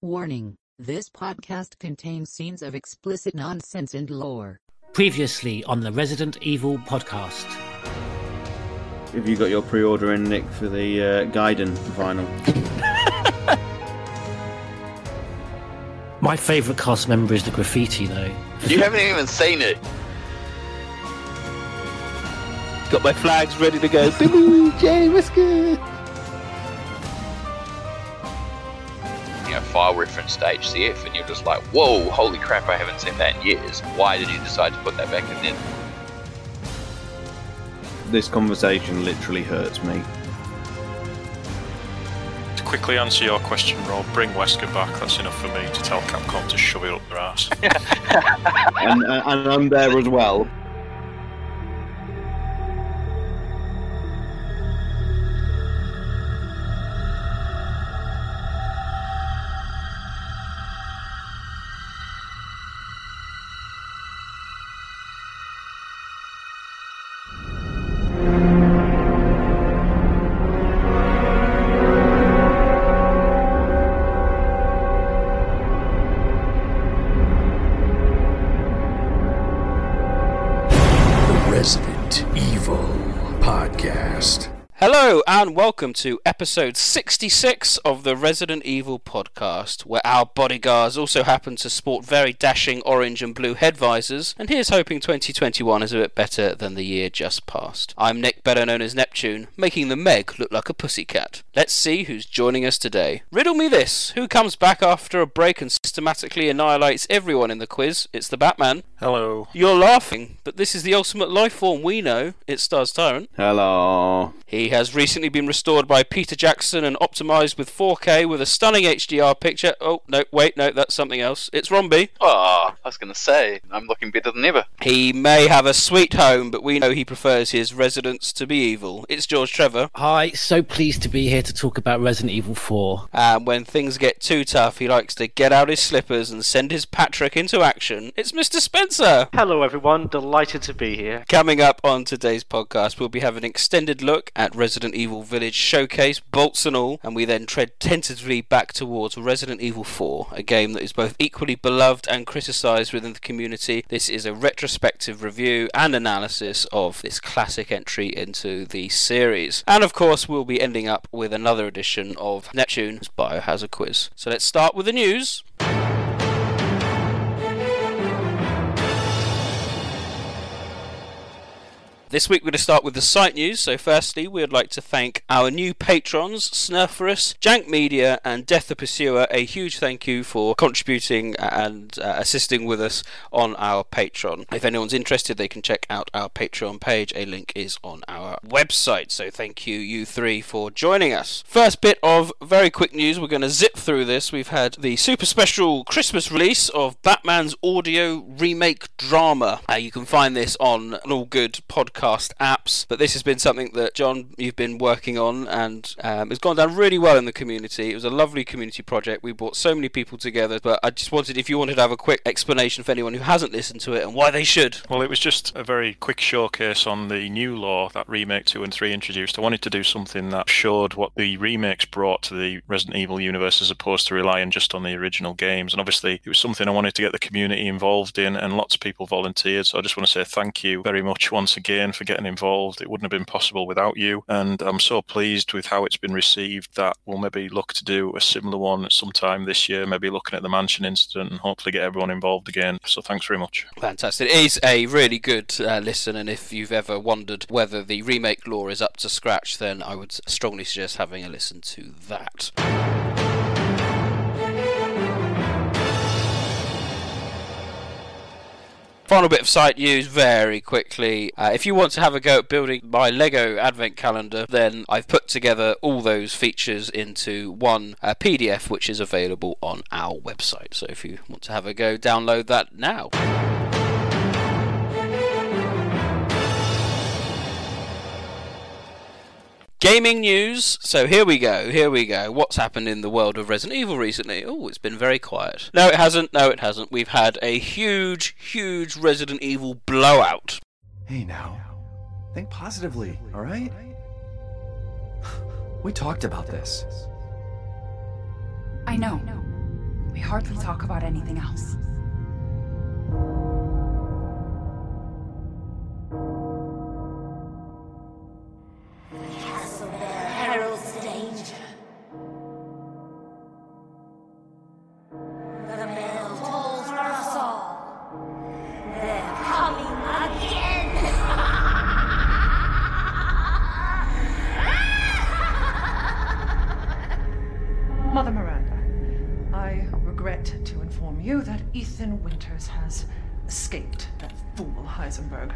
Warning, this podcast contains scenes of explicit nonsense and lore. Previously on the Resident Evil podcast. Have you got your pre-order in, Nick, for the Gaiden vinyl? My favourite cast member is the graffiti, though. You haven't even seen it. Got my flags ready to go. Boo-boo, Jay Whisker! File reference to HCF, and you're just like, whoa, holy crap, I haven't seen that in years. Why did you decide to put that back in then? This conversation literally hurts me. To quickly answer your question, Rob, bring Wesker back. That's enough for me to tell Capcom to shove it up their ass. and I'm there as well. And welcome to episode 66 of the Resident Evil podcast, where our bodyguards also happen to sport very dashing orange and blue head visors, and here's hoping 2021 is a bit better than the year just past. I'm Nick, better known as Neptune, making the Meg look like a pussycat. Let's see who's joining us today. Riddle me this, who comes back after a break and systematically annihilates everyone in the quiz? It's the Batman. Hello. You're laughing, but this is the ultimate life form we know. It's STARS Tyrant. Hello. He has recently been restored by Peter Jackson and optimised with 4K with a stunning HDR picture. Oh, no, wait, no, that's something else. It's Romby. Oh, I was going to say, I'm looking better than ever. He may have a sweet home, but we know he prefers his residence to be evil. It's George Trevor. Hi, so pleased to be here to talk about Resident Evil 4. And when things get too tough, he likes to get out his slippers and send his Patrick into action. It's Mr. Spencer. Hello, everyone. Delighted to be here. Coming up on today's podcast, we'll be having an extended look at Resident Evil Village showcase, bolts and all, and we then tread tentatively back towards Resident Evil 4, a game that is both equally beloved and criticised within the community. This is a retrospective review and analysis of this classic entry into the series. And of course, we'll be ending up with another edition of Neptune's Biohazard Quiz. So let's start with the news. This week we're going to start with the site news, so firstly we'd like to thank our new patrons, Snurferus, Jank Media and Death the Pursuer. A huge thank you for contributing and assisting with us on our Patreon. If anyone's interested, they can check out our Patreon page. A link is on our website, so thank you three for joining us. First bit of very quick news, we're going to zip through this. We've had the super special Christmas release of Batman's audio remake drama. You can find this on an all good podcast apps, but this has been something that, John, you've been working on, and it's gone down really well in the community. It was a lovely community project. We brought so many people together, but I just wanted, if you wanted to have a quick explanation for anyone who hasn't listened to it and why they should. Well, it was just a very quick showcase on the new lore that Remake 2 and 3 introduced. I wanted to do something that showed what the remakes brought to the Resident Evil universe as opposed to relying just on the original games, and obviously it was something I wanted to get the community involved in, and lots of people volunteered, so I just want to say thank you very much once again for getting involved. It wouldn't have been possible without you, and I'm so pleased with how it's been received that we'll maybe look to do a similar one sometime this year, maybe looking at the mansion incident and hopefully get everyone involved again. So thanks very much. Fantastic. It is a really good listen, and if you've ever wondered whether the remake lore is up to scratch, then I would strongly suggest having a listen to that. Final bit of site news very quickly. If you want to have a go at building my Lego advent calendar, then I've put together all those features into one PDF, which is available on our website. So if you want to have a go, download that now. Gaming news. So here we go. What's happened in the world of Resident Evil recently? Oh, it's been very quiet. No, it hasn't. We've had a huge Resident Evil blowout. Hey now, think positively, all right? We talked about this. I know. We hardly talk about anything else. The castle bell heralds danger. The bell tolls for us all. They're coming again! Mother Miranda, I regret to inform you that Ethan Winters has escaped that fool Heisenberg.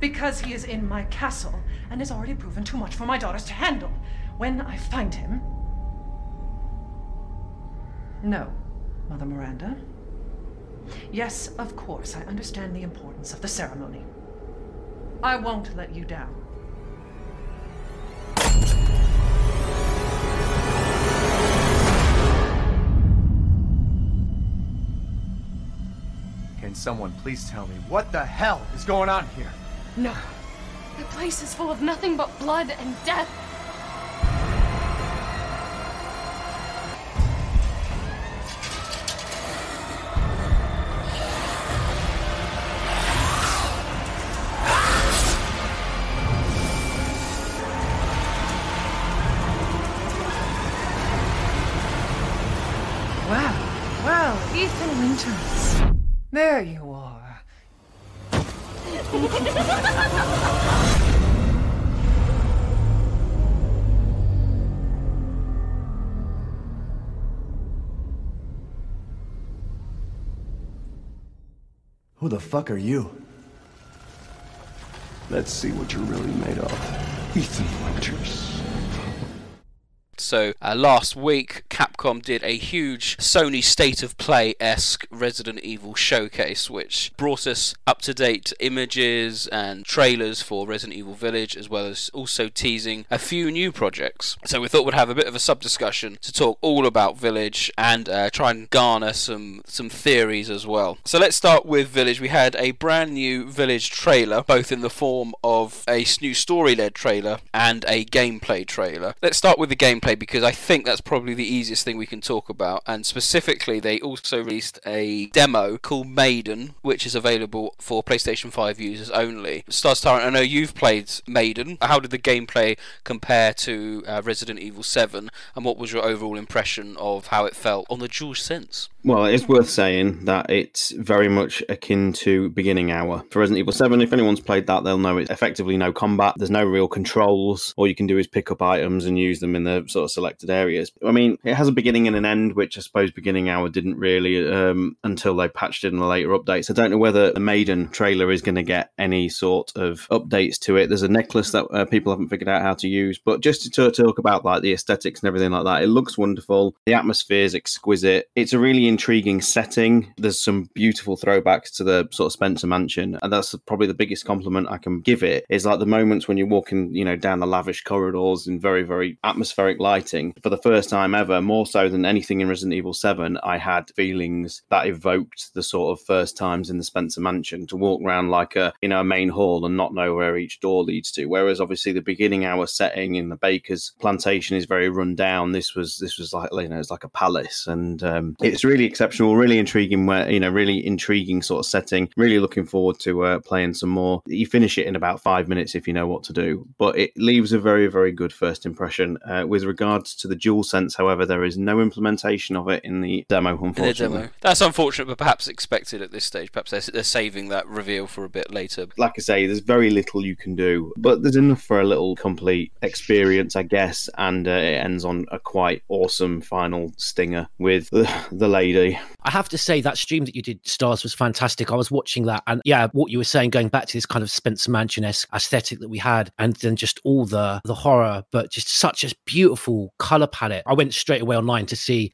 Because he is in my castle and has already proven too much for my daughters to handle. When I find him... No, Mother Miranda. Yes, of course, I understand the importance of the ceremony. I won't let you down. Can someone please tell me what the hell is going on here? No. The place is full of nothing but blood and death. Wow. Well, Ethan Winters. There you are. Who the fuck are you? Let's see what you're really made of, Ethan Winters. So last week, Capcom did a huge Sony State of Play-esque Resident Evil showcase, which brought us up-to-date images and trailers for Resident Evil Village, as well as also teasing a few new projects. So we thought we'd have a bit of a sub-discussion to talk all about Village and try and garner some theories as well. So let's start with Village. We had a brand new Village trailer, both in the form of a new story-led trailer and a gameplay trailer. Let's start with the gameplay, because I think that's probably the easiest thing we can talk about. And specifically, they also released a demo called Maiden, which is available for PlayStation 5 users only. STARS, I know you've played Maiden. How did the gameplay compare to Resident Evil 7, and what was your overall impression of how it felt on the DualSense? Well, it's worth saying that it's very much akin to Beginning Hour. For Resident Evil 7, if anyone's played that, they'll know it's effectively no combat. There's no real controls. All you can do is pick up items and use them in the sort of selected areas. I mean, it has a beginning and an end, which I suppose Beginning Hour didn't really until they patched it in the later updates. I don't know whether the Maiden trailer is going to get any sort of updates to it. There's a necklace that people haven't figured out how to use, but just to talk about like the aesthetics and everything like that, it looks wonderful. The atmosphere is exquisite. It's a really intriguing setting. There's some beautiful throwbacks to the sort of Spencer Mansion, and that's probably the biggest compliment I can give it, is like the moments when you're walking, you know, down the lavish corridors in very, very atmospheric lighting. For the first time ever, more so than anything in Resident Evil 7, I had feelings that evoked the sort of first times in the Spencer Mansion, to walk around like a main hall and not know where each door leads to. Whereas obviously the Beginning Hour setting in the baker's plantation is very run down. This was like, you know, it's like a palace, and it's really exceptional, really intriguing. Really intriguing sort of setting. Really looking forward to playing some more. You finish it in about 5 minutes if you know what to do, but it leaves a very, very good first impression. With regards to the DualSense, however, there is no implementation of it in the demo, unfortunately. That's unfortunate, but perhaps expected at this stage. Perhaps they're saving that reveal for a bit later. Like I say, there's very little you can do, but there's enough for a little complete experience, I guess, and it ends on a quite awesome final stinger with the lady. I have to say, that stream that you did, Stars, was fantastic. I was watching that, and yeah, what you were saying, going back to this kind of Spencer Mansion-esque aesthetic that we had, and then just all the horror, but just such a beautiful colour palette. I went straight away online to see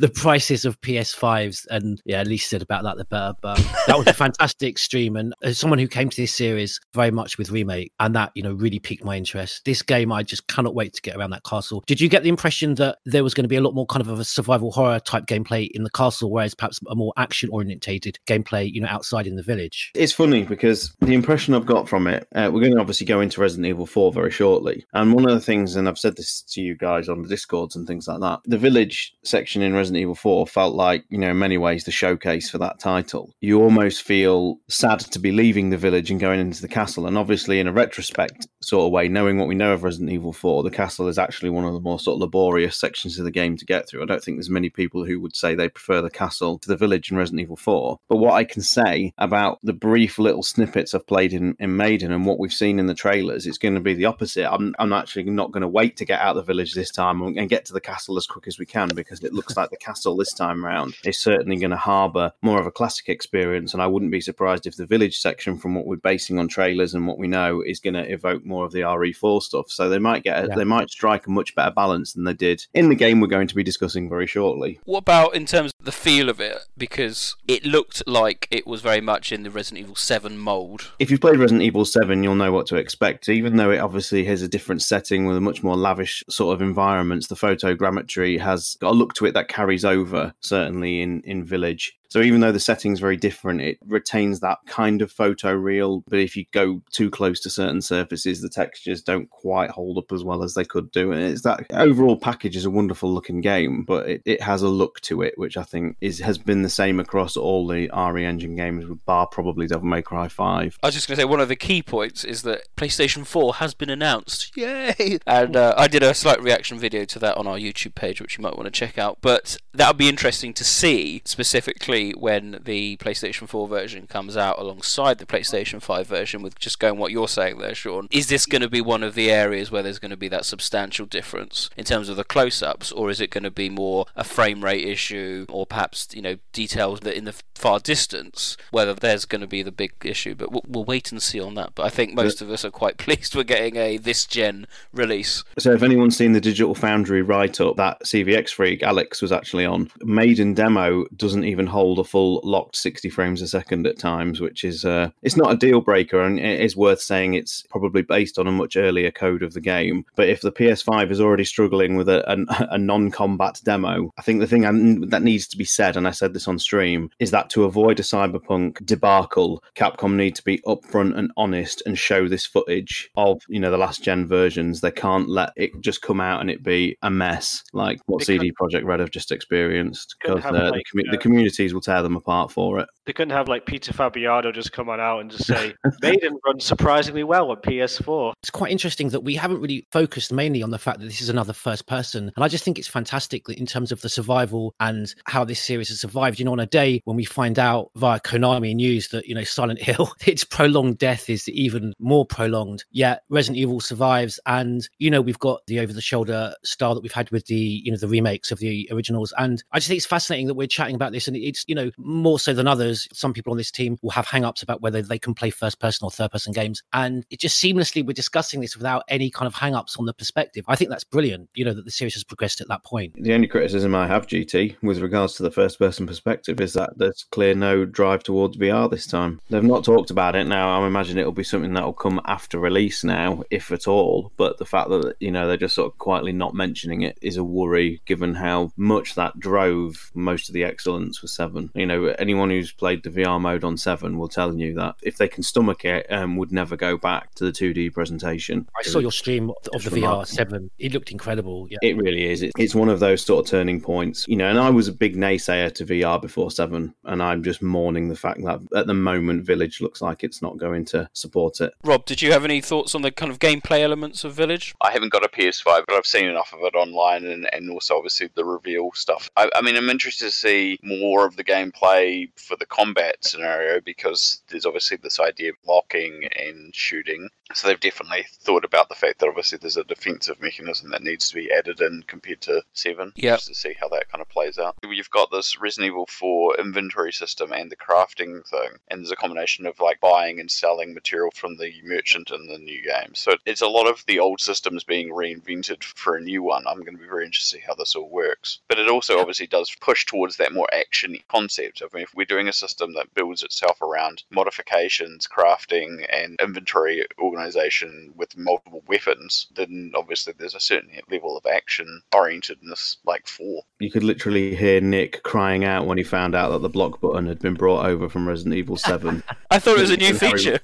the prices of PS5s, and yeah, Lisa said about that the better, but that was a fantastic stream. And as someone who came to this series very much with Remake, and that, you know, really piqued my interest. This game, I just cannot wait to get around that castle. Did you get the impression that there was going to be a lot more kind of a survival horror type gameplay in the castle, whereas perhaps a more action orientated gameplay, you know, outside in the village? It's funny because the impression I've got from it, we're going to obviously go into Resident Evil 4 very shortly, and one of the things, and I've said this to you guys on the Discords and things like that. The Village section in Resident Evil 4 felt like, you know, in many ways the showcase for that title. You almost feel sad to be leaving the village and going into the castle. And obviously, in a retrospect sort of way, knowing what we know of Resident Evil 4, the castle is actually one of the more sort of laborious sections of the game to get through. I don't think there's many people who would say they prefer the castle to the village in Resident Evil 4. But what I can say about the brief little snippets I've played in Maiden and what we've seen in the trailers, it's going to be the opposite. I'm actually not going to wait to get out of the village this time and get to the castle as quick as we can, because it looks like the castle this time round is certainly going to harbour more of a classic experience. And I wouldn't be surprised if the village section, from what we're basing on trailers and what we know, is going to evoke more of the RE4 stuff. So they might get they might strike a much better balance than they did in the game we're going to be discussing very shortly. What about in terms of the feel of it? Because it looked like it was very much in the Resident Evil 7 mould. If you've played Resident Evil 7, you'll know what to expect, even though it obviously has a different setting with a much more lavish sort of environments. The photogrammetry has got a look to it that carries over, certainly in Village. So even though the setting's very different, it retains that kind of photoreal. But if you go too close to certain surfaces, the textures don't quite hold up as well as they could do. And it's that overall package is a wonderful looking game, but it has a look to it, which I think has been the same across all the RE Engine games, bar probably Devil May Cry 5. I was just going to say, one of the key points is that PlayStation 4 has been announced. Yay! And I did a slight reaction video to that on our YouTube page, which you might want to check out. But that'll be interesting to see specifically when the PlayStation 4 version comes out alongside the PlayStation 5 version, with just going what you're saying there, Sean. Is this going to be one of the areas where there's going to be that substantial difference in terms of the close-ups, or is it going to be more a frame rate issue, or perhaps, you know, details that in the far distance, whether there's going to be the big issue? But we'll wait and see on that. But I think most of us are quite pleased we're getting a this-gen release. So if anyone's seen the Digital Foundry write-up that CVX Freak, Alex, was actually on, Maiden demo doesn't even hold a full locked 60 frames a second at times, which is it's not a deal breaker, and it is worth saying it's probably based on a much earlier code of the game. But if the PS5 is already struggling with a non-combat demo, I think the thing that needs to be said, and I said this on stream, is that to avoid a Cyberpunk debacle, Capcom need to be upfront and honest and show this footage of, you know, the last gen versions. They can't let it just come out and it be a mess like what CD Projekt Red have just experienced, because the communities will tear them apart for it. They couldn't have like Peter Fabiano just come on out and just say they didn't run surprisingly well on PS4. It's quite interesting that we haven't really focused mainly on the fact that this is another first person, and I just think it's fantastic in terms of the survival and how this series has survived. You know, on a day when we find out via Konami news that, you know, Silent Hill, its prolonged death is even more prolonged, yet Resident Evil survives. And, you know, we've got the over-the-shoulder style that we've had with the, you know, the remakes of the originals. And I just think it's fascinating that we're chatting about this, and it's, you know, more so than others, some people on this team will have hang-ups about whether they can play first-person or third-person games, and it just seamlessly we're discussing this without any kind of hang-ups on the perspective. I think that's brilliant, you know, that the series has progressed at that point. The only criticism I have, GT, with regards to the first-person perspective is that there's clear no drive towards VR this time. They've not talked about it now. I imagine it'll be something that'll come after release now, if at all, but the fact that, you know, they're just sort of quietly not mentioning it is a worry, given how much that drove most of the excellence for 7. You know, anyone who's played the VR mode on 7 will tell you that if they can stomach it, would never go back to the 2D presentation. I saw your stream of the VR 7. It looked incredible. Yeah. It really is. It's one of those sort of turning points, you know, and I was a big naysayer to VR before 7, and I'm just mourning the fact that at the moment Village looks like it's not going to support it. Rob, did you have any thoughts on the kind of gameplay elements of Village? I haven't got a PS5, but I've seen enough of it online, and also obviously the reveal stuff. I mean, I'm interested to see more of the gameplay for the combat scenario, because there's obviously this idea of locking and shooting. So they've definitely thought about the fact that obviously there's a defensive mechanism that needs to be added in compared to 7, just to see how that kind of plays out. You've got this Resident Evil 4 inventory system and the crafting thing, and there's a combination of like buying and selling material from the merchant in the new game. So it's a lot of the old systems being reinvented for a new one. I'm going to be very interested to see how this all works. But it also obviously does push towards that more action concept. I mean, if we're doing a system that builds itself around modifications, crafting, and inventory organization with multiple weapons, then obviously there's a certain level of action orientedness, like 4. You could literally hear Nick crying out when he found out that the block button had been brought over from Resident Evil 7. I thought it was a new feature.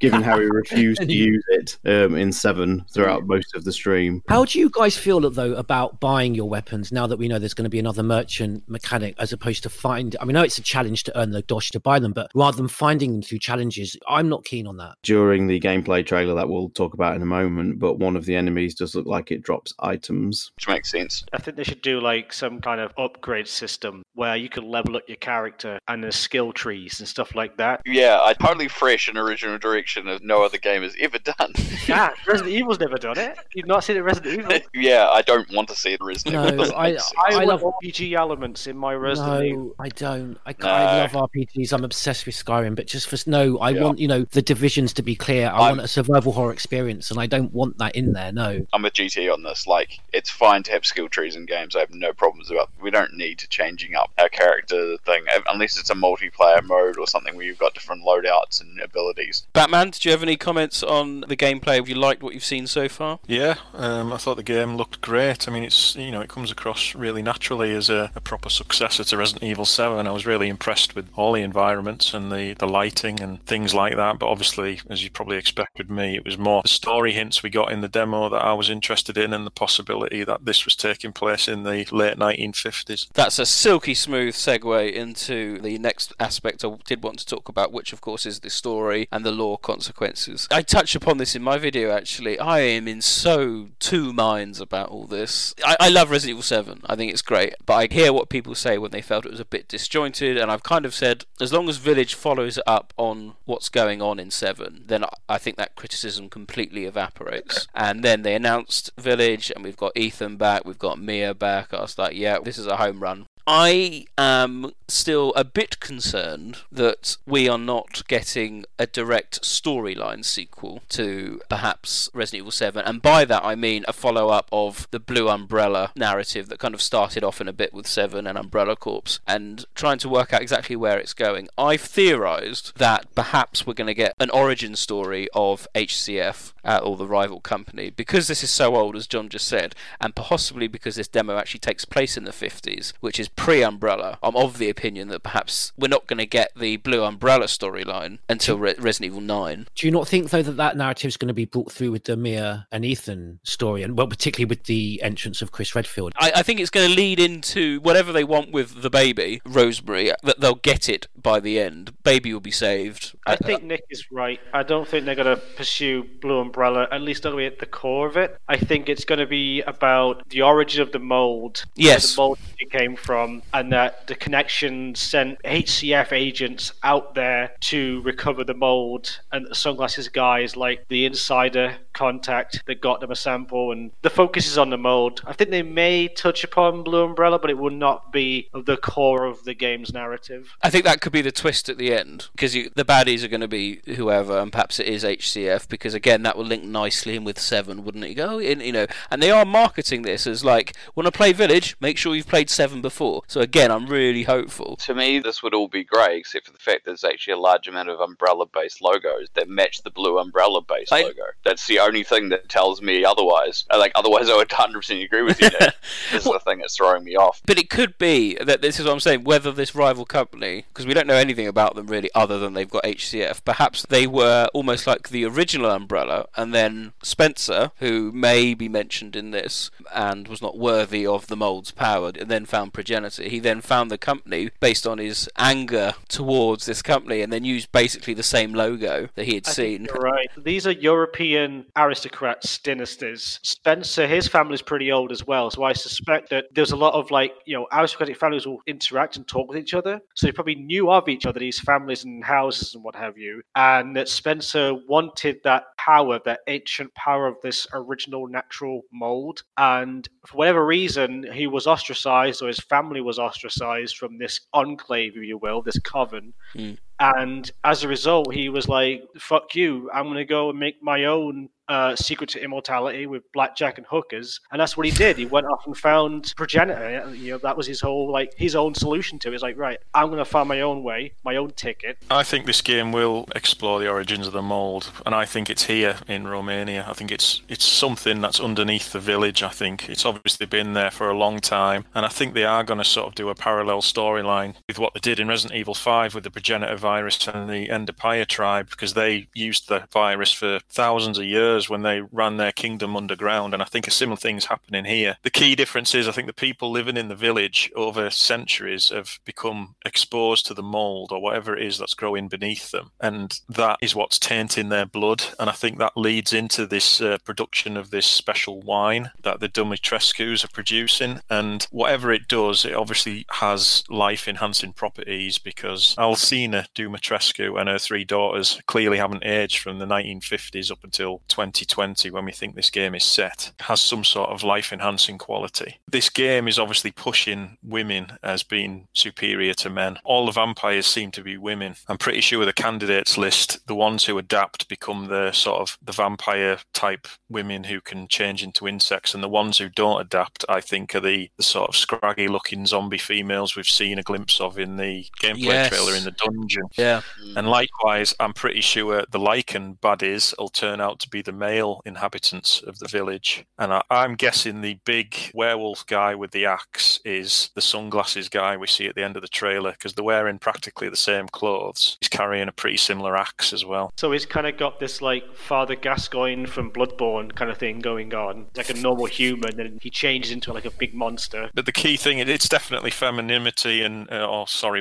Given how he refused to use it in 7 throughout most of the stream. How do you guys feel, though, about buying your weapons now that we know there's going to be another merchant mechanic as opposed to find... I mean, I know it's a challenge to earn the dosh to buy them, but rather than finding them through challenges, I'm not keen on that. During the gameplay trailer that we'll talk about in a moment, but one of the enemies does look like it drops items. Which makes sense. I think they should do like some kind of upgrade system where you can level up your character and there's skill trees and stuff like that. Yeah, I totally fresh and original direction as no other game has ever done. Yeah, Resident Evil's never done it. You've not seen it, Resident Evil. Yeah, I don't want to see it, Resident Evil. I love RPG elements in my Resident Evil. No, I don't. I love RPGs. I'm obsessed with Skyrim, but just for want the divisions to be clear. I want a survival horror experience, and I don't want that in there. No, I'm a GT on this. Like, it's fine to have skill trees in games. I have no problems about. We don't need to changing up our character thing unless it's a multiplayer mode or something where you've got different loadouts and abilities. Batman, did you have any comments on the gameplay? Have you liked what you've seen so far? Yeah, I thought the game looked great. I mean, it's it comes across really naturally as a proper successor to Resident Evil 7. I was really impressed with all the environments and the lighting and things like that. But obviously, as you probably expect with me, it was more the story hints we got in the demo that I was interested in, and the possibility that this was taking place in the late 1950s. That's a silky smooth segue into the next aspect I did want to talk about, which of course is the story and the lore consequences. I touched upon this in my video actually. I am in so two minds about all this. I love Resident Evil 7. I think it's great, but I hear what people say when they felt it was a bit disjointed, and I've kind of said as long as Village follows up on what's going on in 7, then I think that criticism completely evaporates. And then they announced Village and we've got Ethan back, we've got Mia back. I was like, yeah, this is a home run. I am still a bit concerned that we are not getting a direct storyline sequel to perhaps Resident Evil 7, and by that I mean a follow-up of the Blue Umbrella narrative that kind of started off in a bit with 7 and Umbrella Corps, and trying to work out exactly where it's going. I've theorised that perhaps we're going to get an origin story of HCF, or the rival company, because this is so old, as John just said, and possibly because this demo actually takes place in the 50s, which is pre-Umbrella. I'm of the opinion that perhaps we're not going to get the Blue Umbrella storyline until Resident Evil 9. Do you not think, though, that narrative is going to be brought through with the Mia and Ethan story, and well, particularly with the entrance of Chris Redfield? I think it's going to lead into whatever they want with the baby, Rosemary, that they'll get it by the end. Baby will be saved. I think Nick is right. I don't think they're going to pursue Blue Umbrella, at least only at the core of it. I think it's going to be about the origin of the mold. Yes. The mold it came from. And that the connection sent HCF agents out there to recover the mold, and the sunglasses guys like the insider contact that got them a sample, and the focus is on the mold. I think they may touch upon Blue Umbrella, but it will not be the core of the game's narrative. I think that could be the twist at the end, because the baddies are going to be whoever, and perhaps it is HCF, because again that will link nicely in with 7, wouldn't it? And they are marketing this as like, want to play Village? Make sure you've played 7 before. So again, I'm really hopeful. To me, this would all be great, except for the fact there's actually a large amount of Umbrella-based logos that match the Blue Umbrella-based logo. That's the only thing that tells me otherwise. Otherwise, I would 100% agree with you. This is the thing that's throwing me off. But it could be that this is what I'm saying. Whether this rival company, because we don't know anything about them really, other than they've got HCF. Perhaps they were almost like the original Umbrella, and then Spencer, who may be mentioned in this, and was not worthy of the mold's power, and then found Progenitor. He then found the company based on his anger towards this company, and then used basically the same logo that he had seen. You're right. These are European aristocrats, dynasties. Spencer, his family's pretty old as well, so I suspect that there's a lot of aristocratic families will interact and talk with each other. So they probably knew of each other, these families and houses and what have you, and that Spencer wanted that power, that ancient power of this original natural mold, and for whatever reason, he was ostracized, or his family was ostracized from this enclave, if you will, this coven. Mm. And as a result, he was like, fuck you, I'm going to go and make my own Secret to Immortality with blackjack and hookers. And that's what he did. He went off and found Progenitor. That was his whole, his own solution to it. It's like, right, I'm going to find my own way, my own ticket. I think this game will explore the origins of the mold, and I think it's here in Romania. I think it's something that's underneath the village, I think. It's obviously been there for a long time, and I think they are going to sort of do a parallel storyline with what they did in Resident Evil 5 with the Progenitor virus and the Endopia tribe, because they used the virus for thousands of years when they ran their kingdom underground, and I think a similar thing's happening here. The key difference is I think the people living in the village over centuries have become exposed to the mold or whatever it is that's growing beneath them, and that is what's tainting their blood. And I think that leads into this production of this special wine that the Dumitrescu's are producing, and whatever it does, it obviously has life-enhancing properties, because Alcina Dumitrescu and her three daughters clearly haven't aged from the 1950s up until 2020, when we think this game is set. It has some sort of life-enhancing quality. This game is obviously pushing women as being superior to men. All the vampires seem to be women. I'm pretty sure the candidates list, the ones who adapt become the sort of the vampire type women who can change into insects, and the ones who don't adapt, I think, are the sort of scraggy looking zombie females we've seen a glimpse of in the gameplay trailer in the dungeon. Yeah. And likewise, I'm pretty sure the Lycan baddies will turn out to be the male inhabitants of the village. And I'm guessing the big werewolf guy with the axe is the sunglasses guy we see at the end of the trailer, because they're wearing practically the same clothes. He's carrying a pretty similar axe as well. So he's kind of got this like Father Gascoigne from Bloodborne kind of thing going on. Like a normal human, and he changes into like a big monster. But the key thing, it's definitely femininity and,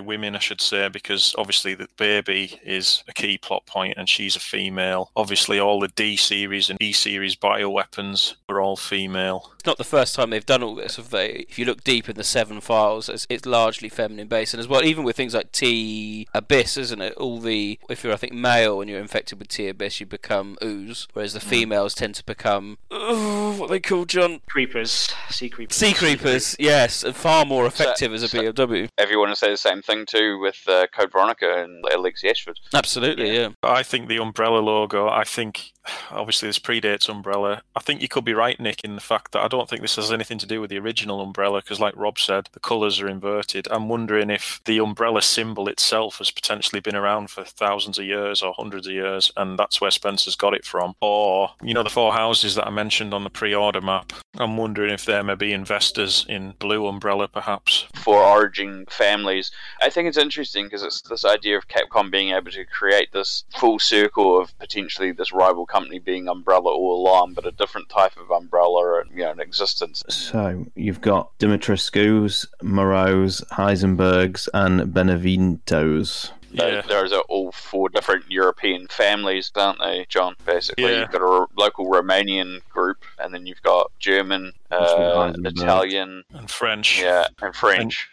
women, I should say, because obviously the baby is a key plot point and she's a female. Obviously all the D series and E series bioweapons are all female. It's not the first time they've done all this, have they? If you look deep in the 7 files, it's largely feminine based, and as well, even with things like T Abyss, isn't it? If you're, I think, male and you're infected with T Abyss, you become ooze, whereas the females tend to become, what are they called, John? Creepers. Sea creepers. Sea creepers, yes, and far more effective as a BOW. Everyone will say the same thing too with Code Veronica and Alexi Ashford. Absolutely, yeah. I think the Umbrella logo, obviously this predates Umbrella. I think you could be right, Nick, in the fact that I don't think this has anything to do with the original Umbrella, because like Rob said, the colours are inverted. I'm wondering if the Umbrella symbol itself has potentially been around for thousands of years or hundreds of years, and that's where Spencer's got it from. Or, the 4 houses that I mentioned on the pre-order map, I'm wondering if they're maybe investors in Blue Umbrella, perhaps. For origin families. I think it's interesting because it's this idea of Capcom being able to create this full circle of potentially this rival company being Umbrella all along, but a different type of Umbrella in existence. So you've got Dumitrescu's, Moreau's, Heisenberg's and Benevento's. Yeah. Those are all 4 different European families, aren't they, John? Basically, yeah. You've got a local Romanian group, and then you've got German, Italian, and French. Yeah, and French.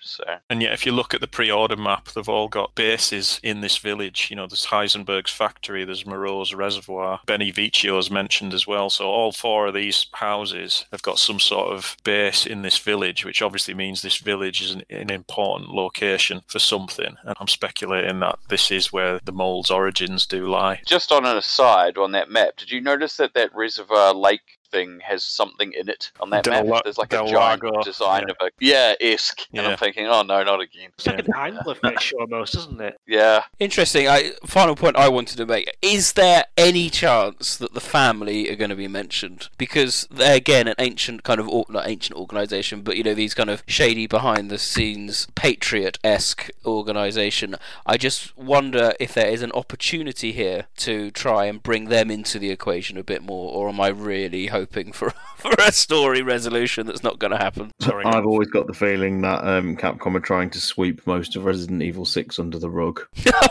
And yeah, if you look at the pre-order map, they've all got bases in this village. There's Heisenberg's factory, there's Moreau's reservoir, Benevicio's mentioned as well. So all 4 of these houses have got some sort of base in this village, which obviously means this village is an important location for something. And I'm speculating that this is where the mold's origins do lie. Just on an aside on that map, did you notice that reservoir lake thing has something in it on that map? There's like a giant design of a esque, and I'm thinking, oh no, not again. It's like an angler fish almost, isn't it? Yeah. Interesting. Final point I wanted to make. Is there any chance that the family are going to be mentioned? Because they're again an ancient kind of, not ancient organisation, but these kind of shady behind the scenes patriot-esque organisation. I just wonder if there is an opportunity here to try and bring them into the equation a bit more, or am I really hoping for a story resolution that's not going to happen? Sorry, I've always got the feeling that Capcom are trying to sweep most of Resident Evil 6 under the rug.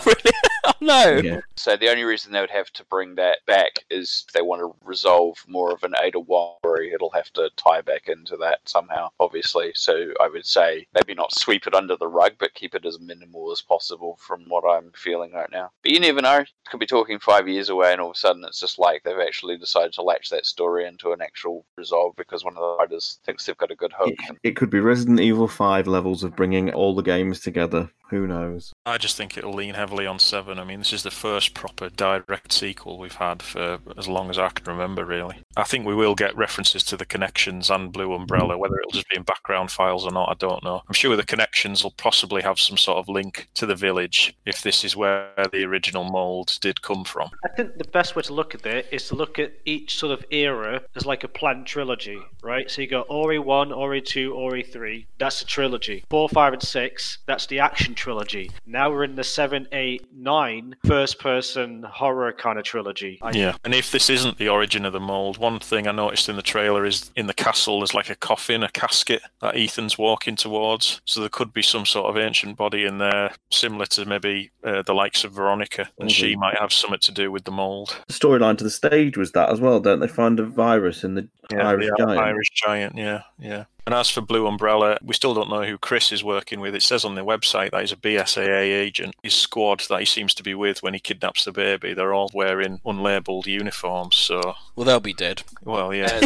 Really? Oh, no. Yeah. So the only reason they would have to bring that back is if they want to resolve more of an Ada Wong story. It'll have to tie back into that somehow, obviously. So I would say maybe not sweep it under the rug, but keep it as minimal as possible from what I'm feeling right now. But you never know. Could be talking 5 years away, and all of a sudden it's just like they've actually decided to latch that story into an actual resolve because one of the writers thinks they've got a good hook. It could be Resident Evil 5 levels of bringing all the games together. Who knows? I just think it'll lean heavily on 7. I mean, this is the first proper direct sequel we've had for as long as I can remember, really. I think we will get references to the Connections and Blue Umbrella. Whether it'll just be in background files or not, I don't know. I'm sure the Connections will possibly have some sort of link to the village if this is where the original mould did come from. I think the best way to look at it is to look at each sort of era as like a planned trilogy, right? So you got Ori 1, Ori 2, Ori 3. That's a trilogy. 4, 5 and 6, that's the action trilogy. trilogy. Now we're in the 7, 8, 9 first-person horror kind of trilogy. Yeah, and if this isn't the origin of the mold, one thing I noticed in the trailer is in the castle there's like a coffin, a casket that Ethan's walking towards. So there could be some sort of ancient body in there, similar to maybe the likes of Veronica, and she might have something to do with the mold. The storyline to the stage was that as well, don't they find a virus in the Irish giant, yeah. And as for Blue Umbrella, we still don't know who Chris is working with. It says on their website that he's a BSAA agent. His squad that he seems to be with when he kidnaps the baby, they're all wearing unlabelled uniforms, so... Well, they'll be dead. Well, yeah.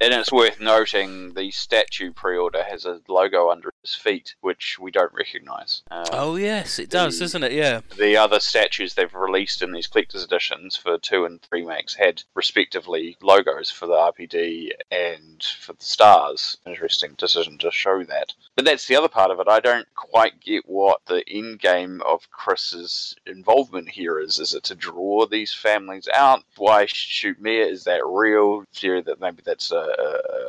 And it's worth noting the statue pre-order has a logo under his feet, which we don't recognise. Oh, yes, it does, doesn't it? Yeah. The other statues they've released in these collector's editions for 2 and 3 makes had, respectively, logos for the RPD and for the STARS. Interesting decision to show that. But that's the other part of it. I don't quite get what the end game of Chris's involvement here is. Is it to draw these families out? Why shoot Mia? Is that real? Theory that maybe that's a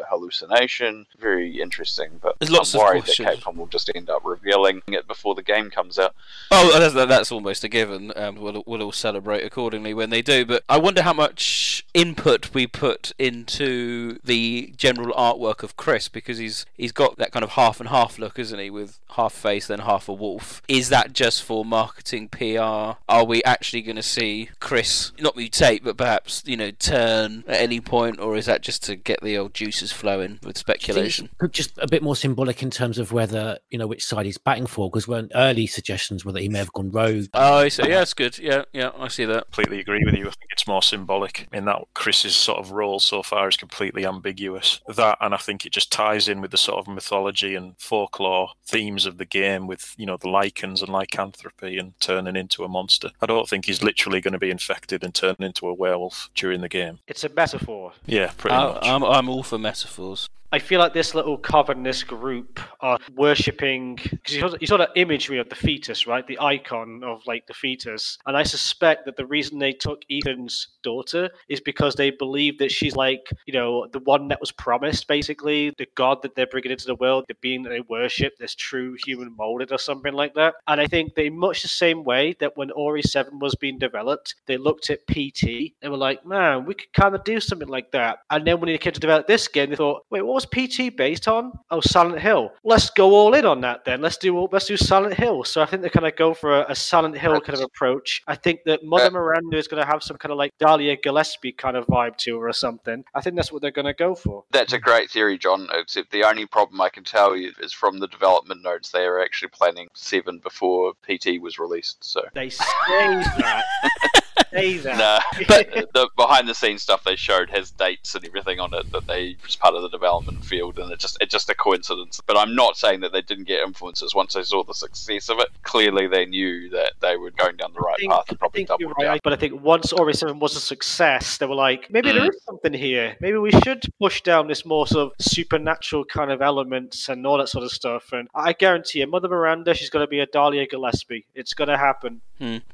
hallucination. Very interesting, but there's lots I'm worried of that Capcom will just end up revealing it before the game comes out. Oh, that's almost a given. We'll all celebrate accordingly when they do, but I wonder how much input we put into the general artwork of Chris, because he's got that kind of half and half look, isn't he, with half face then half a wolf. Is that just for marketing, PR? Are we actually going to see Chris not mutate but perhaps turn at any point, or is that just to get the old juices flowing with speculation? Just a bit more symbolic in terms of whether which side he's batting for, because early suggestions were that he may have gone rogue. Oh, I see. Yeah, that's good. Yeah, I see that. Completely agree with you. I think it's more symbolic in that Chris's sort of role so far is completely ambiguous. That, and I think it just ties in with the sort of mythology and folklore themes of the game with, the lichens and lycanthropy and turning into a monster. I don't think he's literally going to be infected and turn into a werewolf during the game. It's a metaphor. Yeah, pretty much. I'm all for metaphors. I feel like this little Covenant group are worshipping, because you saw that imagery of the fetus, right? The icon of the fetus. And I suspect that the reason they took Ethan's daughter is because they believe that she's the one that was promised, basically, the god that they're bringing into the world, the being that they worship, this true human molded or something like that. And I think they, much the same way that when Ori 7 was being developed, they looked at PT and were like, man, we could kind of do something like that. And then when they came to develop this game, they thought, wait, what was PT based on? Oh, Silent Hill. Let's go all in on that then. Let's do Silent Hill. So I think they kind of go for a Silent Hill kind of approach. I think that Mother Miranda is going to have some kind of Dahlia Gillespie kind of vibe to her or something. I think that's what they're going to go for. That's a great theory, John, except the only problem I can tell you is from the development notes, they are actually planning 7 before PT was released. So they say that. No, but the behind-the-scenes stuff they showed has dates and everything on it that they was part of the development field, and it's just a coincidence. But I'm not saying that they didn't get influences once they saw the success of it. Clearly, they knew that they were going down the right path and probably doubled down. But I think once Ori 7 was a success, they were like, maybe there is something here. Maybe we should push down this more sort of supernatural kind of elements and all that sort of stuff. And I guarantee you, Mother Miranda, she's going to be a Dahlia Gillespie. It's going to happen.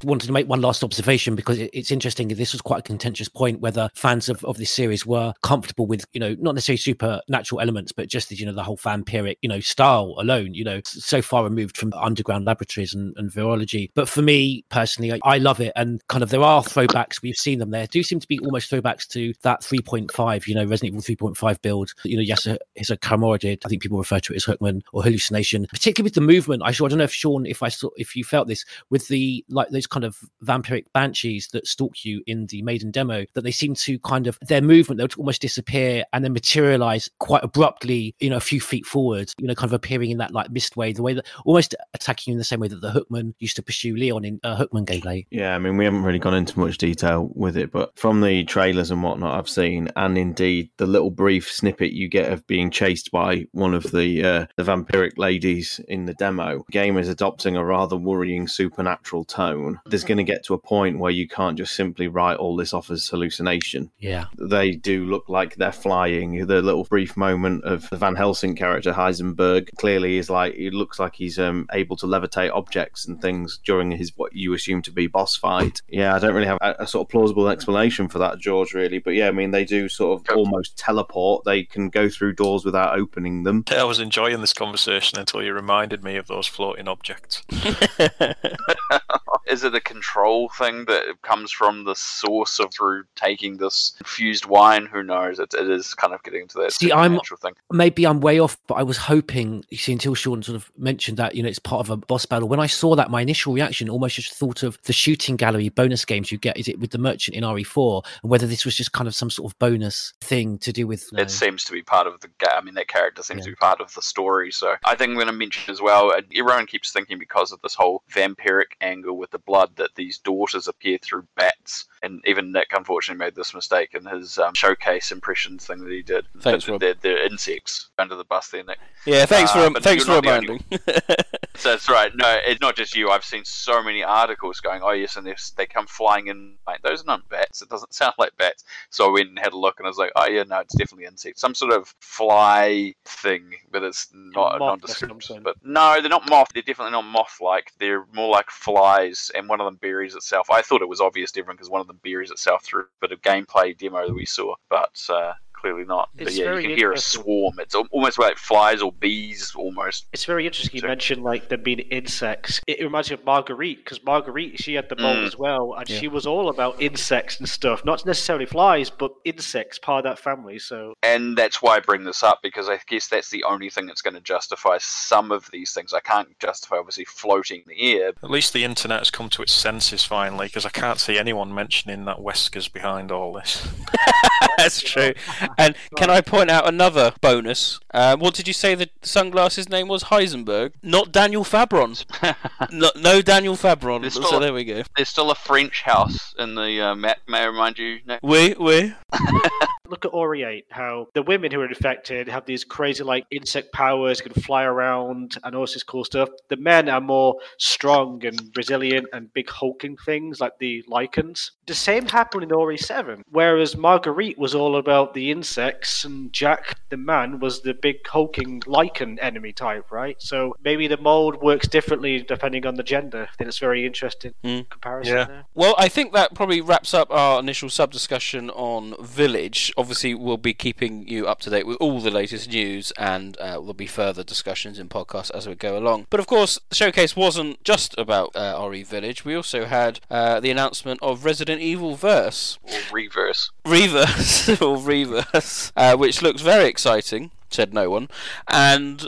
Wanted to make one last observation, because it's interesting, this was quite a contentious point whether fans of this series were comfortable with not necessarily supernatural elements, but just the whole vampiric style alone, so far removed from underground laboratories and virology. But for me personally, I love it, and kind of there are throwbacks. We've seen them. There do seem to be almost throwbacks to that 3.5 Resident Evil 3.5 build. Yasuhisa Kamura did, I think people refer to it as Hookman or hallucination, particularly with the movement. I don't know if Sean, if you felt this with the those kind of vampiric banshees that stalk you in the maiden demo, that they seem to kind of, their movement, they would almost disappear and then materialize quite abruptly, a few feet forward, kind of appearing in that mist way, the way that almost attacking you in the same way that the Hookman used to pursue Leon in Hookman gameplay. Yeah, I mean, we haven't really gone into much detail with it, but from the trailers and whatnot I've seen, and indeed the little brief snippet you get of being chased by one of the vampiric ladies in the demo, the game is adopting a rather worrying supernatural tone tone, there's going to get to a point where you can't just simply write all this off as hallucination. Yeah. They do look like they're flying. The little brief moment of the Van Helsing character, Heisenberg, clearly is like, it looks like he's able to levitate objects and things during his, what you assume to be, boss fight. Yeah, I don't really have a sort of plausible explanation for that, George, really. But yeah, I mean, they do sort of almost teleport. They can go through doors without opening them. I was enjoying this conversation until you reminded me of those floating objects. Is it a control thing that comes from the source of through taking this infused wine? Who knows? It is kind of getting into that supernatural thing. Maybe I'm way off, but I was hoping, you see, until Sean sort of mentioned that, you know, it's part of a boss battle. When I saw that, my initial reaction almost just thought of the shooting gallery bonus games you get, is it with the merchant in RE4, and whether this was just kind of some sort of bonus thing to do with... It seems to be part of the game. I mean, that character seems to be part of the story. So I think I'm going to mention as well, everyone keeps thinking because of this whole vampiric angle with the blood that these daughters appear through bats. And even Nick, unfortunately, made this mistake in his showcase impressions thing that he did. Thanks, Rob. They're insects under the bus there, Nick. Yeah, thanks for reminding. So that's right. No, it's not just you. I've seen so many articles going, oh, yes, and they come flying in. Like, those are not bats. It doesn't sound like bats. So I went and had a look, and I was like, oh, yeah, no, it's definitely insects. Some sort of fly thing, but it's not nondescript. But no, they're not moth. They're definitely not moth-like. They're more like flies, and one of them buries itself. I thought it was obvious to everyone because one of them buries itself through a bit of gameplay demo that we saw, but clearly not. It's but yeah, you can hear a swarm. It's almost like flies or bees, almost. It's very interesting you mentioned like there being insects. It reminds me of Marguerite, because Marguerite, she had the mole as well, and she was all about insects and stuff. Not necessarily flies, but insects, part of that family. So. And that's why I bring this up, because I guess that's the only thing that's going to justify some of these things. I can't justify, obviously, floating in the air. At least the internet has come to its senses finally, because I can't see anyone mentioning that Wesker's behind all this. That's true. And can I point out another bonus? What did you say the sunglasses name was? Heisenberg? Not Daniel Fabron. no Daniel Fabron. So there we go. There's still a French house in the map, may I remind you, Nick? Oui. Look at Ori8, how the women who are infected have these crazy, like, insect powers, can fly around and all this cool stuff. The men are more strong and resilient and big hulking things, like the lichens. The same happened in Ori7, whereas Marguerite was all about the insects and Jack, the man, was the big hulking lichen enemy type, right? So maybe the mold works differently depending on the gender. I think it's very interesting comparison there. Well, I think that probably wraps up our initial sub-discussion on Village. Obviously, we'll be keeping you up to date with all the latest news, and there'll be further discussions in podcasts as we go along. But of course, the showcase wasn't just about RE Village. We also had the announcement of Resident Evil Verse. Or Reverse. Reverse. Which looks very exciting, said no one. And...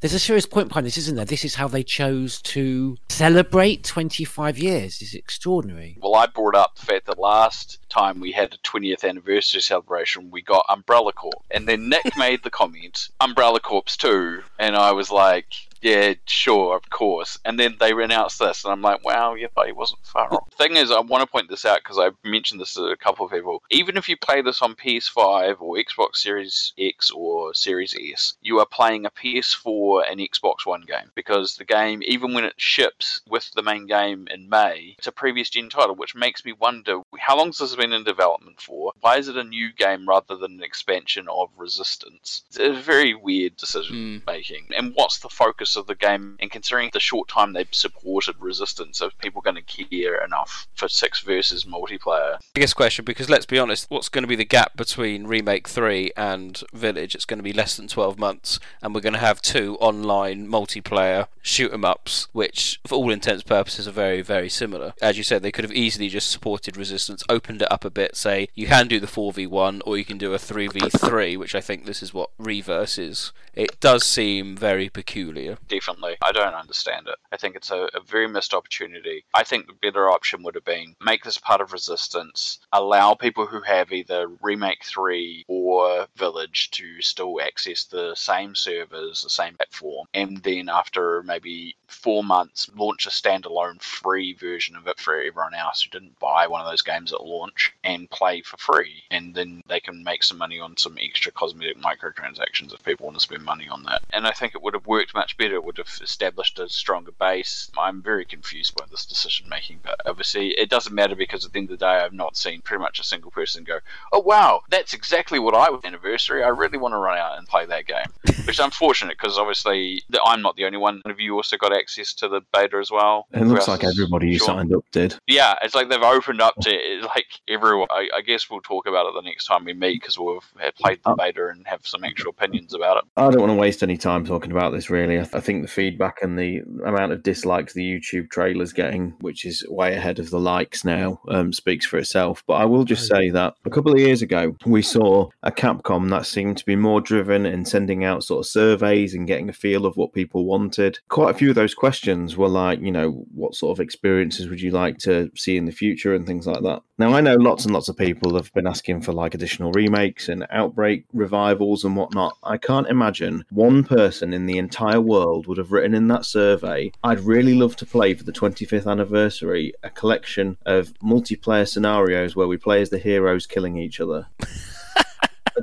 There's a serious point behind this, isn't there? This is how they chose to celebrate 25 years. It's extraordinary. Well, I brought up the fact that last time we had a 20th anniversary celebration, we got Umbrella Corp. And then Nick made the comment, Umbrella Corp's 2. And I was like... yeah, sure, of course. And then they announced this, and I'm like, wow, yeah, he wasn't far off. The thing is, I want to point this out, because I've mentioned this to a couple of people. Even if you play this on PS5 or Xbox Series X or Series S, you are playing a PS4 and Xbox One game, because the game, even when it ships with the main game in May, it's a previous gen title, which makes me wonder, how long has this been in development for? Why is it a new game rather than an expansion of Resistance? It's a very weird decision making. And what's the focus of the game, and considering the short time they've supported Resistance, are people going to care enough for 6 versus multiplayer? Biggest question, because let's be honest, what's going to be the gap between Remake 3 and Village? It's going to be less than 12 months, and we're going to have 2 online multiplayer shoot 'em ups, which for all intents and purposes are very, very similar. As you said, they could have easily just supported Resistance, opened it up a bit, say you can do the 4v1 or you can do a 3v3, which I think this is what Reverse is. It does seem very peculiar. Definitely. I don't understand it. I think it's a very missed opportunity. I think the better option would have been make this part of Resistance, allow people who have either Remake 3 or Village to still access the same servers, the same platform, and then after maybe 4 months, launch a standalone free version of it for everyone else who didn't buy one of those games at launch and play for free. And then they can make some money on some extra cosmetic microtransactions if people want to spend money on that. And I think it would have worked much better better. It would have established a stronger base. I'm very confused by this decision making, but obviously it doesn't matter, because at the end of the day, I've not seen pretty much a single person go, oh wow, that's exactly what I was on anniversary. I really want to run out and play that game. Which is unfortunate, because obviously I'm not the only one. Have you also got access to the beta as well? It looks like everybody who signed up did. Yeah, it's like they've opened up to like everyone. I guess we'll talk about it the next time we meet, because we'll have played the beta and have some actual opinions about it. I don't want to waste any time talking about this, really. I think the feedback and the amount of dislikes the YouTube trailer's getting, which is way ahead of the likes now, speaks for itself. But I will just say that a couple of years ago, we saw a Capcom that seemed to be more driven in sending out sort of surveys and getting a feel of what people wanted. Quite a few of those questions were like, you know, what sort of experiences would you like to see in the future and things like that. Now, I know lots and lots of people have been asking for like additional remakes and Outbreak revivals and whatnot. I can't imagine one person in the entire world would have written in that survey, I'd really love to play for the 25th anniversary a collection of multiplayer scenarios where we play as the heroes killing each other.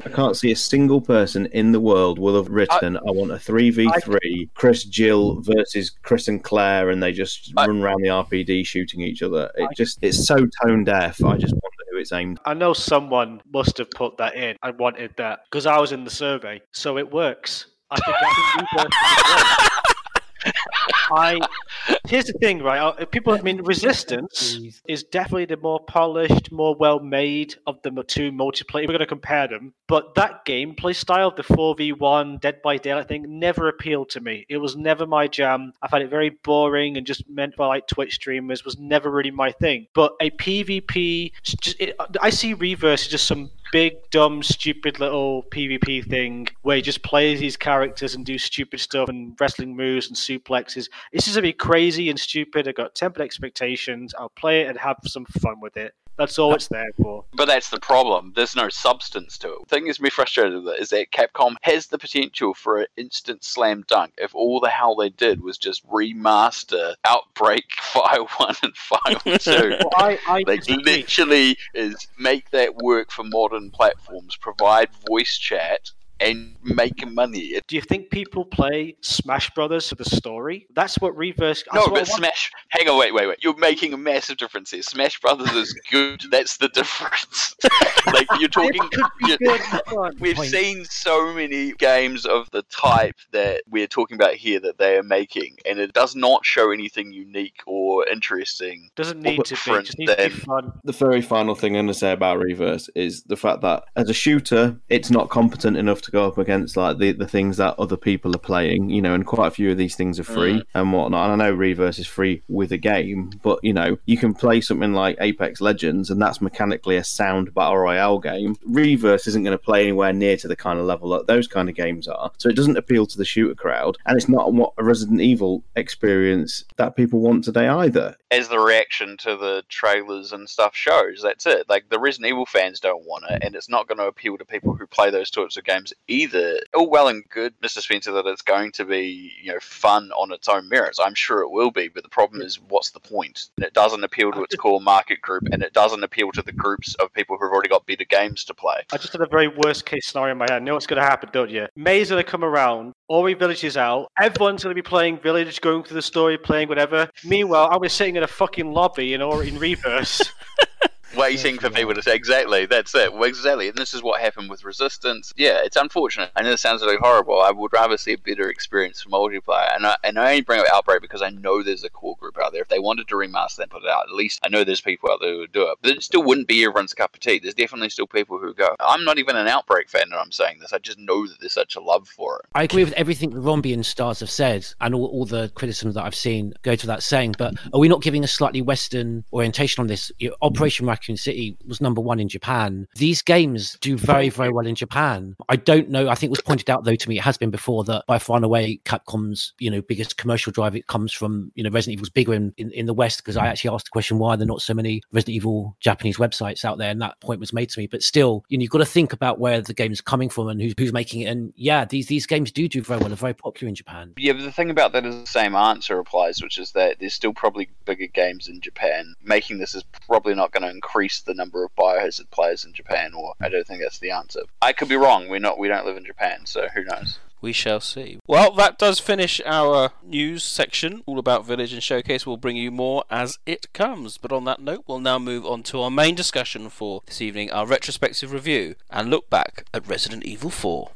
I can't see a single person in the world will have written, I want a 3v3 Chris Jill versus Chris and Claire, and they just run around the RPD shooting each other. It's so tone deaf. I just wonder who it's aimed at. I know someone must have put that in. I wanted that because I was in the survey, so it works. I think I can do Here's the thing, right? People, I mean, Resistance is definitely the more polished, more well-made of the two multiplayer. We're going to compare them, but that gameplay style, the 4v1, Dead by Daylight thing, never appealed to me. It was never my jam. I found it very boring and just meant for like Twitch streamers. Was never really my thing. But a PvP, I see Reverse as just some big, dumb, stupid little PvP thing where you just play these characters and do stupid stuff and wrestling moves and suplexes. It's just going to be crazy and stupid. I've got tempered expectations. I'll play it and have some fun with it. That's all it's there for. But that's the problem. There's no substance to it. The thing that's me frustrated with it is that Capcom has the potential for an instant slam dunk if all the hell they did was just remaster Outbreak 5.1 and 5.2. Well, they literally is make that work for modern platforms, provide voice chat, and making money. Do you think people play Smash Brothers for the story? That's what Reverse... No, but Smash... Hang on, wait. You're making a massive difference here. Smash Brothers is good. That's the difference. Like, you're talking... We've seen so many games of the type that we're talking about here that they are making, and it does not show anything unique or interesting. Doesn't need to be. Just needs to be fun. The very final thing I'm going to say about Reverse is the fact that, as a shooter, it's not competent enough to go up against like the things that other people are playing, you know, and quite a few of these things are free and whatnot. And I know Reverse is free with a game, but you know, you can play something like Apex Legends and that's mechanically a sound battle royale game. Reverse isn't going to play anywhere near to the kind of level that those kind of games are, so it doesn't appeal to the shooter crowd, and it's not what a Resident Evil experience that people want today either. As the reaction to the trailers and stuff shows, that's it. Like, the Resident Evil fans don't want it, and it's not going to appeal to people who play those sorts of games either. All well and good, Mr. Spencer, that it's going to be, you know, fun on its own merits. I'm sure it will be, but the problem is, what's the point? And it doesn't appeal to its core market group, and it doesn't appeal to the groups of people who've already got better games to play. I just had a very worst case scenario in my head. I know what's going to happen, don't you? May's going to come around, Ori Village is out, everyone's going to be playing Village, going through the story, playing whatever. Meanwhile, I was sitting in a fucking lobby in Reverse. Waiting for people to say, exactly, that's it. Well, exactly, and this is what happened with Resistance. Yeah, it's unfortunate. I know it sounds really horrible. I would rather see a better experience for multiplayer. And I only bring up Outbreak because I know there's a core group out there. If they wanted to remaster and put it out, at least I know there's people out there who would do it. But it still wouldn't be everyone's cup of tea. There's definitely still people who go, I'm not even an Outbreak fan and I'm saying this. I just know that there's such a love for it. I agree with everything the Rombi and Stars have said, and all the criticisms that I've seen go to that saying, but are we not giving a slightly Western orientation on this? Operation Raccoon City was number one in Japan. These games do very, very well in Japan. I don't know. I think it was pointed out, though, to me, it has been before, that by far and away Capcom's, you know, biggest commercial drive, it comes from, you know, Resident Evil's bigger in the West, because I actually asked the question, why are there not so many Resident Evil Japanese websites out there? And that point was made to me. But still, you know, you've got to think about where the game's coming from and who's making it. And yeah, these games do very well. They're very popular in Japan. Yeah, but the thing about that is the same answer applies, which is that there's still probably bigger games in Japan. Making this is probably not going to increase the number of Biohazard players in Japan, or I don't think that's the answer. I could be wrong. We don't live in Japan, so who knows. We shall see. Well, that does finish our news section all about Village and Showcase. We'll bring you more as it comes. But on that note, we'll now move on to our main discussion for this evening, our retrospective review and look back at Resident Evil 4.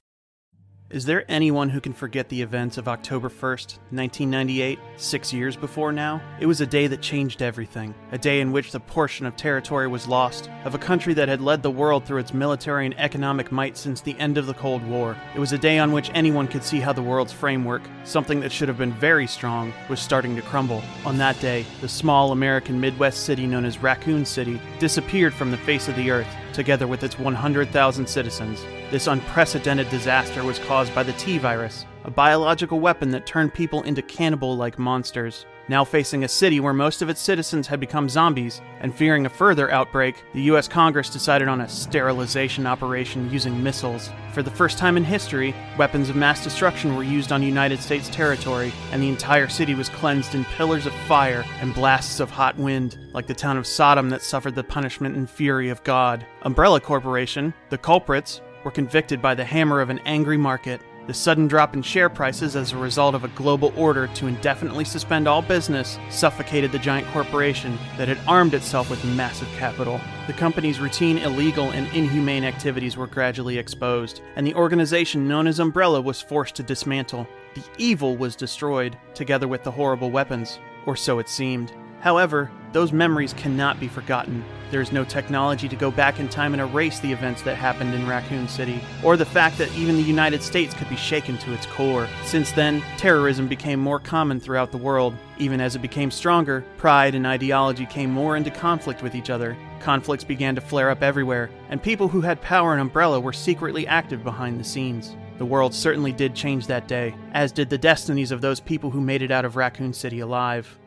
Is there anyone who can forget the events of October 1st, 1998, 6 years before now? It was a day that changed everything. A day in which the portion of territory was lost, of a country that had led the world through its military and economic might since the end of the Cold War. It was a day on which anyone could see how the world's framework, something that should have been very strong, was starting to crumble. On that day, the small American Midwest city known as Raccoon City disappeared from the face of the earth, together with its 100,000 citizens. This unprecedented disaster was caused by the T-virus, a biological weapon that turned people into cannibal-like monsters. Now facing a city where most of its citizens had become zombies, and fearing a further outbreak, the U.S. Congress decided on a sterilization operation using missiles. For the first time in history, weapons of mass destruction were used on United States territory, and the entire city was cleansed in pillars of fire and blasts of hot wind, like the town of Sodom that suffered the punishment and fury of God. Umbrella Corporation, the culprits, were convicted by the hammer of an angry market. The sudden drop in share prices as a result of a global order to indefinitely suspend all business suffocated the giant corporation that had armed itself with massive capital. The company's routine illegal and inhumane activities were gradually exposed, and the organization known as Umbrella was forced to dismantle. The evil was destroyed, together with the horrible weapons, or so it seemed. However, those memories cannot be forgotten. There is no technology to go back in time and erase the events that happened in Raccoon City, or the fact that even the United States could be shaken to its core. Since then, terrorism became more common throughout the world. Even as it became stronger, pride and ideology came more into conflict with each other. Conflicts began to flare up everywhere, and people who had power and Umbrella were secretly active behind the scenes. The world certainly did change that day, as did the destinies of those people who made it out of Raccoon City alive.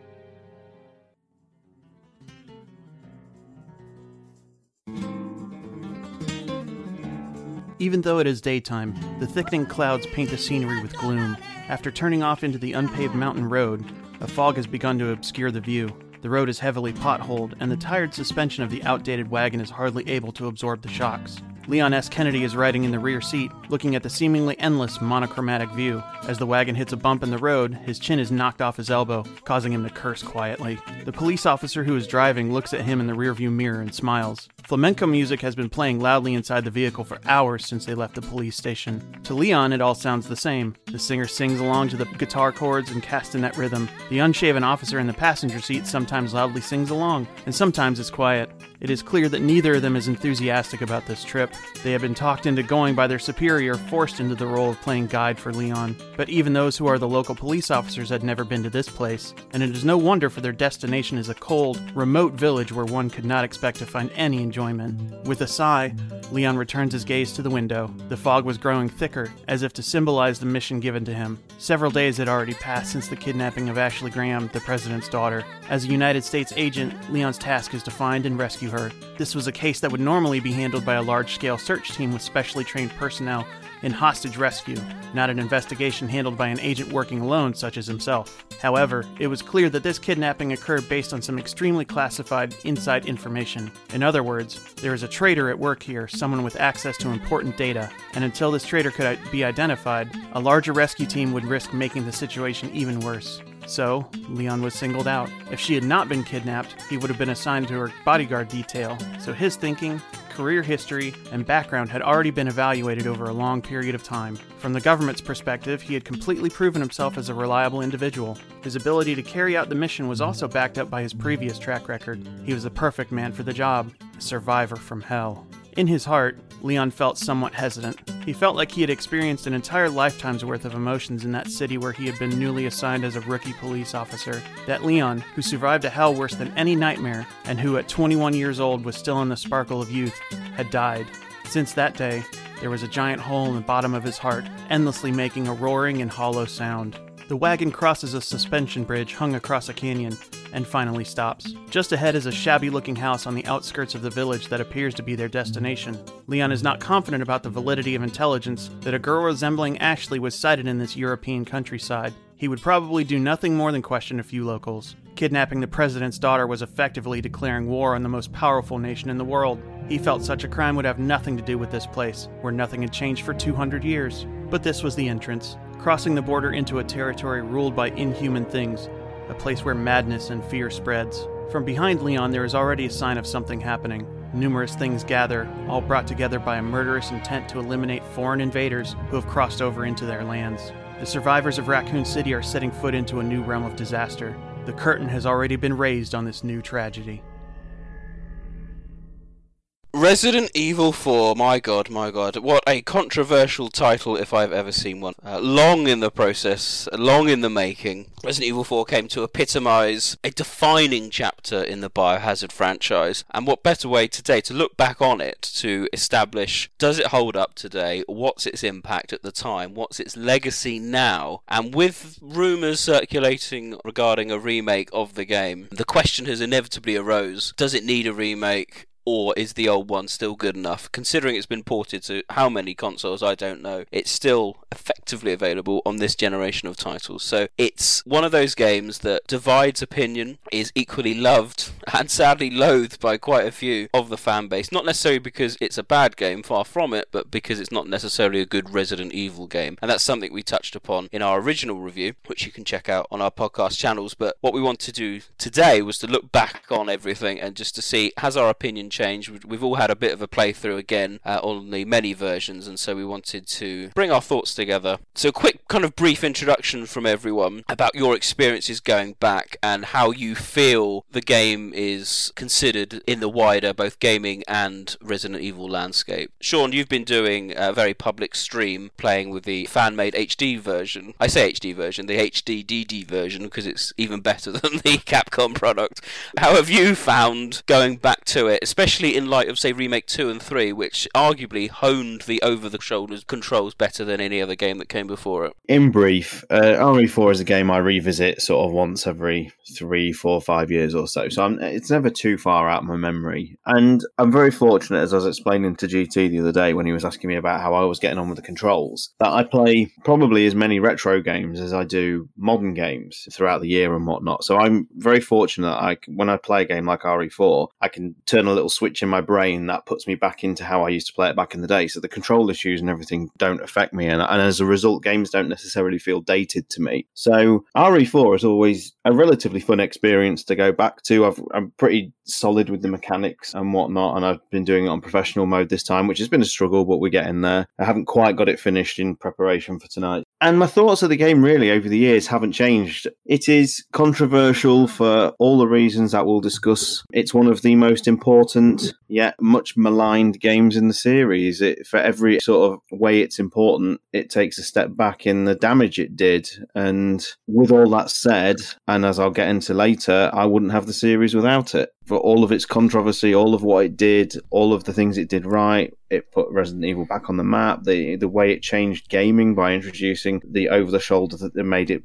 Even though it is daytime, the thickening clouds paint the scenery with gloom. After turning off into the unpaved mountain road, a fog has begun to obscure the view. The road is heavily potholed, and the tired suspension of the outdated wagon is hardly able to absorb the shocks. Leon S. Kennedy is riding in the rear seat, looking at the seemingly endless monochromatic view. As the wagon hits a bump in the road, his chin is knocked off his elbow, causing him to curse quietly. The police officer who is driving looks at him in the rearview mirror and smiles. Flamenco music has been playing loudly inside the vehicle for hours since they left the police station. To Leon, it all sounds the same. The singer sings along to the guitar chords and castanet rhythm. The unshaven officer in the passenger seat sometimes loudly sings along, and sometimes it's quiet. It is clear that neither of them is enthusiastic about this trip. They have been talked into going by their superior, forced into the role of playing guide for Leon. But even those who are the local police officers had never been to this place, and it is no wonder, for their destination is a cold, remote village where one could not expect to find any enjoyment. With a sigh, Leon returns his gaze to the window. The fog was growing thicker, as if to symbolize the mission given to him. Several days had already passed since the kidnapping of Ashley Graham, the president's daughter. As a United States agent, Leon's task is to find and rescue her. This was a case that would normally be handled by a large-scale search team with specially trained personnel in hostage rescue, not an investigation handled by an agent working alone such as himself. However, it was clear that this kidnapping occurred based on some extremely classified inside information. In other words, there is a traitor at work here, someone with access to important data, and until this traitor could be identified, a larger rescue team would risk making the situation even worse. So, Leon was singled out. If she had not been kidnapped, he would have been assigned to her bodyguard detail. So his thinking, career history, and background had already been evaluated over a long period of time. From the government's perspective, he had completely proven himself as a reliable individual. His ability to carry out the mission was also backed up by his previous track record. He was the perfect man for the job, a survivor from hell. In his heart, Leon felt somewhat hesitant. He felt like he had experienced an entire lifetime's worth of emotions in that city where he had been newly assigned as a rookie police officer. That Leon, who survived a hell worse than any nightmare, and who at 21 years old was still in the sparkle of youth, had died. Since that day, there was a giant hole in the bottom of his heart, endlessly making a roaring and hollow sound. The wagon crosses a suspension bridge hung across a canyon, and finally stops. Just ahead is a shabby-looking house on the outskirts of the village that appears to be their destination. Leon is not confident about the validity of intelligence that a girl resembling Ashley was sighted in this European countryside. He would probably do nothing more than question a few locals. Kidnapping the president's daughter was effectively declaring war on the most powerful nation in the world. He felt such a crime would have nothing to do with this place, where nothing had changed for 200 years. But this was the entrance, crossing the border into a territory ruled by inhuman things, a place where madness and fear spreads. From behind Leon, there is already a sign of something happening. Numerous things gather, all brought together by a murderous intent to eliminate foreign invaders who have crossed over into their lands. The survivors of Raccoon City are setting foot into a new realm of disaster. The curtain has already been raised on this new tragedy. Resident Evil 4, my god, what a controversial title if I've ever seen one. Long in the process, long in the making, Resident Evil 4 came to epitomise a defining chapter in the Biohazard franchise, and what better way today to look back on it to establish, does it hold up today, what's its impact at the time, what's its legacy now, and with rumours circulating regarding a remake of the game, the question has inevitably arose, does it need a remake? Or is the old one still good enough? Considering it's been ported to how many consoles, I don't know. It's still effectively available on this generation of titles. So it's one of those games that divides opinion, is equally loved and sadly loathed by quite a few of the fan base. Not necessarily because it's a bad game, far from it, but because it's not necessarily a good Resident Evil game. And that's something we touched upon in our original review, which you can check out on our podcast channels. But what we want to do today was to look back on everything and just to see, has our opinion changed? We've all had a bit of a playthrough again on the many versions, and so we wanted to bring our thoughts together. So a quick kind of brief introduction from everyone about your experiences going back and how you feel the game is considered in the wider both gaming and Resident Evil landscape. Sean, you've been doing a very public stream playing with the fan-made HD version. I say HD version, the HDDD version, because it's even better than the Capcom product. How have you found going back to it, especially in light of, say, Remake 2 and 3, which arguably honed the over-the-shoulders controls better than any other game that came before it? In brief, RE4 is a game I revisit sort of once every 3, 4, 5 years or so, so it's never too far out of my memory. And I'm very fortunate, as I was explaining to GT the other day when he was asking me about how I was getting on with the controls, that I play probably as many retro games as I do modern games throughout the year and whatnot. So I'm very fortunate that when I play a game like RE4, I can turn a little switch in my brain that puts me back into how I used to play it back in the day, so the control issues and everything don't affect me, and as a result games don't necessarily feel dated to me. So RE4 is always a relatively fun experience to go back to. I'm pretty solid with the mechanics and whatnot, and I've been doing it on professional mode this time, which has been a struggle, but we're getting there. I haven't quite got it finished in preparation for tonight, and my thoughts of the game really over the years haven't changed. It is controversial for all the reasons that we'll discuss. It's one of the most important yet much maligned games in the series. For every sort of way it's important, it takes a step back in the damage it did. And with all that said, and as I'll get into later, I wouldn't have the series without it. For all of its controversy, all of what it did, all of the things it did right, it put Resident Evil back on the map, the way it changed gaming by introducing the over-the-shoulder that made it,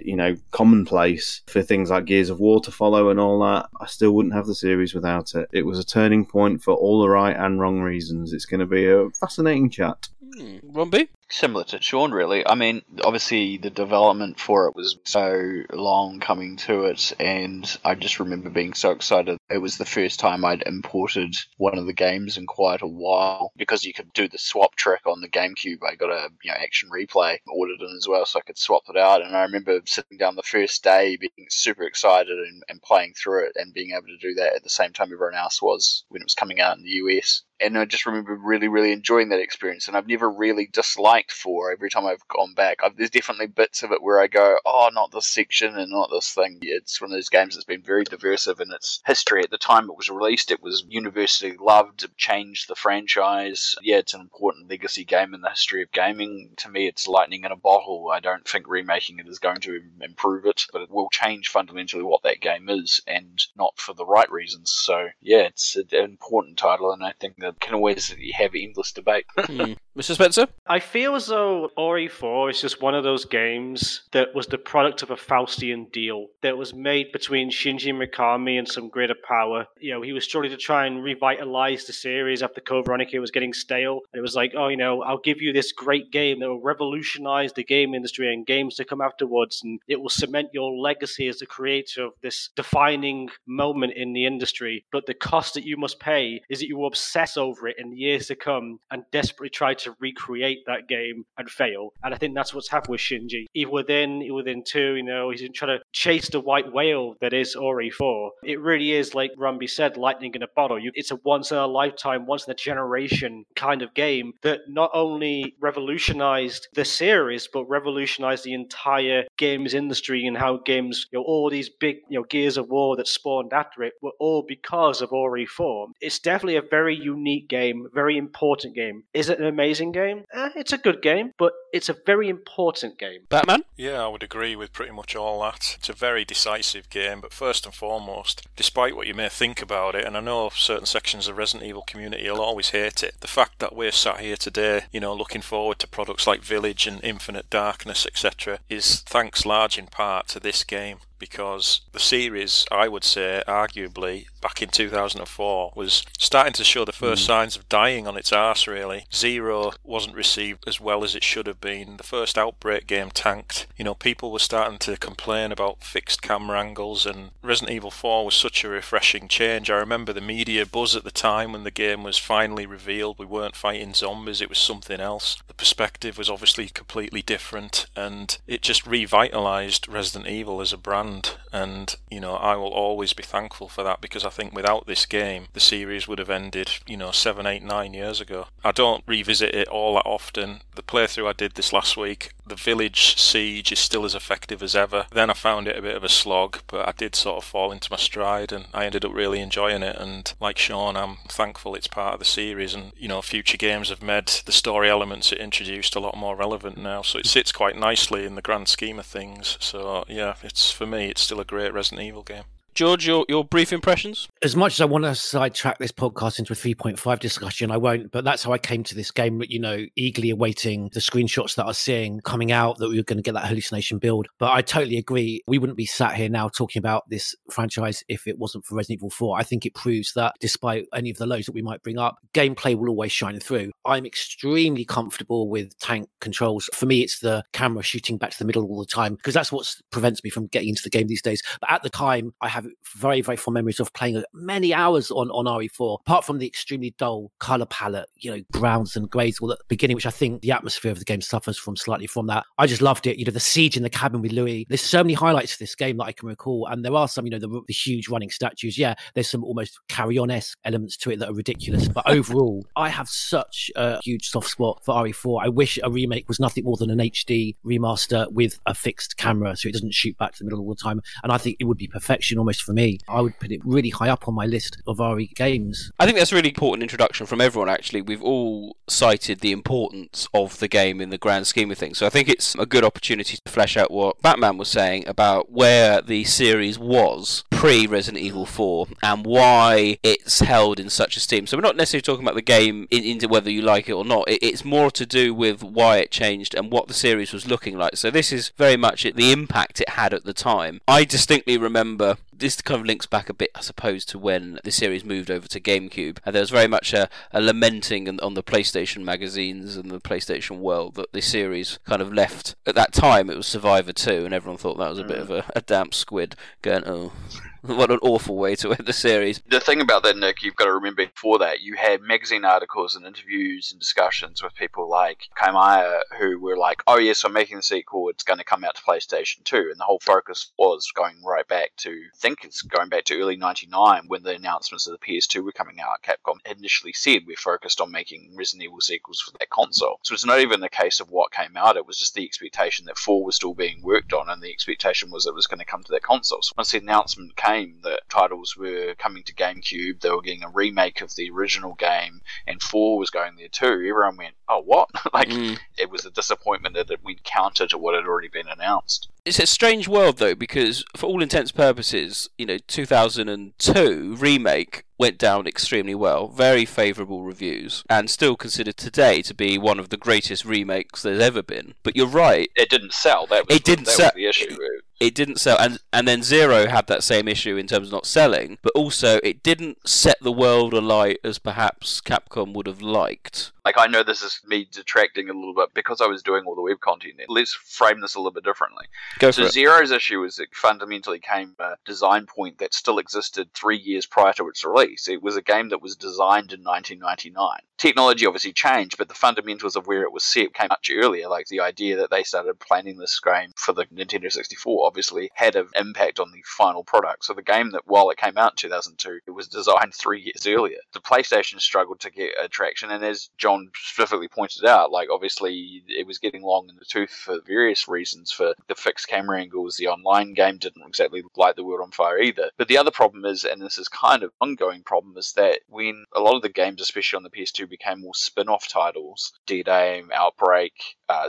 commonplace for things like Gears of War to follow and all that, I still wouldn't have the series without it. It was a turning point for all the right and wrong reasons. It's going to be a fascinating chat. Romby? Similar to Sean, really. I mean, obviously the development for it was so long coming to it, and I just remember being so excited. It was the first time I'd imported one of the games in quite a while, because you could do the swap trick on the GameCube. I got a Action Replay ordered in as well, so I could swap it out, and I remember sitting down the first day being super excited and playing through it and being able to do that at the same time everyone else was when it was coming out in the US. And I just remember really, really enjoying that experience. And I've never really disliked 4. Every time I've gone back, there's definitely bits of it where I go, oh, not this section and not this thing. It's one of those games that's been very diverse in its history. At the time it was released, it was universally loved. It changed the franchise. Yeah, it's an important legacy game in the history of gaming. To me, it's lightning in a bottle. I don't think remaking it is going to improve it, but it will change fundamentally what that game is, and not for the right reasons. So, yeah, it's an important title, and I think that can always have endless debate. Mr. Spencer? I feel as though RE4 is just one of those games that was the product of a Faustian deal that was made between Shinji Mikami and some greater power. You know, he was struggling to try and revitalize the series after Code Veronica was getting stale. And it was like, oh, you know, I'll give you this great game that will revolutionize the game industry and games to come afterwards. And it will cement your legacy as the creator of this defining moment in the industry. But the cost that you must pay is that you will obsess over it in the years to come and desperately try to recreate that game and fail. And I think that's what's happened with Shinji. Even within 2, you know, he's trying to chase the white whale that is RE4. It really is, like Rumby said, lightning in a bottle. It's a once-in-a-lifetime, once-in-a-generation kind of game that not only revolutionized the series, but revolutionized the entire games industry and how games, you know, all these big, you know, Gears of War that spawned after it were all because of RE4. It's definitely a very unique game, very important game. Is it an amazing game? It's a good game, but it's a very important game. Batman? Yeah, I would agree with pretty much all that. It's a very decisive game, but first and foremost, despite what you may think about it, and I know certain sections of the Resident Evil community will always hate it, the fact that we're sat here today, you know, looking forward to products like Village and Infinite Darkness, etc., is thanks large in part to this game. Because the series, I would say, arguably, back in 2004, was starting to show the first signs of dying on its arse, really. Zero wasn't received as well as it should have been. The first Outbreak game tanked. You know, people were starting to complain about fixed camera angles, and Resident Evil 4 was such a refreshing change. I remember the media buzz at the time when the game was finally revealed. We weren't fighting zombies, it was something else. The perspective was obviously completely different, and it just revitalized Resident Evil as a brand. And, you know, I will always be thankful for that, because I think without this game, the series would have ended, you know, 7, 8, 9 years ago. I don't revisit it all that often. The playthrough I did this last week, the village siege is still as effective as ever. Then I found it a bit of a slog, but I did sort of fall into my stride and I ended up really enjoying it. And like Sean, I'm thankful it's part of the series, and, you know, future games have made the story elements it introduced a lot more relevant now. So it sits quite nicely in the grand scheme of things. So, yeah, it's for me. It's still a great Resident Evil game. George, your brief impressions? As much as I want to sidetrack this podcast into a 3.5 discussion, I won't, but that's how I came to this game, you know, eagerly awaiting the screenshots that I was seeing coming out that we were going to get that hallucination build. But I totally agree. We wouldn't be sat here now talking about this franchise if it wasn't for Resident Evil 4. I think it proves that despite any of the lows that we might bring up, gameplay will always shine through. I'm extremely comfortable with tank controls. For me, it's the camera shooting back to the middle all the time, because that's what prevents me from getting into the game these days. But at the time, I have very, very fond memories of playing many hours on RE4, apart from the extremely dull colour palette, you know, browns and greys all at the beginning, which I think the atmosphere of the game suffers from slightly from that. I just loved it. You know, the siege in the cabin with Louis. There's so many highlights of this game that I can recall. And there are some, you know, the huge running statues. Yeah, there's some almost carry-on-esque elements to it that are ridiculous. But overall, I have such a huge soft spot for RE4. I wish a remake was nothing more than an HD remaster with a fixed camera so it doesn't shoot back to the middle all the time. And I think it would be perfection almost for me. I would put it really high up on my list of RE games. I think that's a really important introduction from everyone, actually. We've all cited the importance of the game in the grand scheme of things. So I think it's a good opportunity to flesh out what Batman was saying about where the series was pre-Resident Evil 4 and why it's held in such esteem. So we're not necessarily talking about the game into whether you like it or not. It's more to do with why it changed and what the series was looking like. So this is very much the impact it had at the time. I distinctly remember... This kind of links back a bit, I suppose, to when the series moved over to GameCube. And there was very much a lamenting on the PlayStation magazines and the PlayStation world that the series kind of left. At that time, it was Survivor 2, and everyone thought that was a bit of a damp squid going, oh... What an awful way to end the series. The thing about that, Nick, you've got to remember before that, you had magazine articles and interviews and discussions with people like Kaimaya, who were like, oh yes, I'm making the sequel, it's going to come out to PlayStation 2. And the whole focus was going right back to, I think it's going back to early 99 when the announcements of the PS2 were coming out. Capcom initially said we're focused on making Resident Evil sequels for that console. So it's not even the case of what came out, it was just the expectation that 4 was still being worked on and the expectation was it was going to come to that console. So once the announcement came, game that titles were coming to GameCube, they were getting a remake of the original game, and 4 was going there too. Everyone went, oh, what? It was a disappointment that it went counter to what had already been announced. It's a strange world, though, because for all intents and purposes, 2002 Remake went down extremely well, very favourable reviews, and still considered today to be one of the greatest remakes there's ever been. But you're right. It didn't sell. That was the issue. It didn't sell, and then Zero had that same issue in terms of not selling, but also it didn't set the world alight as perhaps Capcom would have liked. I know this is me detracting a little bit because I was doing all the web content. Let's frame this a little bit differently. So Zero's issue is it fundamentally came a design point that still existed 3 years prior to its release. It was a game that was designed in 1999. Technology obviously changed, but the fundamentals of where it was set came much earlier. Like the idea that they started planning this game for the Nintendo 64 obviously had an impact on the final product. So the game that, while it came out in 2002, it was designed 3 years earlier. The PlayStation struggled to get traction, and as John specifically pointed out, obviously it was getting long in the tooth for various reasons, for the fixed camera angles. The online game didn't exactly light the world on fire either. But the other problem is, and this is kind of an ongoing problem, is that when a lot of the games, especially on the PS2, became more spin-off titles, Dead Aim, Outbreak,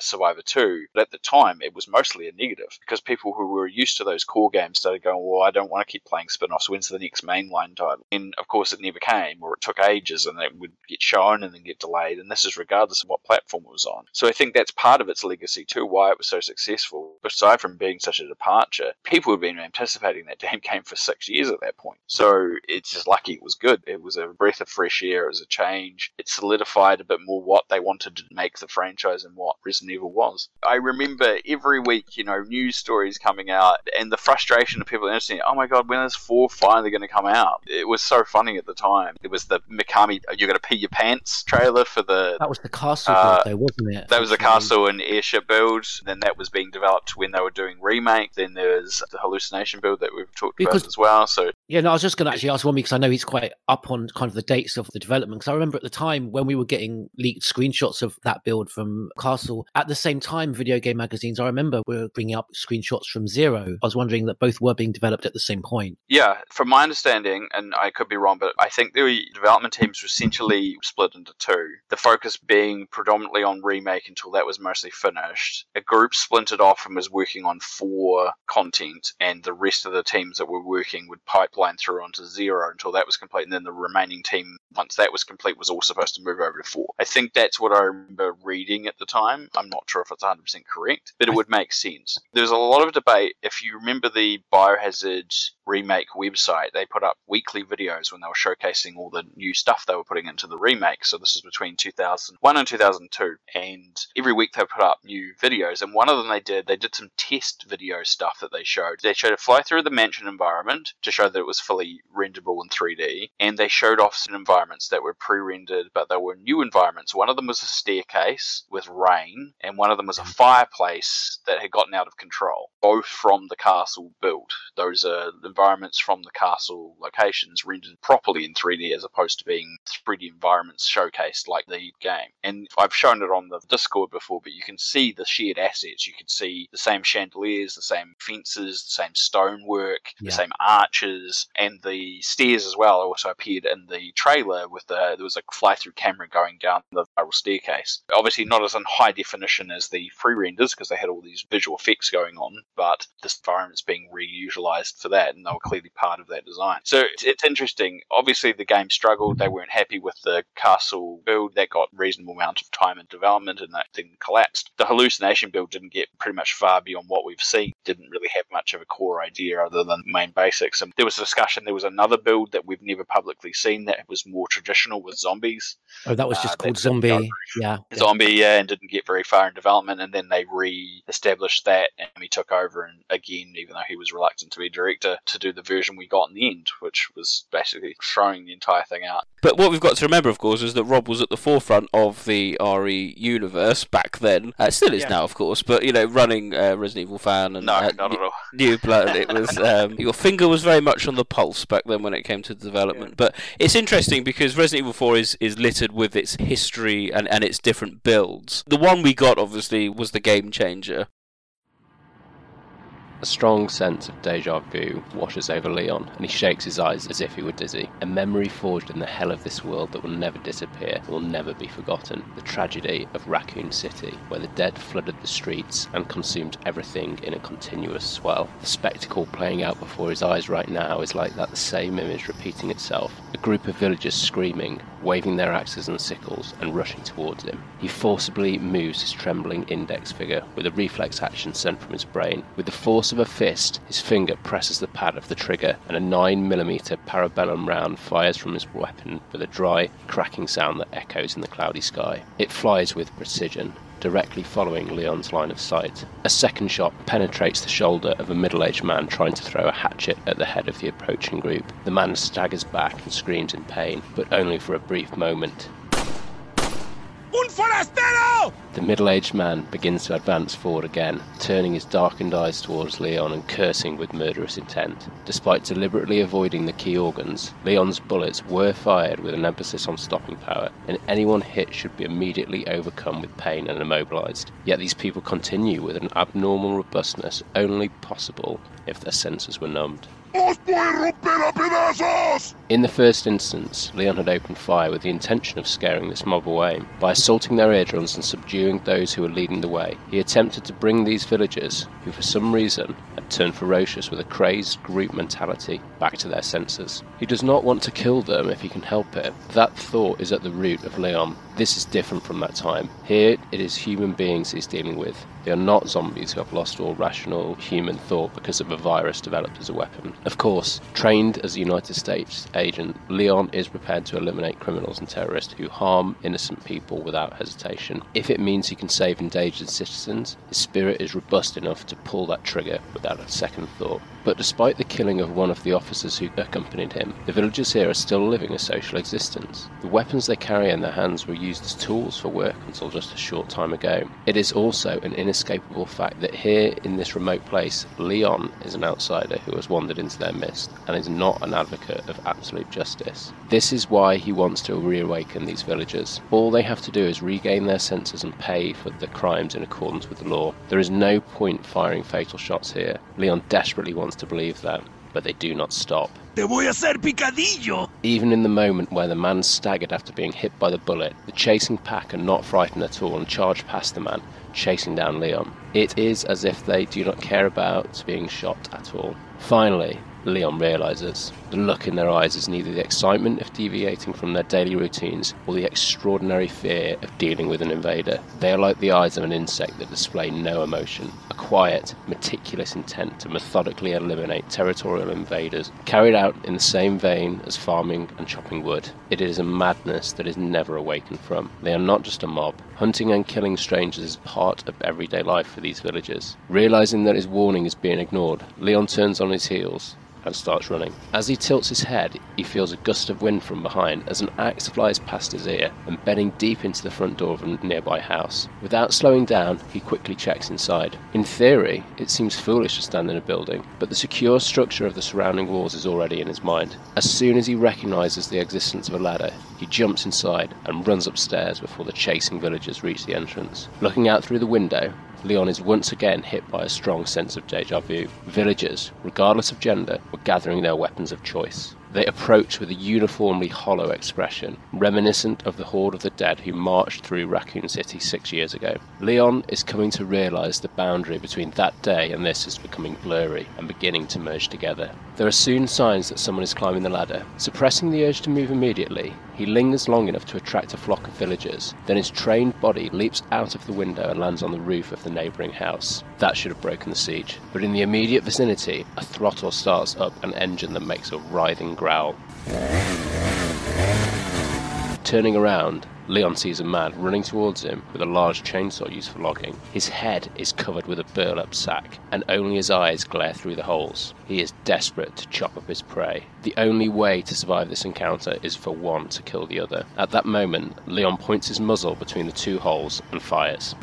Survivor 2, but at the time it was mostly a negative because people who were used to those core games started going, well, I don't want to keep playing spin-offs, when's the next mainline title? And of course it never came, or it took ages, and it would get shown and then get delayed, and this is regardless of what platform it was on. So I think that's part of its legacy too, why it was so successful. Aside from being such a departure, people had been anticipating that damn game for 6 years at that point, so it's just lucky it was good. It was a breath of fresh air, it was a change, it solidified a bit more what they wanted to make the franchise and what Resident Evil was. I remember every week, news stories coming out and the frustration of people interested, oh my god, when is 4 finally going to come out? It was so funny at the time. It was the Mikami, you're going to pee your pants trailer for the... That was the castle build though, wasn't it? That was the castle and airship build, then that was being developed when they were doing Remake, then there's the hallucination build that we've talked about as well. So yeah, no, I was just going to actually ask Romy, because I know he's quite up on kind of the dates of the development, because I remember at the time when we were getting leaked screenshots of that build from Castle, at the same time video game magazines, I remember, were bringing up screenshots from Zero. I was wondering that both were being developed at the same point. Yeah, from my understanding, and I could be wrong, but I think the development teams were essentially split into two, the focus being predominantly on Remake until that was mostly finished. A group splintered off and was working on 4 content, and the rest of the teams that were working would pipeline through onto Zero until that was complete, and then the remaining team, once that was complete, was all supposed to move over to 4. I think that's what I remember reading at the time. I'm not sure if it's 100% correct, but it would make sense. There's a lot of debate. If you remember the Biohazard Remake website, they put up weekly videos when they were showcasing all the new stuff they were putting into the remake. So this is between 2001 and 2002, and every week they put up new videos, and one of them they did some test video stuff that they showed. They showed a fly through the mansion environment to show that it was fully renderable in 3D, and they showed off some environments that were pre-rendered, but they were new environments. One of them was a staircase with rain, and one of them was a fireplace that had gotten out of control, both from the castle build. Those are environments from the castle locations rendered properly in 3D as opposed to being 3D environments showcased like the game. And I've shown it on the Discord before, but you can see the shared assets. You can see the same chandeliers, the same fences, the same stonework, the same arches, and the stairs as well also appeared in the trailer with there was a fly-through camera going down the viral staircase. Obviously not as in high definition as the pre-renders because they had all these visual effects going on, but this environment's being reutilized for that, and they were clearly part of that design. So it's interesting. Obviously the game struggled. They weren't happy with the castle build. That got a reasonable amount of time in development and that thing collapsed. The hallucination build didn't get pretty much far beyond what we've seen. Didn't really have much of a core idea other than main basics. And there was a discussion. There was another build that we've never publicly seen that was more traditional with zombies. Oh, that was just called Zombie. And didn't get very far in development. And then they re-established that and he took over, and again, even though he was reluctant to be director, to do the version we got in the end, which was basically throwing the entire thing out. But what we've got to remember, of course, is that Rob was at the forefront of the RE universe back then. Still is now, of course, but, running Resident Evil fan and not at all. New blood, it was your finger was very much on the pulse back then when it came to development. But it's interesting because Resident Evil 4 is littered with its history and its different builds. The one we got, obviously, was the game changer. A strong sense of deja vu washes over Leon, and he shakes his eyes as if he were dizzy. A memory forged in the hell of this world that will never disappear, will never be forgotten. The tragedy of Raccoon City, where the dead flooded the streets and consumed everything in a continuous swell. The spectacle playing out before his eyes right now is like that same image repeating itself. A group of villagers screaming, waving their axes and sickles, and rushing towards him. He forcibly moves his trembling index figure with a reflex action sent from his brain. With the force of a fist, his finger presses the pad of the trigger, and a 9mm parabellum round fires from his weapon with a dry, cracking sound that echoes in the cloudy sky. It flies with precision, directly following Leon's line of sight. A second shot penetrates the shoulder of a middle-aged man trying to throw a hatchet at the head of the approaching group. The man staggers back and screams in pain, but only for a brief moment. Un forastero! The middle-aged man begins to advance forward again, turning his darkened eyes towards Leon and cursing with murderous intent. Despite deliberately avoiding the key organs, Leon's bullets were fired with an emphasis on stopping power, and anyone hit should be immediately overcome with pain and immobilized. Yet these people continue with an abnormal robustness only possible if their senses were numbed. In the first instance, Leon had opened fire with the intention of scaring this mob away. By assaulting their eardrums and subduing those who were leading the way, he attempted to bring these villagers, who for some reason had turned ferocious with a crazed group mentality, back to their senses. He does not want to kill them if he can help it. That thought is at the root of Leon. This is different from that time. Here, it is human beings he's dealing with. They are not zombies who have lost all rational human thought because of a virus developed as a weapon. Of course, trained as a United States agent, Leon is prepared to eliminate criminals and terrorists who harm innocent people without hesitation. If it means he can save endangered citizens, his spirit is robust enough to pull that trigger without a second thought. But despite the killing of one of the officers who accompanied him, the villagers here are still living a social existence. The weapons they carry in their hands were used as tools for work until just a short time ago. It is also an inescapable fact that here, in this remote place, Leon is an outsider who has wandered into their midst and is not an advocate of absolute justice. This is why he wants to reawaken these villagers. All they have to do is regain their senses and pay for the crimes in accordance with the law. There is no point firing fatal shots here. Leon desperately wants to believe that, but they do not stop. Te voy a hacer picadillo! Even in the moment where the man staggered after being hit by the bullet, the chasing pack are not frightened at all and charge past the man, chasing down Leon. It is as if they do not care about being shot at all. Finally, Leon realizes. The look in their eyes is neither the excitement of deviating from their daily routines or the extraordinary fear of dealing with an invader. They are like the eyes of an insect that display no emotion. A quiet, meticulous intent to methodically eliminate territorial invaders, carried out in the same vein as farming and chopping wood. It is a madness that is never awakened from. They are not just a mob. Hunting and killing strangers is part of everyday life for these villagers. Realizing that his warning is being ignored, Leon turns on his heels and starts running. As he tilts his head, he feels a gust of wind from behind as an axe flies past his ear and bending deep into the front door of a nearby house. Without slowing down, he quickly checks inside. In theory, it seems foolish to stand in a building, but the secure structure of the surrounding walls is already in his mind. As soon as he recognizes the existence of a ladder, he jumps inside and runs upstairs before the chasing villagers reach the entrance. Looking out through the window, Leon is once again hit by a strong sense of deja vu. Villagers, regardless of gender, were gathering their weapons of choice. They approach with a uniformly hollow expression, reminiscent of the horde of the dead who marched through Raccoon City 6 years ago. Leon is coming to realize the boundary between that day and this is becoming blurry and beginning to merge together. There are soon signs that someone is climbing the ladder. Suppressing the urge to move immediately, he lingers long enough to attract a flock of villagers, then his trained body leaps out of the window and lands on the roof of the neighboring house. That should have broken the siege, but in the immediate vicinity, a throttle starts up an engine that makes a writhing growl. Turning around, Leon sees a man running towards him with a large chainsaw used for logging. His head is covered with a burlap sack, and only his eyes glare through the holes. He is desperate to chop up his prey. The only way to survive this encounter is for one to kill the other. At that moment, Leon points his muzzle between the two holes and fires.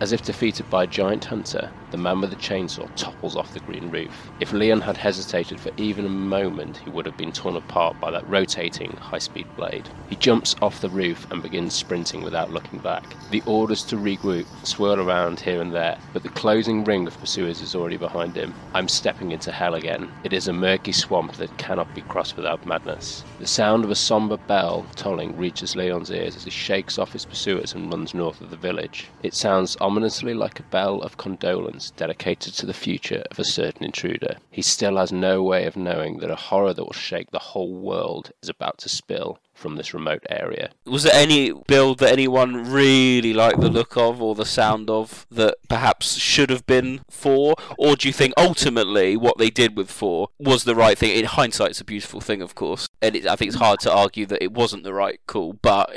As if defeated by a giant hunter, the man with the chainsaw topples off the green roof. If Leon had hesitated for even a moment, he would have been torn apart by that rotating, high-speed blade. He jumps off the roof and begins sprinting without looking back. The orders to regroup swirl around here and there, but the closing ring of pursuers is already behind him. I'm stepping into hell again. It is a murky swamp that cannot be crossed without madness. The sound of a somber bell tolling reaches Leon's ears as he shakes off his pursuers and runs north of the village. It sounds ominously like a bell of condolence dedicated to the future of a certain intruder. He still has no way of knowing that a horror that will shake the whole world is about to spill from this remote area. Was there any build that anyone really liked the look of or the sound of that perhaps should have been 4? Or do you think ultimately what they did with 4 was the right thing? In hindsight, it's a beautiful thing, of course. And I think it's hard to argue that it wasn't the right call. But,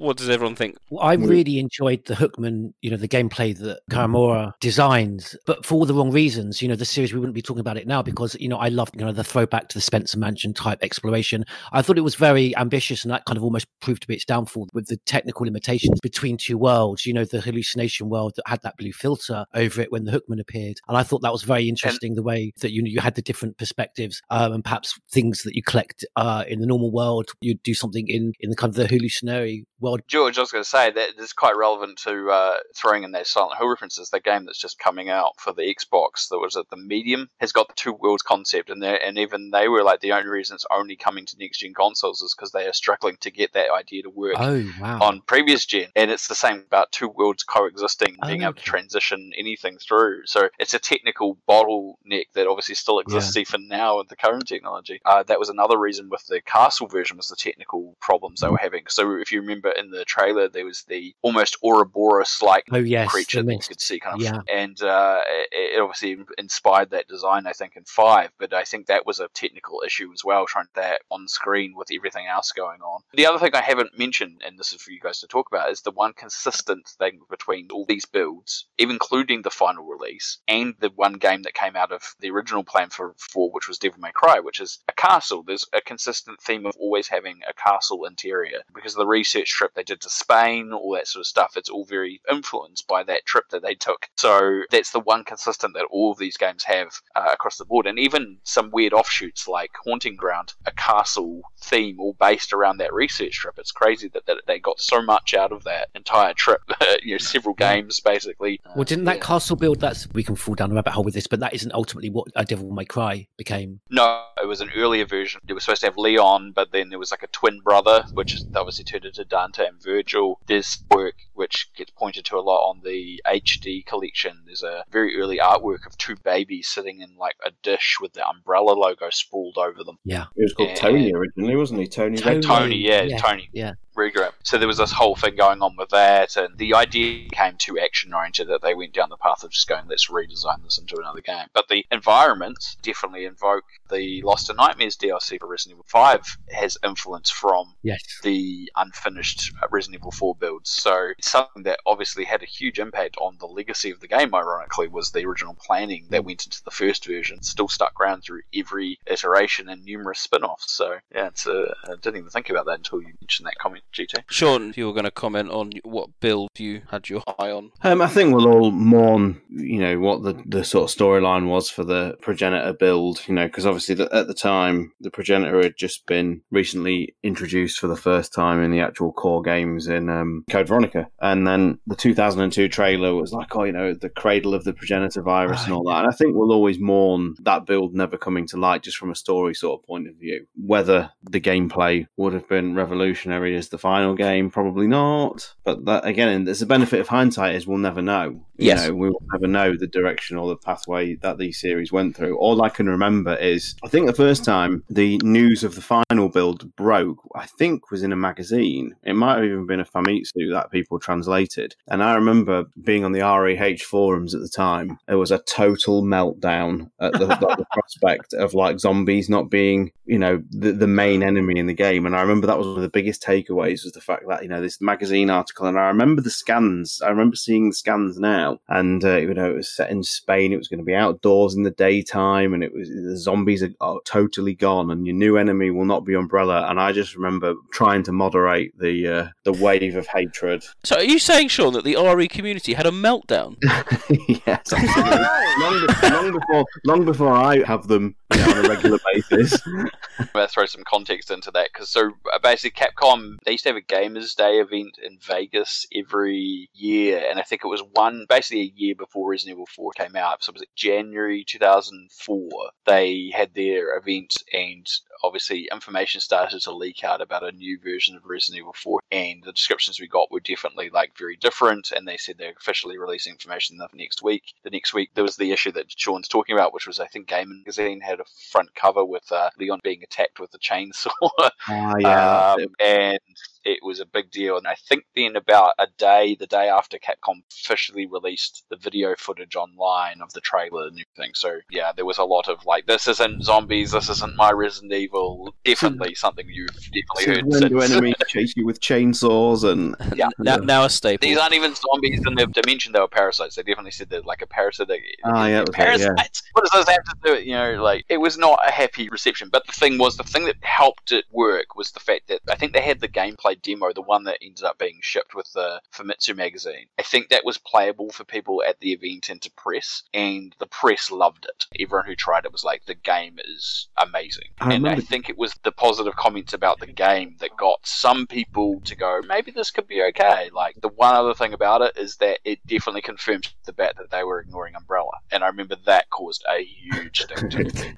what does everyone think? Well, I really enjoyed the Hookman, the gameplay that Karamura designs, but for all the wrong reasons. The series, we wouldn't be talking about it now because, I loved, the throwback to the Spencer Mansion type exploration. I thought it was very ambitious, and that kind of almost proved to be its downfall with the technical limitations between two worlds, the hallucination world that had that blue filter over it when the Hookman appeared. And I thought that was very interesting, the way that you had the different perspectives, and perhaps things that you collect in the normal world, you'd do something in the kind of the hallucinatory world. George, I was going to say that it's quite relevant to throwing in their Silent Hill references. The game that's just coming out for the Xbox that was at The Medium has got the two worlds concept in there, and even they were like the only reason it's only coming to next gen consoles is because they are struggling to get that idea to work on previous gen, and it's the same about two worlds coexisting, being able to transition anything through. So it's a technical bottleneck that obviously still exists even now with the current technology. That was another reason with the Castle version, was the technical problems they were having. So if you remember in the trailer, there was the almost Ouroboros-like creature that you could see kind of, and it obviously inspired that design, I think, in 5. But I think that was a technical issue as well, trying that on screen with everything else going on. The other thing I haven't mentioned, and this is for you guys to talk about, is the one consistent thing between all these builds, even including the final release, and the one game that came out of the original plan for 4, which was Devil May Cry, which is a castle. There's a consistent theme of always having a castle interior, because of the research trip they did to Spain, all that sort of stuff. It's all very influenced by that trip that they took. So that's the one consistent that all of these games have across the board. And even some weird offshoots like Haunting Ground, a castle theme all based around that research trip. It's crazy that they got so much out of that entire trip. Several games basically. Well, didn't that castle build, we can fall down a rabbit hole with this, but that isn't ultimately what Devil May Cry became. No, it was an earlier version. It was supposed to have Leon, but then there was like a twin brother, which obviously turned into Dante and Virgil. There's work which gets pointed to a lot on the HD collection. There's a very early artwork of two babies sitting in like a dish with the Umbrella logo sprawled over them. Yeah. It was called Tony originally, wasn't he? Tony. Yeah. Regroup. So there was this whole thing going on with that, and the idea came too action-oriented that they went down the path of just going, let's redesign this into another game. But the environments definitely invoke the Lost in Nightmares DLC for Resident Evil 5 has influence from the unfinished Resident Evil 4 builds. So it's something that obviously had a huge impact on the legacy of the game, ironically, was the original planning that went into the first version, still stuck around through every iteration and numerous spin-offs. So yeah, I didn't even think about that until you mentioned that comment. GT. Sean, you were going to comment on what build you had your eye on. I think we'll all mourn, what the sort of storyline was for the Progenitor build, because obviously at the time, the Progenitor had just been recently introduced for the first time in the actual core games in Code Veronica. And then the 2002 trailer was like, the cradle of the Progenitor virus and all that. And I think we'll always mourn that build never coming to light just from a story sort of point of view. Whether the gameplay would have been revolutionary as the final game, probably not, but that again, there's the benefit of hindsight is we'll never know. We will never know the direction or the pathway that these series went through. All I can remember is I think the first time the news of the final build broke, I think was in a magazine. It might have even been a Famitsu that people translated, and I remember being on the REH forums at the time. It was a total meltdown at the, the prospect of like zombies not being the main enemy in the game, and I remember that was one of the biggest takeaways ways was the fact that, you know, this magazine article, and I remember the scans. I remember seeing the scans now, and you know, it was set in Spain. It was going to be outdoors in the daytime, and it was the zombies are totally gone, and your new enemy will not be Umbrella. And I just remember trying to moderate the wave of hatred. So, are you saying, Sean, that the RE community had a meltdown? Yes, absolutely. long before I have them, you know, on a regular basis. Let's throw some context into that, because so basically Capcom, they used to have a Gamers Day event in Vegas every year, and I think it was basically a year before Resident Evil 4 came out. So it was like January 2004 they had their event, and obviously information started to leak out about a new version of Resident Evil 4, and the descriptions we got were definitely like very different, and they said they're officially releasing information next week. The next week there was the issue that Sean's talking about, which was I think Game Magazine had a front cover with Leon being attacked with a chainsaw. And it was a big deal, and I think then about the day after, Capcom officially released the video footage online of the trailer and everything. So yeah, there was a lot of like, this isn't zombies, this isn't my Resident Evil. Definitely something you've definitely heard. When do enemies chase you with chainsaws and yeah, now a staple. These aren't even zombies in their dimension; they were parasites. They definitely said they're like a parasitic. Parasites. Yeah. What does this have to do? You know, like it was not a happy reception. But the thing that helped it work was the fact that I think they had the gameplay demo, the one that ended up being shipped with the Famitsu magazine. I think that was playable for people at the event and to press, and the press loved it. Everyone who tried it was like, the game is amazing. I think it was the positive comments about the game that got some people to go, maybe this could be okay. Like, the one other thing about it is that it definitely confirmed the bet that they were ignoring Umbrella. And I remember that caused a huge thing.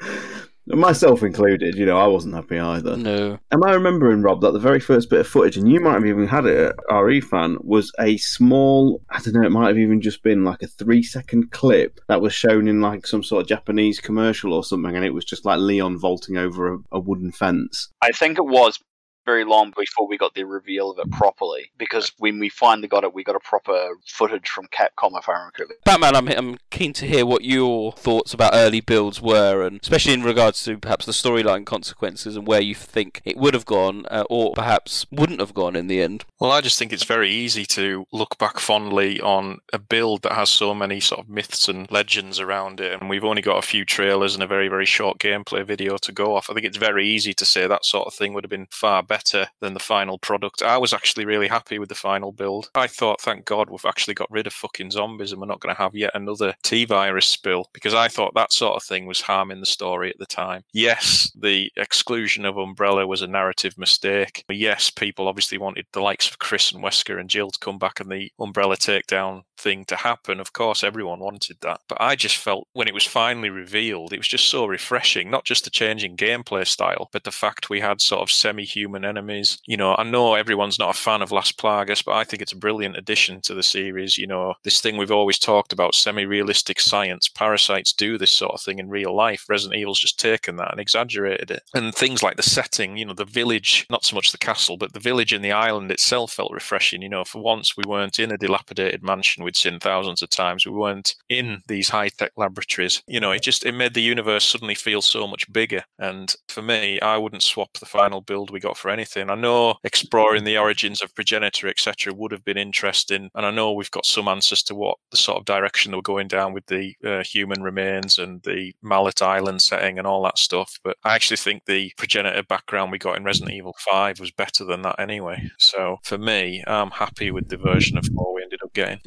Myself included, you know, I wasn't happy either. No. Am I remembering, Rob, that the very first bit of footage, and you might have even had it at RE Fan, was a small, I don't know, it might have even just been like a 3-second clip that was shown in like some sort of Japanese commercial or something, and it was just like Leon vaulting over a wooden fence. I think it was very long before we got the reveal of it properly, because when we finally got it, we got a proper footage from Capcom, if I remember correctly. Batman, I'm keen to hear what your thoughts about early builds were, and especially in regards to perhaps the storyline consequences and where you think it would have gone, or perhaps wouldn't have gone in the end. Well, I just think it's very easy to look back fondly on a build that has so many sort of myths and legends around it, and we've only got a few trailers and a very, very short gameplay video to go off. I think it's very easy to say that sort of thing would have been far better than the final product. I was actually really happy with the final build. I thought, thank God, we've actually got rid of fucking zombies and we're not going to have yet another T-virus spill, because I thought that sort of thing was harming the story at the time. Yes, the exclusion of Umbrella was a narrative mistake. Yes, people obviously wanted the likes of Chris and Wesker and Jill to come back and the Umbrella takedown thing to happen. Of course, everyone wanted that. But I just felt when it was finally revealed, it was just so refreshing, not just the change in gameplay style, but the fact we had sort of semi-human enemies. You know, I know everyone's not a fan of Las Plagas, but I think it's a brilliant addition to the series. You know, this thing we've always talked about, semi-realistic science. Parasites do this sort of thing in real life. Resident Evil's just taken that and exaggerated it. And things like the setting, you know, the village, not so much the castle, but the village and the island itself felt refreshing. You know, for once we weren't in a dilapidated mansion we'd seen thousands of times. We weren't in these high-tech laboratories. You know, it made the universe suddenly feel so much bigger. And for me, I wouldn't swap the final build we got for anything. I know exploring the origins of Progenitor, etc., would have been interesting, and I know we've got some answers to what the sort of direction they were going down with the human remains and the Mallet Island setting and all that stuff, but I actually think the Progenitor background we got in Resident Evil 5 was better than that anyway. So for me, I'm happy with the version of 4 we ended up getting.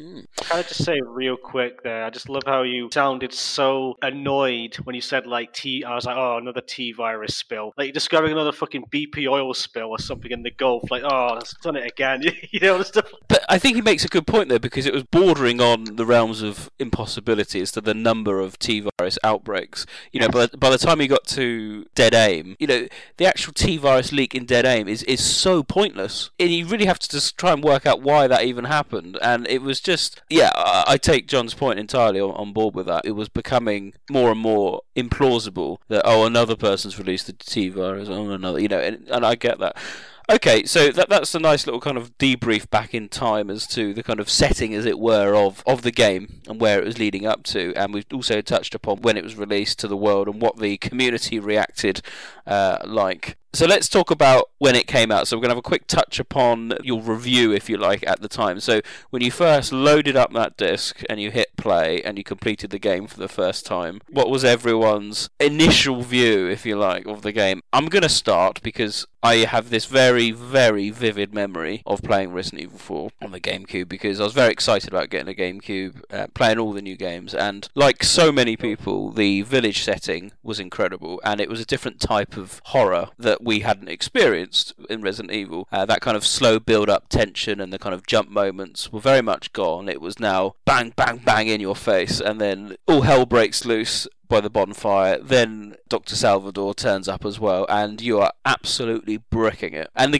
Can I just say real quick there, I just love how you sounded so annoyed when you said like I was like, oh, another T-virus spill. Like you're describing another fucking BP oil spill or something in the Gulf, like, oh, that's done it again. You know, stuff. But I think he makes a good point there, because it was bordering on the realms of impossibility as to the number of T-virus outbreaks. You know, by the time you got to Dead Aim, you know, the actual T-virus leak in Dead Aim is so pointless, and you really have to just try and work out why that even happened. And it was just, yeah, I take John's point entirely on board with that. It was becoming more and more implausible that, oh, another person's released the T-virus, oh, another, you know, and I get that. Okay, so that's a nice little kind of debrief back in time as to the kind of setting, as it were, of the game and where it was leading up to. And we've also touched upon when it was released to the world and what the community reacted like. So let's talk about when it came out. So we're going to have a quick touch upon your review, if you like, at the time. So when you first loaded up that disc and you hit play and you completed the game for the first time, what was everyone's initial view, if you like, of the game? I'm going to start because I have this very, very vivid memory of playing Resident Evil 4 on the GameCube because I was very excited about getting a GameCube, playing all the new games. And like so many people, the village setting was incredible, and it was a different type of horror that we hadn't experienced in Resident Evil. That kind of slow build-up tension and the kind of jump moments were very much gone. It was now bang, bang, bang in your face, and then all hell breaks loose by the bonfire. Then Dr. Salvador turns up as well, and you are absolutely bricking it. And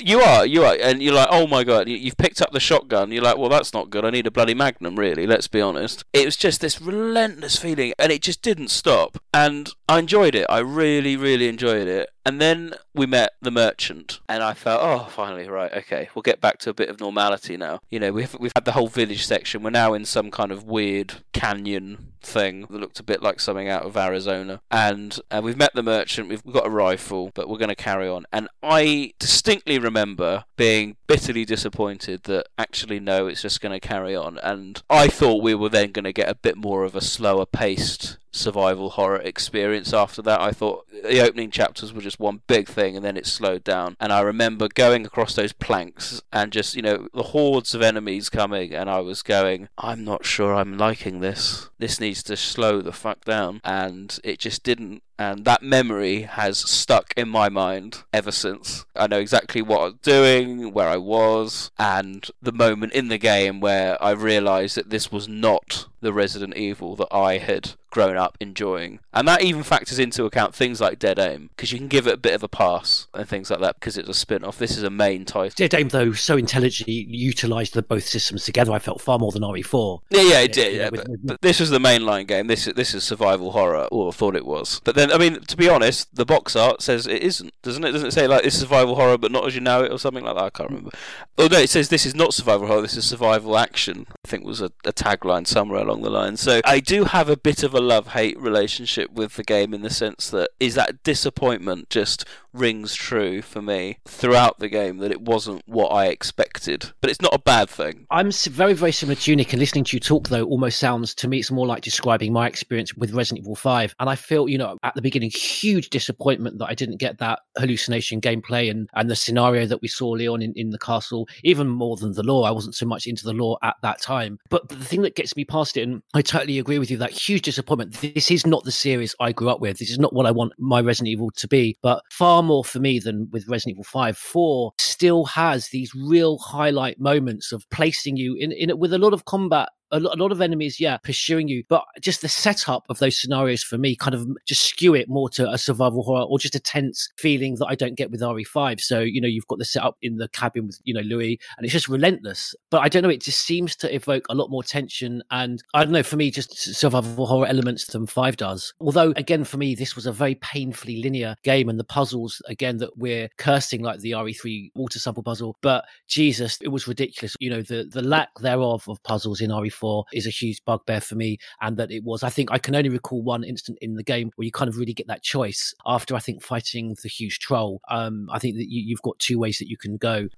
you are, and you're like, oh my god, you've picked up the shotgun. You're like, well, that's not good. I need a bloody magnum, really. Let's be honest. It was just this relentless feeling, and it just didn't stop. And I enjoyed it. I really, really enjoyed it. And then we met the merchant, and I felt, oh, finally, right, okay, we'll get back to a bit of normality now. You know, we've had the whole village section. We're now in some kind of weird canyon thing that looked a bit like something out of Arizona, and we've met the merchant. We've got a rifle, but we're going to carry on. And I distinctly remember being bitterly disappointed that actually no, it's just going to carry on. And I thought we were then going to get a bit more of a slower paced survival horror experience after that. I thought the opening chapters were just one big thing, and then it slowed down. And I remember going across those planks and just, you know, the hordes of enemies coming, and I was going, I'm not sure I'm liking this. This needs to slow the fuck down. And it just didn't. And that memory has stuck in my mind ever since. I know exactly what I was doing, where I was, and the moment in the game where I realised that this was not the Resident Evil that I had grown up enjoying. And that even factors into account things like Dead Aim, because you can give it a bit of a pass and things like that because it's a spin-off. This is a main title. Dead Aim, though, so intelligently utilised the both systems together, I felt, far more than RE4. Yeah, it did. Yeah, but this was the mainline game. This is survival horror, or I thought it was. But then, I mean, to be honest, the box art says it isn't, doesn't it? Doesn't it say, like, it's survival horror, but not as you know it, or something like that? I can't remember. Oh, no, it says this is not survival horror, this is survival action, I think was a tagline somewhere along the line. So I do have a bit of a love-hate relationship with the game, in the sense that is that disappointment just rings true for me throughout the game, that it wasn't what I expected. But it's not a bad thing. I'm very, very similar to you, Nick, and listening to you talk, though, almost sounds, to me, it's more like describing my experience with Resident Evil 5. And I feel, you know, at the beginning, huge disappointment that I didn't get that hallucination gameplay and the scenario that we saw Leon in the castle, even more than the lore. I wasn't so much into the lore at that time. But the thing that gets me past it, and I totally agree with you, that huge disappointment. This is not the series I grew up with. This is not what I want my Resident Evil to be. But far more for me than with Resident Evil 5. 4 still has these real highlight moments of placing you in with a lot of combat, a lot of enemies, yeah, pursuing you. But just the setup of those scenarios for me kind of just skew it more to a survival horror, or just a tense feeling that I don't get with RE5. So, you know, you've got the setup in the cabin with, you know, Louis, and it's just relentless. But I don't know, it just seems to evoke a lot more tension. And I don't know, for me, just survival horror elements than 5 does. Although, again, for me, this was a very painfully linear game, and the puzzles, again, that we're cursing, like the RE3 water sample puzzle. But Jesus, it was ridiculous. You know, the lack thereof of puzzles in RE4 is a huge bugbear for me, and that it was, I think I can only recall one instant in the game where you kind of really get that choice after, I think, fighting the huge troll. I think that you've got 2 ways that you can go.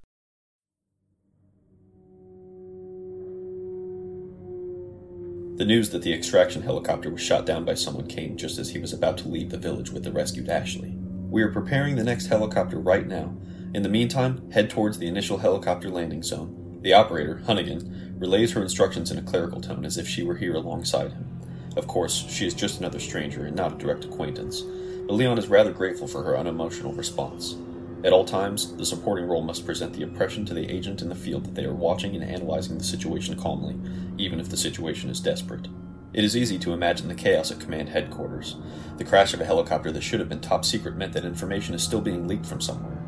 The news that the extraction helicopter was shot down by someone came just as he was about to leave the village with the rescued Ashley. We are preparing the next helicopter right now. In the meantime, head towards the initial helicopter landing zone. The operator, Hunnigan, relays her instructions in a clerical tone as if she were here alongside him. Of course, she is just another stranger and not a direct acquaintance, but Leon is rather grateful for her unemotional response. At all times, the supporting role must present the impression to the agent in the field that they are watching and analyzing the situation calmly, even if the situation is desperate. It is easy to imagine the chaos at command headquarters. The crash of a helicopter that should have been top secret meant that information is still being leaked from somewhere.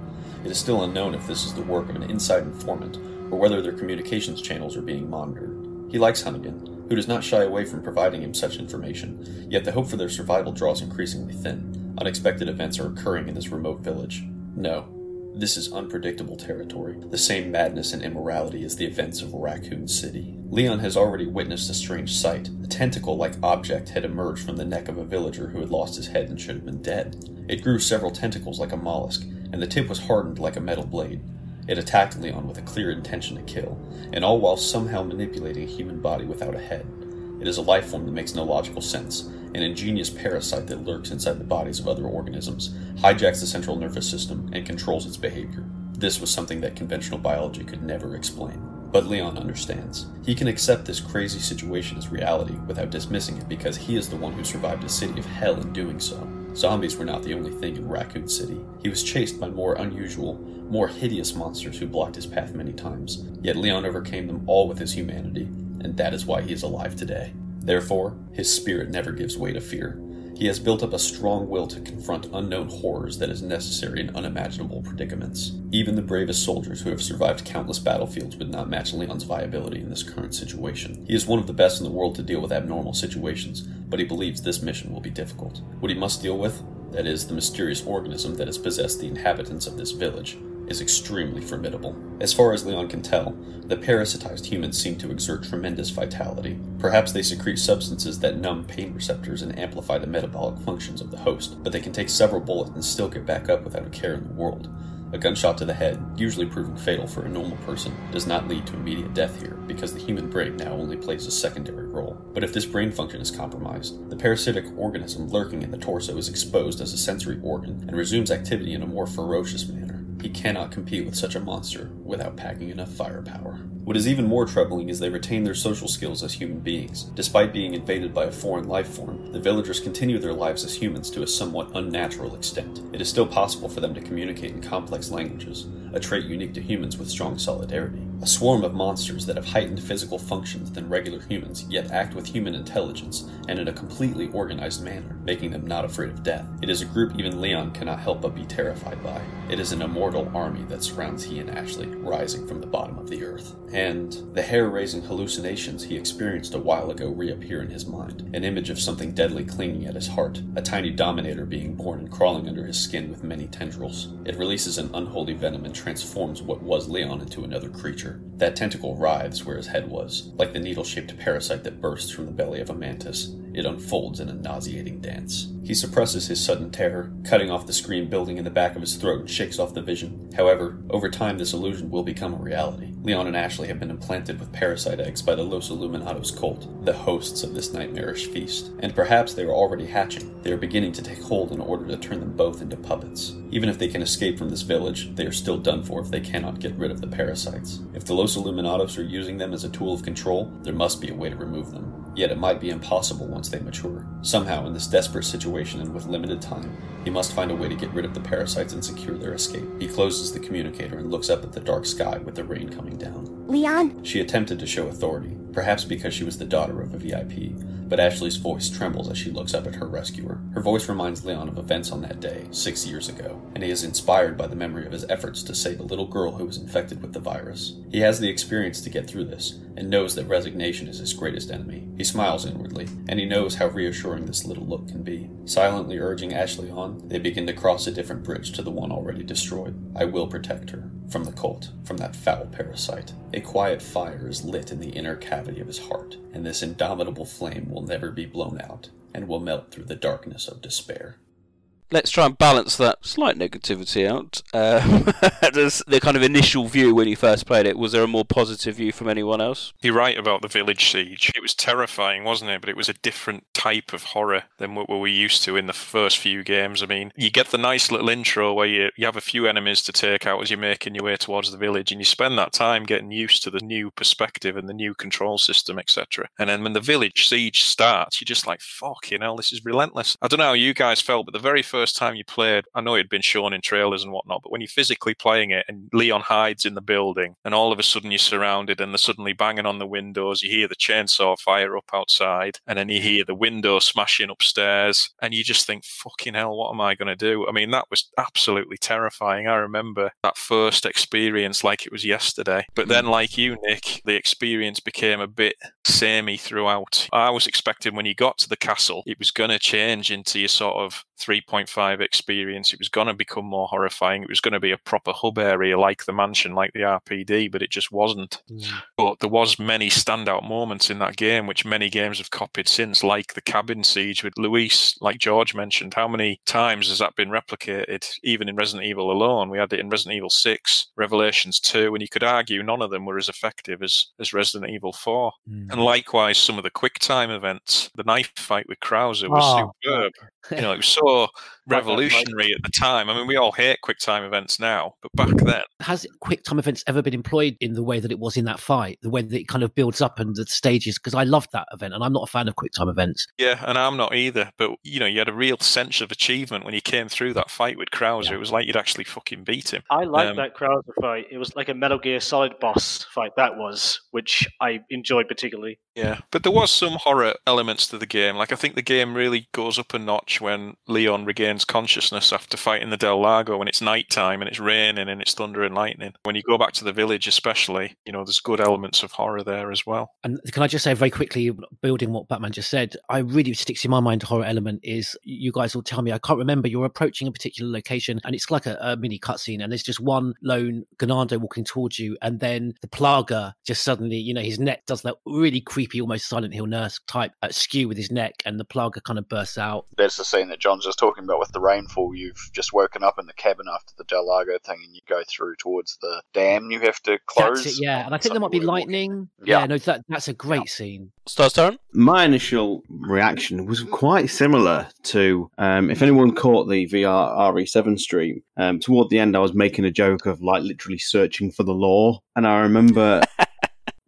It is still unknown if this is the work of an inside informant, or whether their communications channels are being monitored. He likes Hunnigan, who does not shy away from providing him such information, yet the hope for their survival draws increasingly thin. Unexpected events are occurring in this remote village. No, this is unpredictable territory, the same madness and immorality as the events of Raccoon City. Leon has already witnessed a strange sight. A tentacle-like object had emerged from the neck of a villager who had lost his head and should have been dead. It grew several tentacles like a mollusk, and the tip was hardened like a metal blade. It attacked Leon with a clear intention to kill, and all while somehow manipulating a human body without a head. It is a life form that makes no logical sense, an ingenious parasite that lurks inside the bodies of other organisms, hijacks the central nervous system, and controls its behavior. This was something that conventional biology could never explain. But Leon understands. He can accept this crazy situation as reality without dismissing it because he is the one who survived a city of hell in doing so. Zombies were not the only thing in Raccoon City. He was chased by more unusual, more hideous monsters who blocked his path many times. Yet Leon overcame them all with his humanity, and that is why he is alive today. Therefore, his spirit never gives way to fear. He has built up a strong will to confront unknown horrors that is necessary in unimaginable predicaments. Even the bravest soldiers who have survived countless battlefields would not match Leon's viability in this current situation. He is one of the best in the world to deal with abnormal situations, but he believes this mission will be difficult. What he must deal with, that is, the mysterious organism that has possessed the inhabitants of this village, is extremely formidable. As far as Leon can tell, the parasitized humans seem to exert tremendous vitality. Perhaps they secrete substances that numb pain receptors and amplify the metabolic functions of the host, but they can take several bullets and still get back up without a care in the world. A gunshot to the head, usually proving fatal for a normal person, does not lead to immediate death here, because the human brain now only plays a secondary role. But if this brain function is compromised, the parasitic organism lurking in the torso is exposed as a sensory organ and resumes activity in a more ferocious manner. He cannot compete with such a monster without packing enough firepower. What is even more troubling is they retain their social skills as human beings. Despite being invaded by a foreign life form, the villagers continue their lives as humans to a somewhat unnatural extent. It is still possible for them to communicate in complex languages, a trait unique to humans with strong solidarity. A swarm of monsters that have heightened physical functions than regular humans, yet act with human intelligence and in a completely organized manner, making them not afraid of death. It is a group even Leon cannot help but be terrified by. It is an immortal army that surrounds he and Ashley, rising from the bottom of the earth. And the hair-raising hallucinations he experienced a while ago reappear in his mind, an image of something deadly clinging at his heart, a tiny dominator being born and crawling under his skin with many tendrils. It releases an unholy venom and transforms what was Leon into another creature. That tentacle writhes where his head was, like the needle-shaped parasite that bursts from the belly of a mantis. It unfolds in a nauseating dance. He suppresses his sudden terror, cutting off the scream building in the back of his throat and shakes off the vision. However, over time this illusion will become a reality. Leon and Ashley have been implanted with parasite eggs by the Los Illuminados cult, the hosts of this nightmarish feast. And perhaps they are already hatching. They are beginning to take hold in order to turn them both into puppets. Even if they can escape from this village, they are still done for if they cannot get rid of the parasites. If the Los Illuminados are using them as a tool of control, there must be a way to remove them. Yet it might be impossible once they mature. Somehow, in this desperate situation and with limited time, he must find a way to get rid of the parasites and secure their escape. He closes the communicator and looks up at the dark sky with the rain coming down. Leon! She attempted to show authority, perhaps because she was the daughter of a VIP, but Ashley's voice trembles as she looks up at her rescuer. Her voice reminds Leon of events on that day, 6 years ago, and he is inspired by the memory of his efforts to save a little girl who was infected with the virus. He has the experience to get through this, and knows that resignation is his greatest enemy. He smiles inwardly, and he knows how reassuring this little look can be. Silently urging Ashley on, they begin to cross a different bridge to the one already destroyed. I will protect her. From the cult, from that foul parasite. A quiet fire is lit in the inner cavity of his heart, and this indomitable flame will never be blown out, and will melt through the darkness of despair. Let's try and balance that slight negativity out. The kind of initial view when you first played it, was there a more positive view from anyone else? You're right about the village siege. It was terrifying, wasn't it? But it was a different type of horror than what we were used to in the first few games. I mean, you get the nice little intro where you have a few enemies to take out as you're making your way towards the village, and you spend that time getting used to the new perspective and the new control system, etc. And then when the village siege starts, you're just like, fucking hell, this is relentless. I don't know how you guys felt, but the very first time you played, I know it had been shown in trailers and whatnot, but when you're physically playing it and Leon hides in the building and all of a sudden you're surrounded and they're suddenly banging on the windows, you hear the chainsaw fire up outside and then you hear the window smashing upstairs and you just think, fucking hell, what am I going to do? I mean, that was absolutely terrifying. I remember that first experience like it was yesterday. But then, like you, Nick, the experience became a bit samey throughout. I was expecting when you got to the castle, it was going to change into your sort of 3.5 experience. It was going to become more horrifying. It was going to be a proper hub area like the mansion, like the RPD, but it just wasn't. But there was many standout moments in that game, which many games have copied since, like the cabin siege with Luis, like George mentioned. How many times has that been replicated, even in Resident Evil alone? We had it in Resident Evil 6, Revelations 2, and you could argue none of them were as effective as Resident Evil 4. And likewise, some of the quick time events, the knife fight with Krauser was superb. You know, it was so revolutionary at the time. I mean, we all hate quick time events now, but back then... Has quick time events ever been employed in the way that it was in that fight? The way that it kind of builds up and the stages? Because I loved that event, and I'm not a fan of quick time events. Yeah, and I'm not either. But, you know, you had a real sense of achievement when you came through that fight with Krauser. Yeah. It was like you'd actually fucking beat him. I liked that Krauser fight. It was like a Metal Gear Solid boss fight, that was, which I enjoyed particularly. Yeah, but there was some horror elements to the game. Like, I think the game really goes up a notch when Leon regains consciousness after fighting the Del Lago, when it's nighttime and it's raining and it's thunder and lightning. When you go back to the village especially, you know, there's good elements of horror there as well. And can I just say very quickly, building what Batman just said, I really sticks in my mind the horror element is, you guys will tell me, I can't remember, you're approaching a particular location and it's like a mini cutscene and there's just one lone Ganado walking towards you, and then the Plaga just suddenly, you know, his neck does that really creepy, almost Silent Hill nurse type skew with his neck, and the Plaga kind of bursts out. That's the scene that John's just talking about with the rainfall. You've just woken up in the cabin after the Del Lago thing and you go through towards the dam you have to close. That's it, yeah. And I think there might be lightning. Yeah. Yeah, no, that's a great scene. Star's turn? My initial reaction was quite similar to, if anyone caught the VR RE7 stream, toward the end I was making a joke of like literally searching for the lore. And I remember...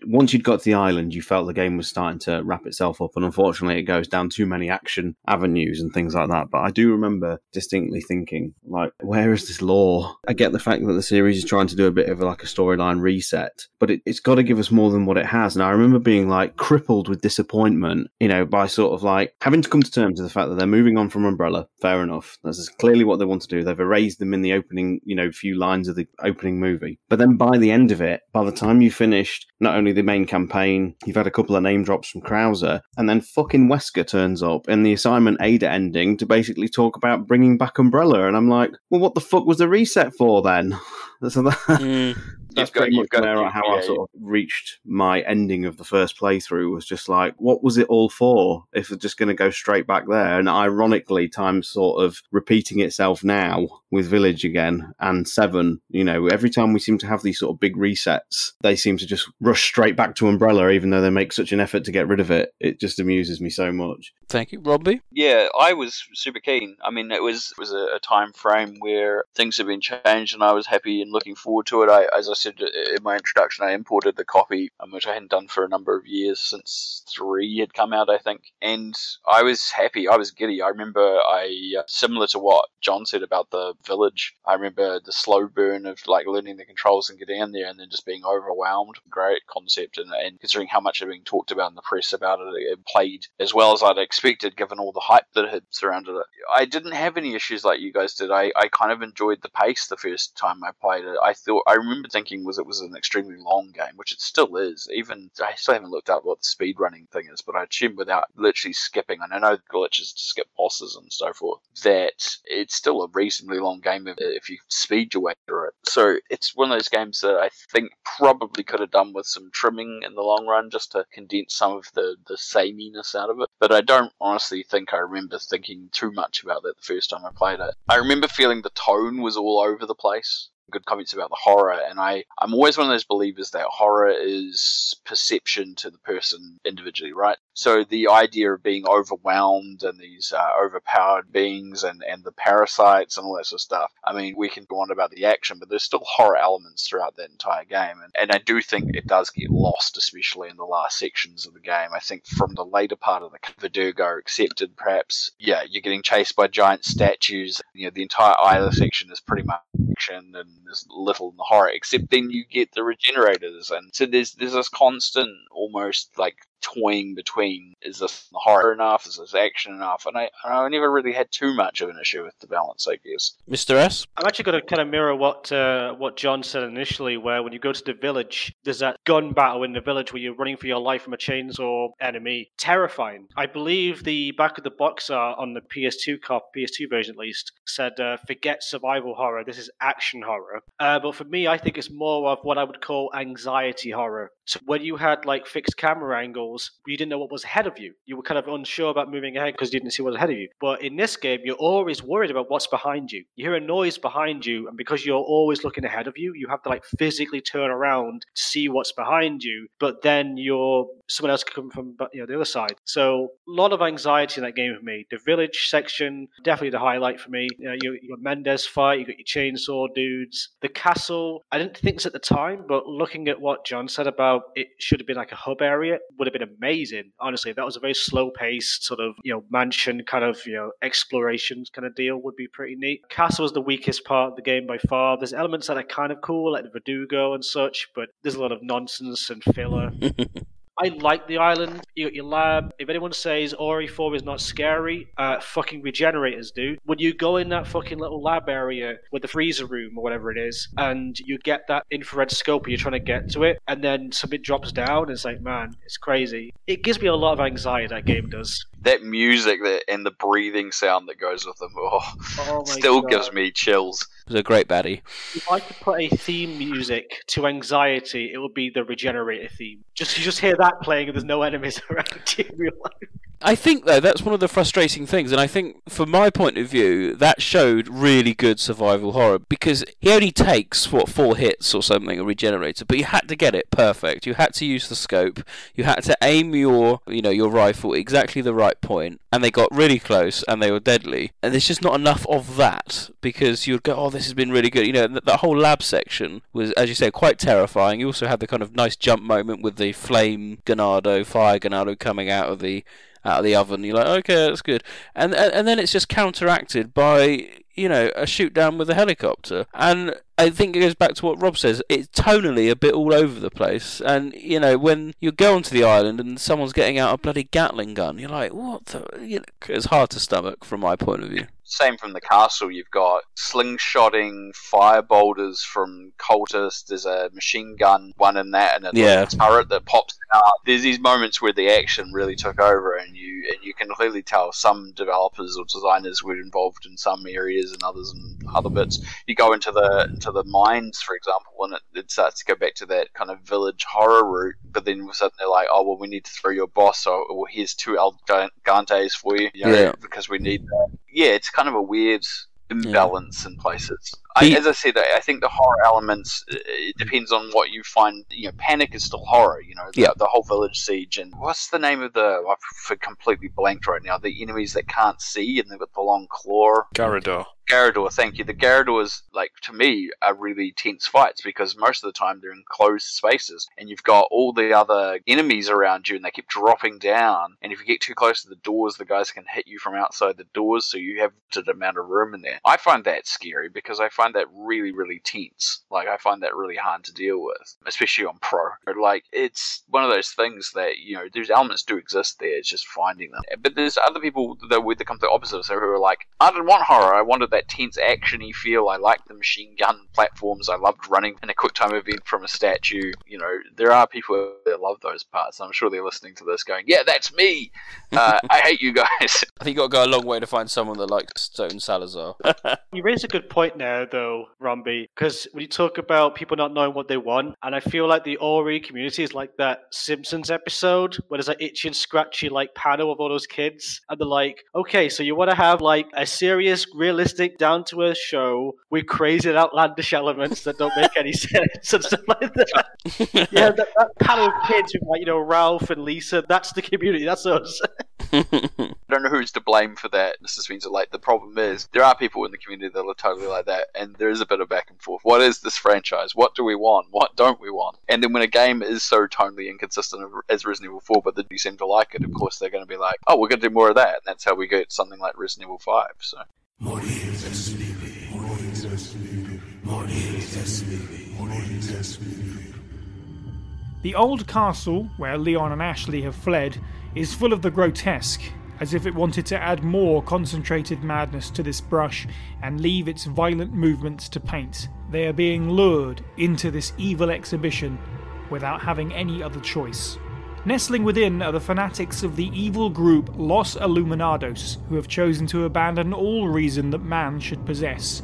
Once you'd got to the island, you felt the game was starting to wrap itself up, and unfortunately it goes down too many action avenues and things like that. But I do remember distinctly thinking, like, where is this lore? I get the fact that the series is trying to do a bit of like a storyline reset, but it's got to give us more than what it has. And I remember being like crippled with disappointment, you know, by sort of like having to come to terms with the fact that they're moving on from Umbrella. Fair enough. That's clearly what they want to do. They've erased them in the opening, you know, few lines of the opening movie. But then by the end of it, by the time you finished, not only the main campaign, you've had a couple of name drops from Krauser, and then fucking Wesker turns up in the Assignment Ada ending to basically talk about bringing back Umbrella, and I'm like, well, what the fuck was the reset for then? So that's pretty much how I sort of reached my ending of the first playthrough, was just like, what was it all for if we're just going to go straight back there? And ironically, time's sort of repeating itself now with Village again and 7. You know, every time we seem to have these sort of big resets, they seem to just rush straight back to Umbrella, even though they make such an effort to get rid of it. It just amuses me so much. Thank you, Robbie. Yeah, I was super keen. I mean, it was a time frame where things have been changed, and I was happy and looking forward to it. As I said in my introduction, I imported the copy, which I hadn't done for a number of years, since 3 had come out, I think. And I was happy. I was giddy. I remember, similar to what John said about the village, I remember the slow burn of like learning the controls and getting in there and then just being overwhelmed. Great concept, and considering how much had been talked about in the press about it, it played as well as I'd expected given all the hype that had surrounded it. I didn't have any issues like you guys did. I kind of enjoyed the pace the first time I played it. I remember thinking it was an extremely long game, which it still is. Even I still haven't looked up what the speed running thing is, but I assume without literally skipping, and I know glitches to skip bosses and so forth, that it's still a reasonably long game if you speed your way through it. So it's one of those games that I think probably could have done with some trimming in the long run just to condense some of the sameness out of it. But I don't honestly think I remember thinking too much about that the first time I played it. I remember feeling the tone was all over the place. Good comments about the horror, and I'm always one of those believers that horror is perception to the person individually, right? So the idea of being overwhelmed and these overpowered beings and the parasites and all that sort of stuff, I mean, we can go on about the action, but there's still horror elements throughout that entire game, and I do think it does get lost, especially in the last sections of the game. I think from the later part of the Verdugo accepted, perhaps, yeah, you're getting chased by giant statues, you know, the entire Isla section is pretty much action and there's little in the horror, except then you get the regenerators, and so there's this constant almost like toying between, is this horror enough, is this action enough, and I never really had too much of an issue with the balance, I guess. Mr. S? I'm actually going to kind of mirror what John said initially, where when you go to the village, there's that gun battle in the village where you're running for your life from a chainsaw enemy. Terrifying. I believe the back of the box art on the PS2 version at least, said forget survival horror, this is action horror. But for me, I think it's more of what I would call anxiety horror. So when you had like fixed camera angles, you didn't know what was ahead of you. You were kind of unsure about moving ahead because you didn't see what was ahead of you. But in this game, you're always worried about what's behind you. You hear a noise behind you, and because you're always looking ahead of you, you have to like physically turn around to see what's behind you. But then someone else could come from the other side. So a lot of anxiety in that game for me. The village section, definitely the highlight for me. You got Mendez fight, you got your chainsaw dudes. The castle, I didn't think this at the time, but looking at what John said about it should have been like a hub area, would have been amazing. Honestly, that was a very slow-paced sort of, mansion kind of, exploration kind of deal would be pretty neat. Castle was the weakest part of the game by far. There's elements that are kind of cool, like the Verdugo and such, but there's a lot of nonsense and filler. I like the island. You got your lab. If anyone says Ori 4 is not scary, fucking regenerators, dude. When you go in that fucking little lab area with the freezer room or whatever it is, and you get that infrared scope and you're trying to get to it, and then something drops down, and it's like, man, it's crazy. It gives me a lot of anxiety, that game does. That music and the breathing sound that goes with them, still gives me chills. It was a great baddie. If I could put a theme music to anxiety, it would be the regenerator theme. You just hear that playing and there's no enemies around you in real life. I think, though, that's one of the frustrating things, and I think, from my point of view, that showed really good survival horror, because he only takes, 4 hits or something, a regenerator, but you had to get it perfect. You had to use the scope, you had to aim your, your rifle exactly the right point, and they got really close, and they were deadly, and there's just not enough of that, because you'd go, oh, this has been really good, that whole lab section was, as you say, quite terrifying. You also had the kind of nice jump moment with the fire ganado coming out of the oven. You're like, okay, that's good, and then it's just counteracted by a shoot down with a helicopter. And I think it goes back to what Rob says, it's tonally a bit all over the place. And when you go onto the island and someone's getting out a bloody Gatling gun, you're like, what the, it's hard to stomach from my point of view. Same from the castle, you've got slingshotting fire boulders from cultists, there's a machine gun one in that, and a turret that pops out. There's these moments where the action really took over, and you can clearly tell some developers or designers were involved in some areas and others in other bits. You go into the mines, for example, and it starts to go back to that kind of village horror route, but then all of a sudden they're like, oh, well, we need to throw your boss, or here's 2 El Gigantes for you, because we need that. Yeah, it's kind of a weird imbalance in places. As I said, I think the horror elements, it depends on what you find. Panic is still horror, the whole village siege. And what's the name of I've completely blanked right now, the enemies that can't see and they've got the long claw? Garador. Garador, thank you. The Garadors, to me, are really tense fights because most of the time they're in closed spaces and you've got all the other enemies around you and they keep dropping down. And if you get too close to the doors, the guys can hit you from outside the doors, so you have a limited amount of room in there. I find that scary because I find that really, really tense. I find that really hard to deal with, especially on Pro. It's one of those things that, those elements do exist there, it's just finding them. But there's other people that would come to the opposite, so who are like, I didn't want horror, I wanted that tense action-y feel. I like the machine gun platforms. I loved running in a quick time event from a statue. There are people that love those parts. I'm sure they're listening to this going, yeah, that's me. I hate you guys. I think you've got to go a long way to find someone that likes Stone Salazar. You raise a good point there, though, Rombi, because when you talk about people not knowing what they want, and I feel like the Ori community is like that Simpsons episode where there's an itchy and scratchy panel of all those kids, and they're like, okay, so you want to have a serious, realistic, down-to-earth show with crazy and outlandish elements that don't make any sense and stuff like that. Yeah, that panel of kids with Ralph and Lisa, that's the community, that's us. I don't know who's to blame for that, Mr. Spencer. The problem is, there are people in the community that are totally like that, and there is a bit of back and forth. What is this franchise? What do we want? What don't we want? And then when a game is so tonally inconsistent as Resident Evil 4, but they do seem to like it, of course they're going to be like, oh, we're going to do more of that, and that's how we get something like Resident Evil 5, so... Mornings are sleepy. The old castle, where Leon and Ashley have fled, is full of the grotesque, as if it wanted to add more concentrated madness to this brush and leave its violent movements to paint. They are being lured into this evil exhibition without having any other choice. Nestling within are the fanatics of the evil group Los Illuminados, who have chosen to abandon all reason that man should possess.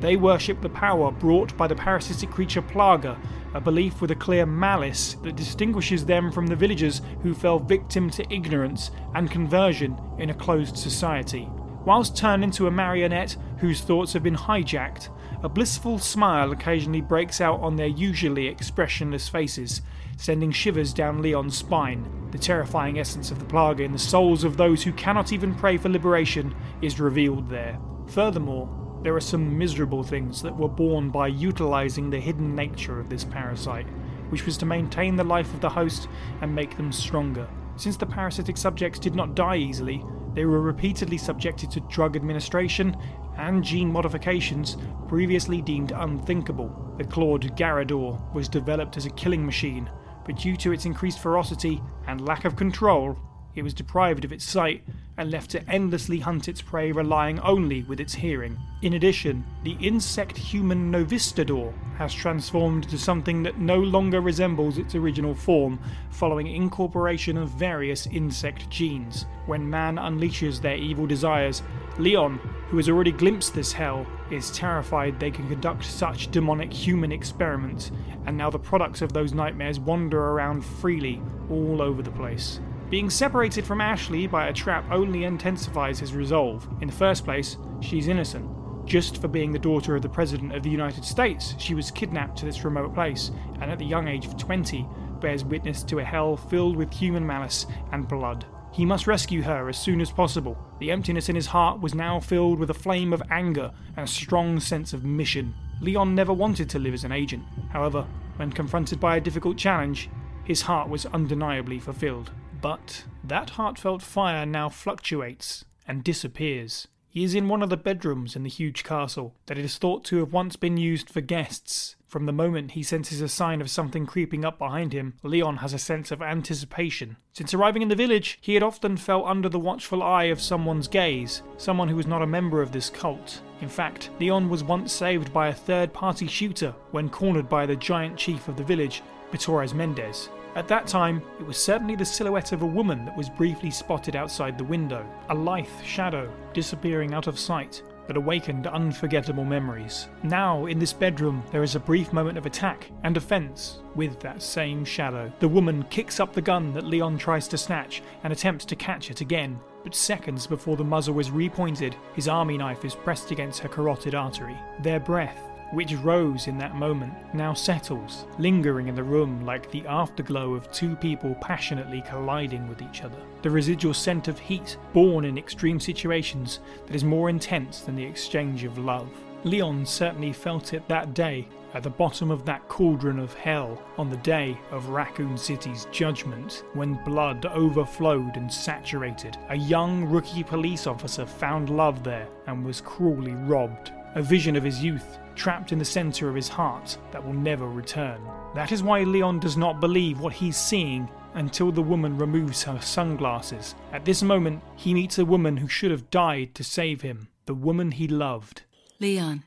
They worship the power brought by the parasitic creature Plaga, a belief with a clear malice that distinguishes them from the villagers who fell victim to ignorance and conversion in a closed society. Whilst turned into a marionette whose thoughts have been hijacked, a blissful smile occasionally breaks out on their usually expressionless faces, sending shivers down Leon's spine. The terrifying essence of the Plaga in the souls of those who cannot even pray for liberation is revealed there. Furthermore, there are some miserable things that were born by utilising the hidden nature of this parasite, which was to maintain the life of the host and make them stronger. Since the parasitic subjects did not die easily, they were repeatedly subjected to drug administration and gene modifications previously deemed unthinkable. The clawed Garador was developed as a killing machine, but due to its increased ferocity and lack of control, it was deprived of its sight and left to endlessly hunt its prey, relying only with its hearing. In addition, the insect human Novistador has transformed to something that no longer resembles its original form, following incorporation of various insect genes. When man unleashes their evil desires, Leon, who has already glimpsed this hell, is terrified they can conduct such demonic human experiments, and now the products of those nightmares wander around freely all over the place. Being separated from Ashley by a trap only intensifies his resolve. In the first place, she's innocent. Just for being the daughter of the President of the United States, she was kidnapped to this remote place, and at the young age of 20, bears witness to a hell filled with human malice and blood. He must rescue her as soon as possible. The emptiness in his heart was now filled with a flame of anger and a strong sense of mission. Leon never wanted to live as an agent. However, when confronted by a difficult challenge, his heart was undeniably fulfilled. But that heartfelt fire now fluctuates and disappears. He is in one of the bedrooms in the huge castle that it is thought to have once been used for guests. From the moment he senses a sign of something creeping up behind him, Leon has a sense of anticipation. Since arriving in the village, he had often felt under the watchful eye of someone's gaze, someone who was not a member of this cult. In fact, Leon was once saved by a third-party shooter when cornered by the giant chief of the village, Bitores Mendez. At that time, it was certainly the silhouette of a woman that was briefly spotted outside the window, a lithe shadow disappearing out of sight that awakened unforgettable memories. Now, in this bedroom, there is a brief moment of attack and offence with that same shadow. The woman kicks up the gun that Leon tries to snatch and attempts to catch it again, but seconds before the muzzle is repointed, his army knife is pressed against her carotid artery. Their breath, which rose in that moment, now settles, lingering in the room like the afterglow of two people passionately colliding with each other. The residual scent of heat, born in extreme situations, that is more intense than the exchange of love. Leon certainly felt it that day, at the bottom of that cauldron of hell, on the day of Raccoon City's judgment, when blood overflowed and saturated. A young rookie police officer found love there and was cruelly robbed. A vision of his youth, trapped in the centre of his heart, that will never return. That is why Leon does not believe what he's seeing until the woman removes her sunglasses. At this moment, he meets a woman who should have died to save him, the woman he loved. Leon,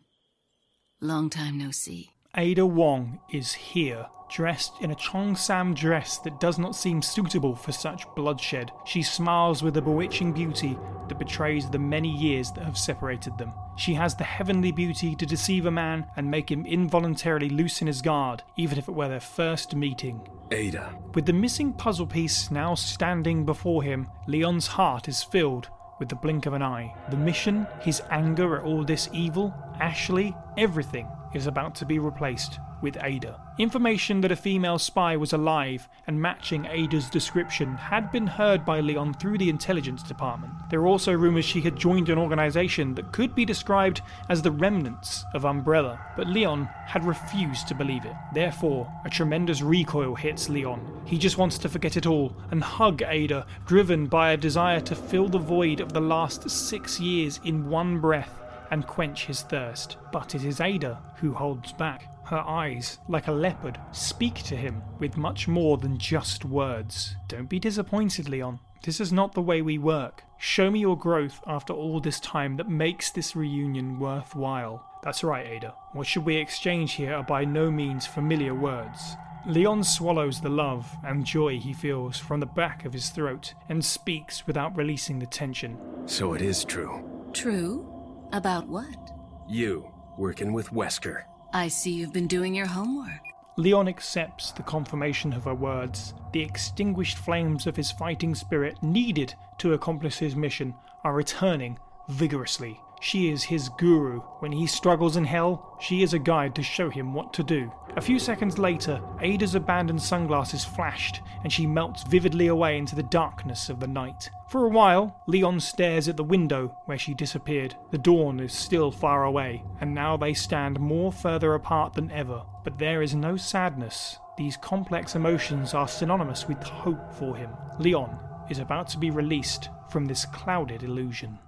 long time no see. Ada Wong is here, dressed in a cheongsam dress that does not seem suitable for such bloodshed. She smiles with a bewitching beauty that betrays the many years that have separated them. She has the heavenly beauty to deceive a man and make him involuntarily loosen his guard, even if it were their first meeting. Ada. With the missing puzzle piece now standing before him, Leon's heart is filled with the blink of an eye. The mission, his anger at all this evil, Ashley, everything is about to be replaced with Ada. Information that a female spy was alive and matching Ada's description had been heard by Leon through the intelligence department. There were also rumours she had joined an organisation that could be described as the remnants of Umbrella, but Leon had refused to believe it. Therefore, a tremendous recoil hits Leon. He just wants to forget it all and hug Ada, driven by a desire to fill the void of the last 6 years in one breath and quench his thirst. But it is Ada who holds back. her eyes, like a leopard, speak to him with much more than just words. Don't be disappointed, Leon. This is not the way we work. Show me your growth after all this time that makes this reunion worthwhile. That's right, Ada. What should we exchange here are by no means familiar words. Leon swallows the love and joy he feels from the back of his throat and speaks without releasing the tension. So it is true. True? About what? You, working with Wesker. I see you've been doing your homework. Leon accepts the confirmation of her words. The extinguished flames of his fighting spirit needed to accomplish his mission are returning vigorously. She is his guru. When he struggles in hell, she is a guide to show him what to do. A few seconds later, Ada's abandoned sunglasses flashed, and she melts vividly away into the darkness of the night. For a while, Leon stares at the window where she disappeared. The dawn is still far away, and now they stand more further apart than ever. But there is no sadness. These complex emotions are synonymous with hope for him. Leon is about to be released from this clouded illusion.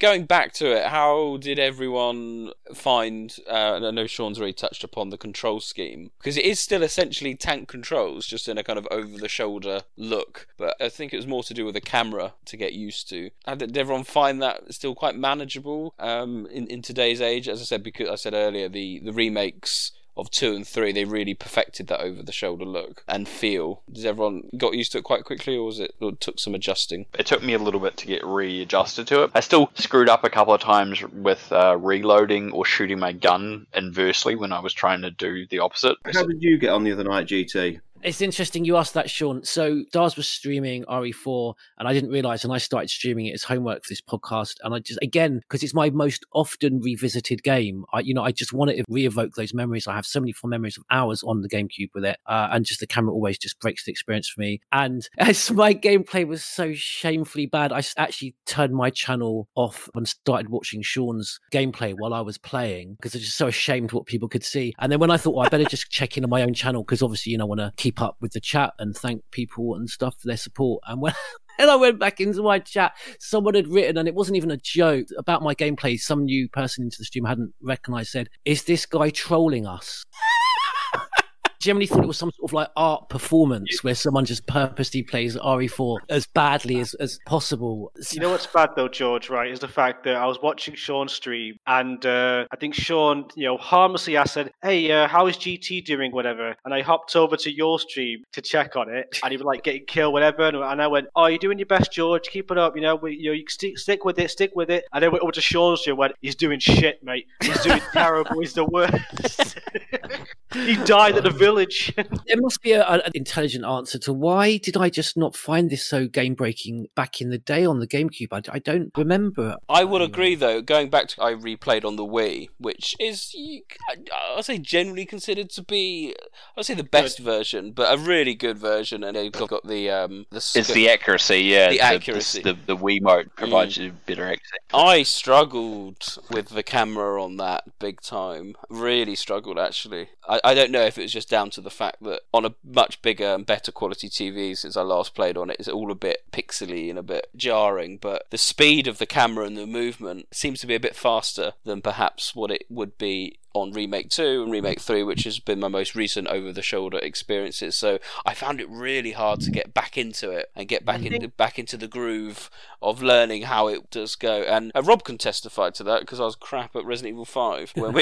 Going back to it, how did everyone find, I know Sean's already touched upon the control scheme, because it is still essentially tank controls, just in a kind of over-the-shoulder look, but I think it was more to do with the camera to get used to. How did everyone find that still quite manageable in today's age? As I said, because I said earlier, the remakes of 2 and 3, they really perfected that over-the-shoulder look and feel. Does everyone got used to it quite quickly, or was it, or took some adjusting? It took me a little bit to get readjusted to it. I still screwed up a couple of times with reloading or shooting my gun inversely when I was trying to do the opposite. How did you get on the other night, GT? It's interesting you asked that, Sean. So Dars was streaming RE4, and I didn't realise, and I started streaming it as homework for this podcast. And I just, again, because it's my most often revisited game, I just wanted to re-evoke those memories. I have so many fond memories of hours on the GameCube with it, and just the camera always just breaks the experience for me. And as my gameplay was so shamefully bad, I actually turned my channel off and started watching Sean's gameplay while I was playing, because I was just so ashamed what people could see. And then when I thought, I better just check in on my own channel, because obviously, I want to keep up with the chat and thank people and stuff for their support. And when I went back into my chat, someone had written, and it wasn't even a joke, about my gameplay. Some new person into the stream I hadn't recognised said, "Is this guy trolling us?" Generally thought it was some sort of like art performance where someone just purposely plays RE4 as badly as possible. You know what's bad though, George, right, is the fact that I was watching Sean's stream, and I think Sean, harmlessly I said, "Hey, how is GT doing, whatever?" And I hopped over to your stream to check on it, and he was like getting killed, whatever, and I went, "Oh, you're doing your best, George, keep it up, you stick with it, and then went over to Sean's stream and went, "He's doing shit, mate, he's doing terrible, he's the worst." He died at the village. There must be an intelligent answer to why did I just not find this so game-breaking back in the day on the GameCube. I don't remember. I will agree, though, going back to I replayed on the Wii, which is, I'd say, generally considered to be, I'd say the best version, but a really good version, and they've got the it's the accuracy, yeah. The accuracy. The Wiimote provides you better accuracy. I struggled with the camera on that big time. Really struggled, actually. I don't know if it was just down to the fact that on a much bigger and better quality TV since I last played on it, it's all a bit pixely and a bit jarring, but the speed of the camera and the movement seems to be a bit faster than perhaps what it would be on Remake 2 and Remake 3, which has been my most recent over-the-shoulder experiences. So I found it really hard to get back into it and get back into the groove of learning how it does go. And Rob can testify to that, because I was crap at Resident Evil 5 when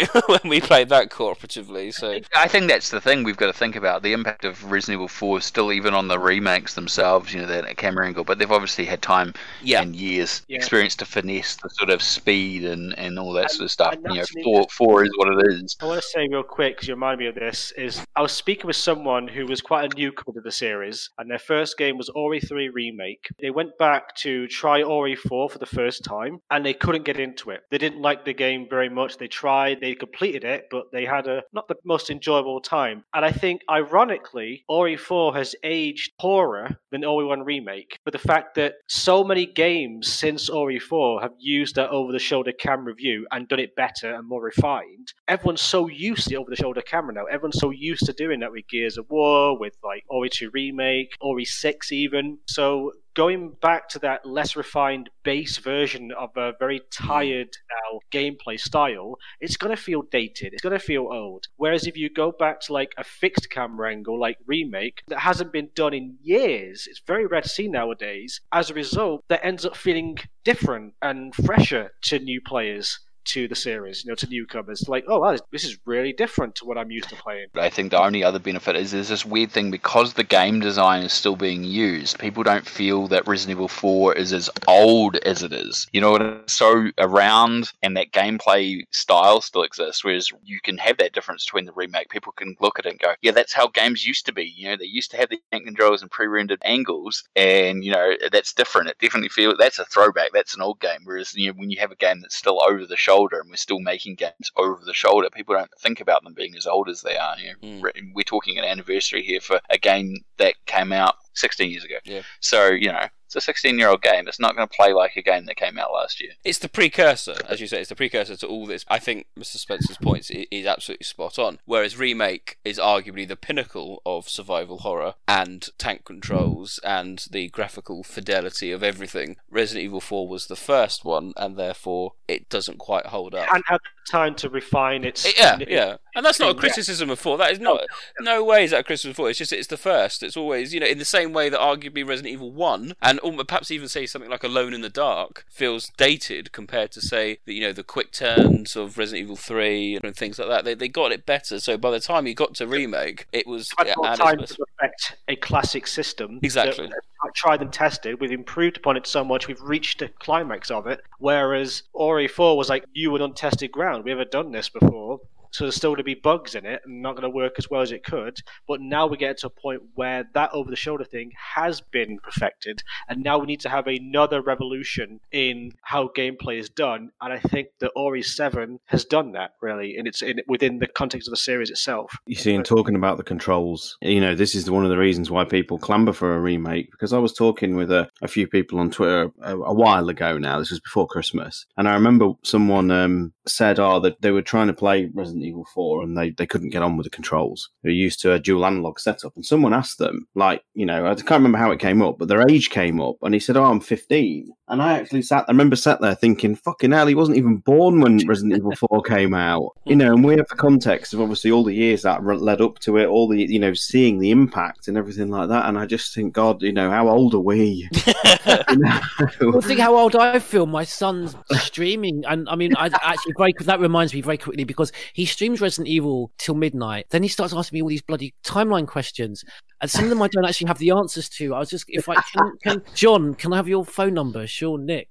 we played that cooperatively. So I think that's the thing we've got to think about. The impact of Resident Evil 4 is still even on the remakes themselves, that camera angle. But they've obviously had time and years experience to finesse the sort of speed and all that sort of stuff. 4 is what it is. I want to say real quick, because you remind me of this, is I was speaking with someone who was quite a newcomer to the series, and their first game was RE3 Remake. They went back to try RE4 for the first time, and they couldn't get into it. They didn't like the game very much. They tried, they completed it, but they had not the most enjoyable time. And I think, ironically, RE4 has aged poorer than RE1 Remake, but the fact that so many games since RE4 have used that over-the-shoulder camera view and done it better and more refined, everyone's so used to the over-the-shoulder camera now. Everyone's so used to doing that with Gears of War, with like Ori 2 Remake, Ori 6 even. So going back to that less refined base version of a very tired now gameplay style, it's going to feel dated. It's going to feel old. Whereas if you go back to like a fixed camera angle like Remake, that hasn't been done in years, it's very rare to see nowadays, as a result, that ends up feeling different and fresher to new players, to the series, you know, to newcomers. Like, oh, wow, this is really different to what I'm used to playing. I think the only other benefit is there's this weird thing, because the game design is still being used, people don't feel that Resident Evil 4 is as old as it is. You know, it's so around, and that gameplay style still exists, whereas you can have that difference between the remake. People can look at it and go, yeah, that's how games used to be. You know, they used to have the tank controls and pre-rendered angles, and, you know, that's different. It definitely feels, that's a throwback, that's an old game, whereas, you know, when you have a game that's still over the shoulder, and we're still making games over the shoulder, people don't think about them being as old as they are. You know, We're talking an anniversary here for a game that came out 16 years ago. Yeah. So, you know, it's a 16-year-old game. It's not going to play like a game that came out last year. It's the precursor, as you say. It's the precursor to all this. I think Mr. Spencer's points is absolutely spot on. Whereas Remake is arguably the pinnacle of survival horror and tank controls and the graphical fidelity of everything. Resident Evil 4 was the first one, and therefore it doesn't quite hold up. And had time to refine its... Yeah. And that's not a criticism of 4. That is not... No way is that a criticism of 4. It's just it's the first. It's always, you know, in the same way that arguably Resident Evil 1 and perhaps even say something like Alone in the Dark feels dated compared to, say, you know, the quick turns of Resident Evil 3 and things like that. They got it better, so by the time you got to Remake, it was... It had more time to perfect a classic system. Exactly. Tried and tested, we've improved upon it so much, we've reached the climax of it, whereas Ori 4 was like, you were on untested ground, we haven't done this before. So there's still going to be bugs in it and not going to work as well as it could. But now we get to a point where that over-the-shoulder thing has been perfected. And now we need to have another revolution in how gameplay is done. And I think that Ori 7 has done that, really. And it's within the context of the series itself. You see, in talking about the controls, you know, this is one of the reasons why people clamber for a remake. Because I was talking with a few people on Twitter a while ago now. This was before Christmas. And I remember someone said, that they were trying to play Resident Evil 4 and they couldn't get on with the controls. They were used to a dual analog setup, and someone asked them, like, you know, I can't remember how it came up, but their age came up, and he said, I'm 15. And I actually sat there thinking, fucking hell, he wasn't even born when Resident Evil 4 came out. You know, and we have the context of obviously all the years that led up to it, all the, you know, seeing the impact and everything like that. And I just think, God, you know, how old are we? You know? Well, think how old I feel. My son's streaming. And I mean, that reminds me very quickly, because he streams Resident Evil till midnight. Then he starts asking me all these bloody timeline questions, and some of them I don't actually have the answers to. I was just, if I can John, can I have your phone number? Sure, Nick.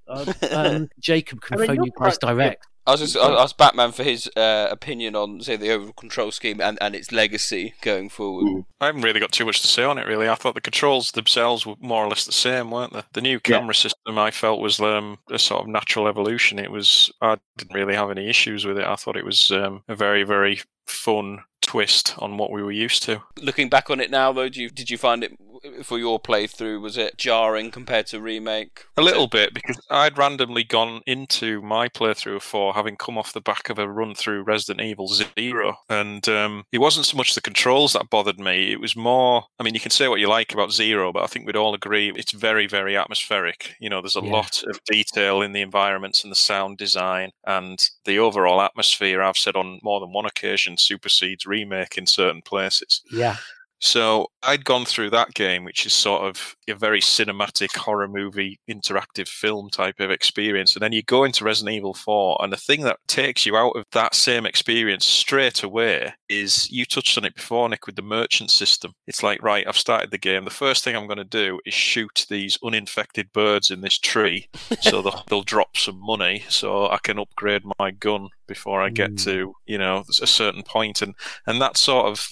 Jacob can phone you guys direct. I was Batman for his opinion on, say, the overall control scheme and its legacy going forward. I haven't really got too much to say on it, really. I thought the controls themselves were more or less the same, weren't they? The new camera system, I felt, was a sort of natural evolution. I didn't really have any issues with it. I thought it was a very, very fun twist on what we were used to. Looking back on it now, though, did you find it, for your playthrough, was it jarring compared to Remake? A little bit, because I'd randomly gone into my playthrough of 4 having come off the back of a run through Resident Evil Zero, and it wasn't so much the controls that bothered me, it was more, I mean, you can say what you like about Zero, but I think we'd all agree it's very, very atmospheric. You know, there's a lot of detail in the environments and the sound design, and the overall atmosphere, I've said on more than one occasion, supersedes Remake in certain places. Yeah. So I'd gone through that game, which is sort of a very cinematic horror movie, interactive film type of experience. And then you go into Resident Evil 4, and the thing that takes you out of that same experience straight away is, you touched on it before, Nick, with the merchant system. It's like, right, I've started the game. The first thing I'm going to do is shoot these uninfected birds in this tree so they'll drop some money so I can upgrade my gun before I get to, you know, a certain point. And that sort of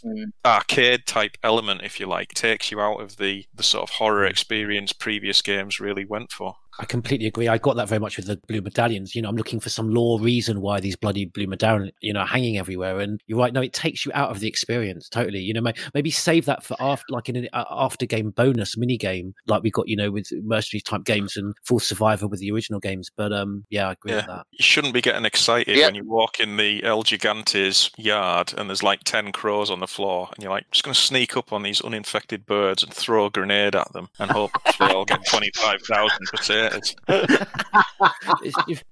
arcade type element, if you like, takes you out of the sort of horror experience previous games really went for. I completely agree. I got that very much with the blue medallions. You know, I'm looking for some lore reason why these bloody blue medallions, you know, are hanging everywhere. And you're right. No, it takes you out of the experience totally. You know, maybe save that for after, like in an after game bonus mini game, like we got, you know, with mercenary type games and Fourth Survivor with the original games. But yeah, I agree with that. You shouldn't be getting excited when you walk in the El Gigante's yard and there's like 10 crows on the floor, and you're like, just going to sneak up on these uninfected birds and throw a grenade at them and hope they all get 25,000 potatoes.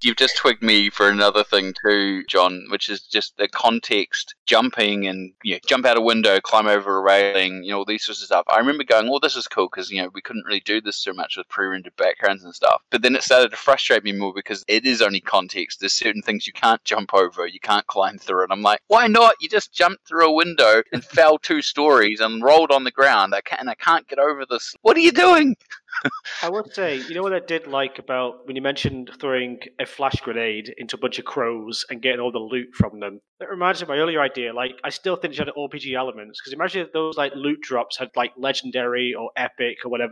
You've just twigged me for another thing too, John, which is just the context, jumping and jump out a window, climb over a railing, all these sorts of stuff. I remember going, oh, this is cool because, we couldn't really do this so much with pre-rendered backgrounds and stuff. But then it started to frustrate me more because it is only context. There's certain things you can't jump over, you can't climb through. And I'm like, why not? You just jumped through a window and fell 2 stories and rolled on the ground. I can't get over this. What are you doing? I would say, what I did like about when you mentioned throwing a flash grenade into a bunch of crows and getting all the loot from them, that reminds me of my earlier idea. Like, I still think it had RPG elements, because imagine if those like loot drops had like legendary or epic or whatever,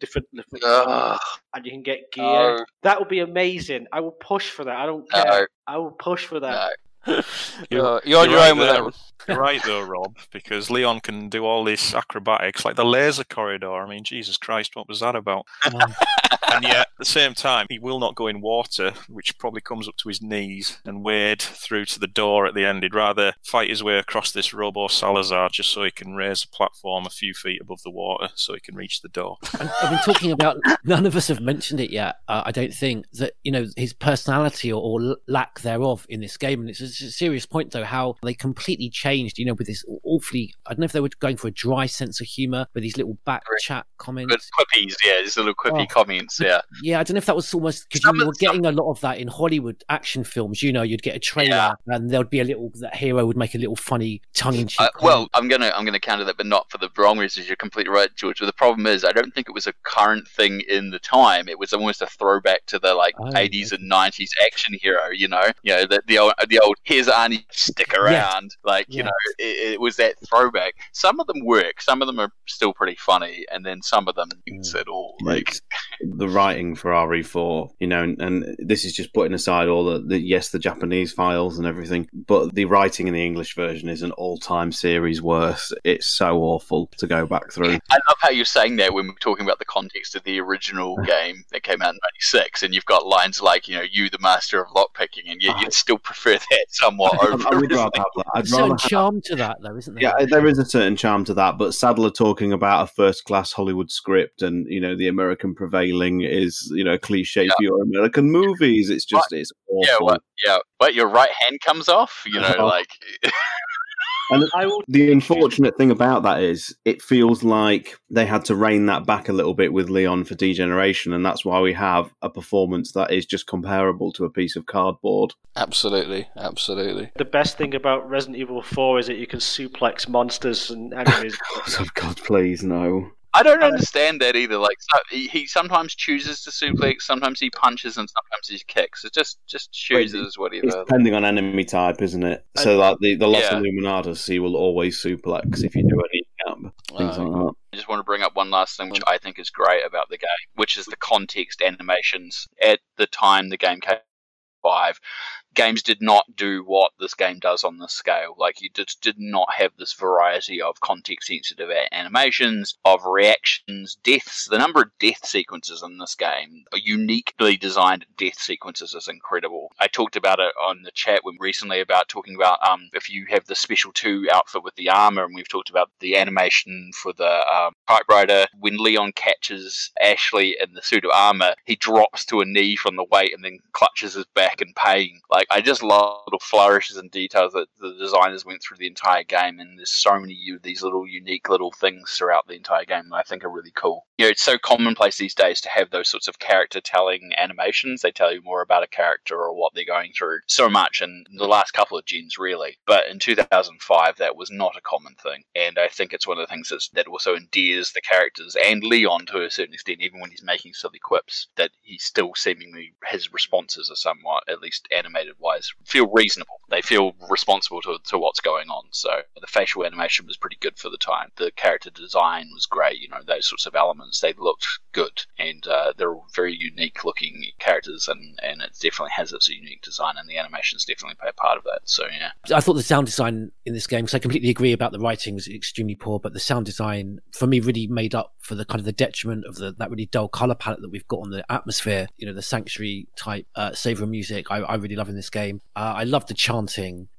different and you can get gear. No. That would be amazing. I will push for that. I don't care. No. I will push for that. No. You're on your own with that one. You're right though, Rob, because Leon can do all these acrobatics, like the laser corridor. I mean, Jesus Christ, what was that about? And yet, at the same time, he will not go in water, which probably comes up to his knees, and wade through to the door at the end. He'd rather fight his way across this Robo Salazar just so he can raise a platform a few feet above the water so he can reach the door. I've been talking about, none of us have mentioned it yet, I don't think, that his personality or lack thereof in this game. And it's a serious point, though, how they completely changed, with this awfully, I don't know if they were going for a dry sense of humour with these little back chat comments. Quippies, these little quippy comments. Yeah, I don't know if that was almost because you were getting a lot of that in Hollywood action films. You'd get a trailer and there'd be a little, that hero would make a little funny tongue-in-cheek. Well, I'm gonna counter that, but not for the wrong reasons. You're completely right, George. But the problem is, I don't think it was a current thing in the time. It was almost a throwback to the 80s and 90s action hero. The old here's Arnie, stick around. It was that throwback. Some of them work. Some of them are still pretty funny, and then some of them it's at all the writing for RE4, and this is just putting aside all the Japanese files and everything, but the writing in the English version is an all-time series worth. It's so awful to go back through. I love how you're saying that when we're talking about the context of the original game that came out in 96, and you've got lines like, you, the master of lockpicking, and yet you'd still prefer that somewhat over. I would rather have that. There's a certain charm to that, though, isn't there? Yeah, there is a certain charm to that, but Sadler talking about a first-class Hollywood script and, the American prevailing is cliche for your American movies. It's just it's awful. But your right hand comes off. And the unfortunate thing about that is it feels like they had to rein that back a little bit with Leon for Degeneration, and that's why we have a performance that is just comparable to a piece of cardboard. Absolutely, absolutely. The best thing about Resident Evil 4 is that you can suplex monsters and enemies. Oh, God, please, no. I don't understand that either. Like, he sometimes chooses to suplex, sometimes he punches, and sometimes he kicks. It just chooses what he does. It's depending on enemy type, isn't it? So, the Los Illuminados, he will always suplex if you do any camp, things like that. I just want to bring up one last thing, which I think is great about the game, which is the context animations. At the time the game came out, 5, games did not do what this game does on this scale. Like, you just did not have this variety of context-sensitive animations, of reactions, deaths. The number of death sequences in this game, uniquely designed death sequences, is incredible. I talked about it on the chat recently about talking about if you have the Special 2 outfit with the armor, and we've talked about the animation for the typewriter. When Leon catches Ashley in the suit of armor, he drops to a knee from the weight and then clutches his back in pain. Like, I just love little flourishes and details that the designers went through the entire game, and there's so many of these little unique little things throughout the entire game that I think are really cool. It's so commonplace these days to have those sorts of character-telling animations. They tell you more about a character or what they're going through so much in the last couple of gens, really. But in 2005, that was not a common thing, and I think it's one of the things that also endears the characters and Leon to a certain extent, even when he's making silly quips, that he still seemingly, his responses are somewhat, at least animated-wise, feel reasonable. They feel responsible to what's going on. So the facial animation was pretty good for the time. The character design was great. You know, those sorts of elements, they looked good. And they're very unique looking characters, and it definitely has its unique design, and the animations definitely play a part of that. So, yeah. I thought the sound design in this game, because I completely agree about the writing, was extremely poor, but the sound design for me really made up for the kind of the detriment of that really dull colour palette that we've got on the atmosphere. You know, the sanctuary type savour music I really love in this game. I love the charm,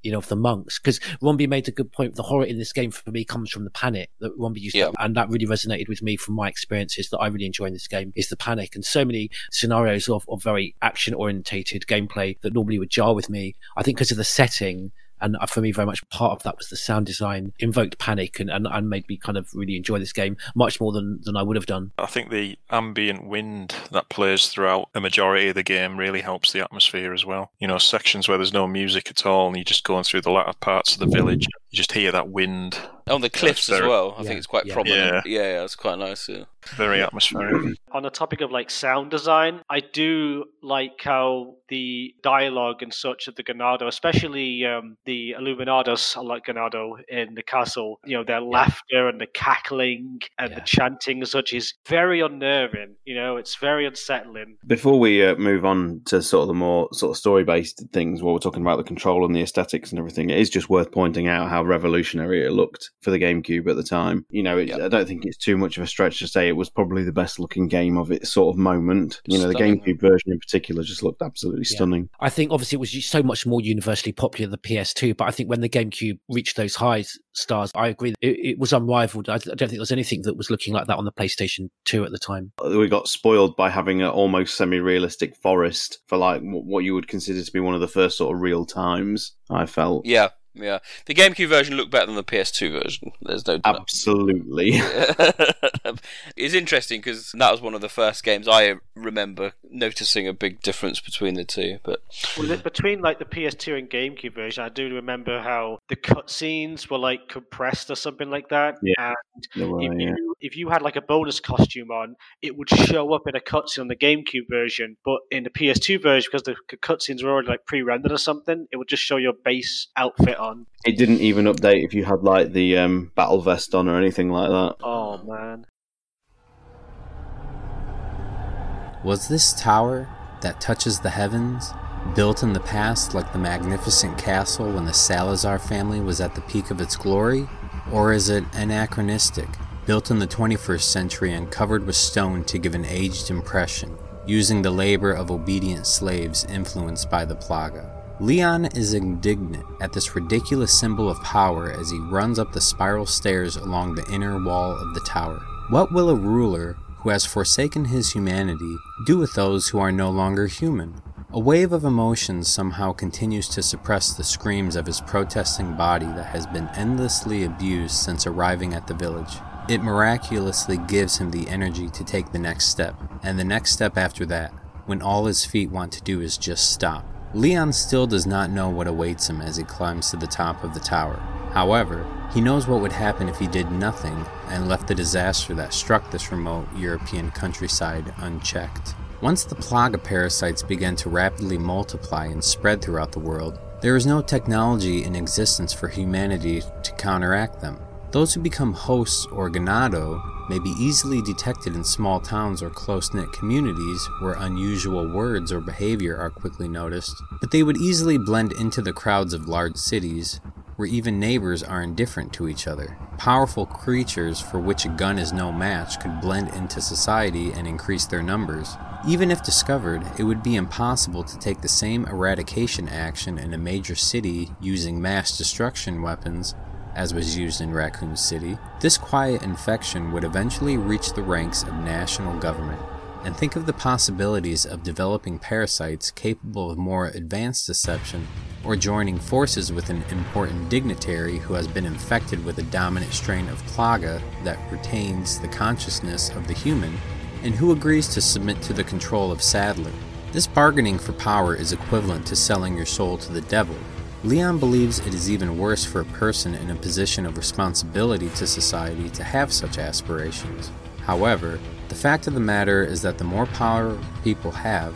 you know, of the monks, because Rombi made a good point. The horror in this game for me comes from the panic that Rombi used to, and that really resonated with me from my experiences that I really enjoy in this game, is the panic. And so many scenarios of very action orientated gameplay that normally would jar with me, I think, because of the setting. And for me, very much part of that was the sound design invoked panic and made me kind of really enjoy this game much more than I would have done. I think the ambient wind that plays throughout a majority of the game really helps the atmosphere as well. You know, sections where there's no music at all and you're just going through the latter parts of the village, you just hear that wind. On the cliffs as well. I think it's quite prominent. Yeah, it's quite nice. Yeah. Very atmospheric. On the topic of like sound design, I do like how the dialogue and such of the Ganado, especially the Illuminados, I like Ganado in the castle, you know, their laughter and the cackling and the chanting and such is very unnerving. You know, it's very unsettling. Before we move on to sort of the more sort of story-based things, while we're talking about the control and the aesthetics and everything, it is just worth pointing out how revolutionary it looked for the GameCube at the time. You know, I don't think it's too much of a stretch to say it was probably the best looking game of its sort of moment. You know, the GameCube version in particular just looked absolutely stunning. I think obviously it was so much more universally popular than the PS2, but I think when the GameCube reached those highs, Stars, I agree, it was unrivaled. I don't think there was anything that was looking like that on the PlayStation 2 at the time. We got spoiled by having an almost semi-realistic forest for like what you would consider to be one of the first sort of real times, I felt. Yeah, the GameCube version looked better than the PS2 version. There's no doubt. Absolutely. It's interesting because that was one of the first games I remember noticing a big difference between the two. But between like the PS2 and GameCube version, I do remember how the cutscenes were like compressed or something like that. Yeah. And if you had like a bonus costume on, it would show up in a cutscene on the GameCube version. But in the PS2 version, because the cutscenes were already like pre-rendered or something, it would just show your base outfit on. It didn't even update if you had like the battle vest on or anything like that. Oh man. Was this tower that touches the heavens built in the past like the magnificent castle when the Salazar family was at the peak of its glory? Or is it anachronistic, built in the 21st century and covered with stone to give an aged impression, using the labor of obedient slaves influenced by the Plaga? Leon is indignant at this ridiculous symbol of power as he runs up the spiral stairs along the inner wall of the tower. What will a ruler who has forsaken his humanity do with those who are no longer human? A wave of emotions somehow continues to suppress the screams of his protesting body that has been endlessly abused since arriving at the village. It miraculously gives him the energy to take the next step, and the next step after that, when all his feet want to do is just stop. Leon still does not know what awaits him as he climbs to the top of the tower. However, he knows what would happen if he did nothing and left the disaster that struck this remote European countryside unchecked. Once the Plaga parasites began to rapidly multiply and spread throughout the world, there is no technology in existence for humanity to counteract them. Those who become hosts or ganado may be easily detected in small towns or close-knit communities where unusual words or behavior are quickly noticed, but they would easily blend into the crowds of large cities where even neighbors are indifferent to each other. Powerful creatures for which a gun is no match could blend into society and increase their numbers. Even if discovered, it would be impossible to take the same eradication action in a major city using mass destruction weapons as was used in Raccoon City. This quiet infection would eventually reach the ranks of national government. And think of the possibilities of developing parasites capable of more advanced deception or joining forces with an important dignitary who has been infected with a dominant strain of Plaga that retains the consciousness of the human and who agrees to submit to the control of Sadler. This bargaining for power is equivalent to selling your soul to the devil. Leon believes it is even worse for a person in a position of responsibility to society to have such aspirations. However, the fact of the matter is that the more power people have,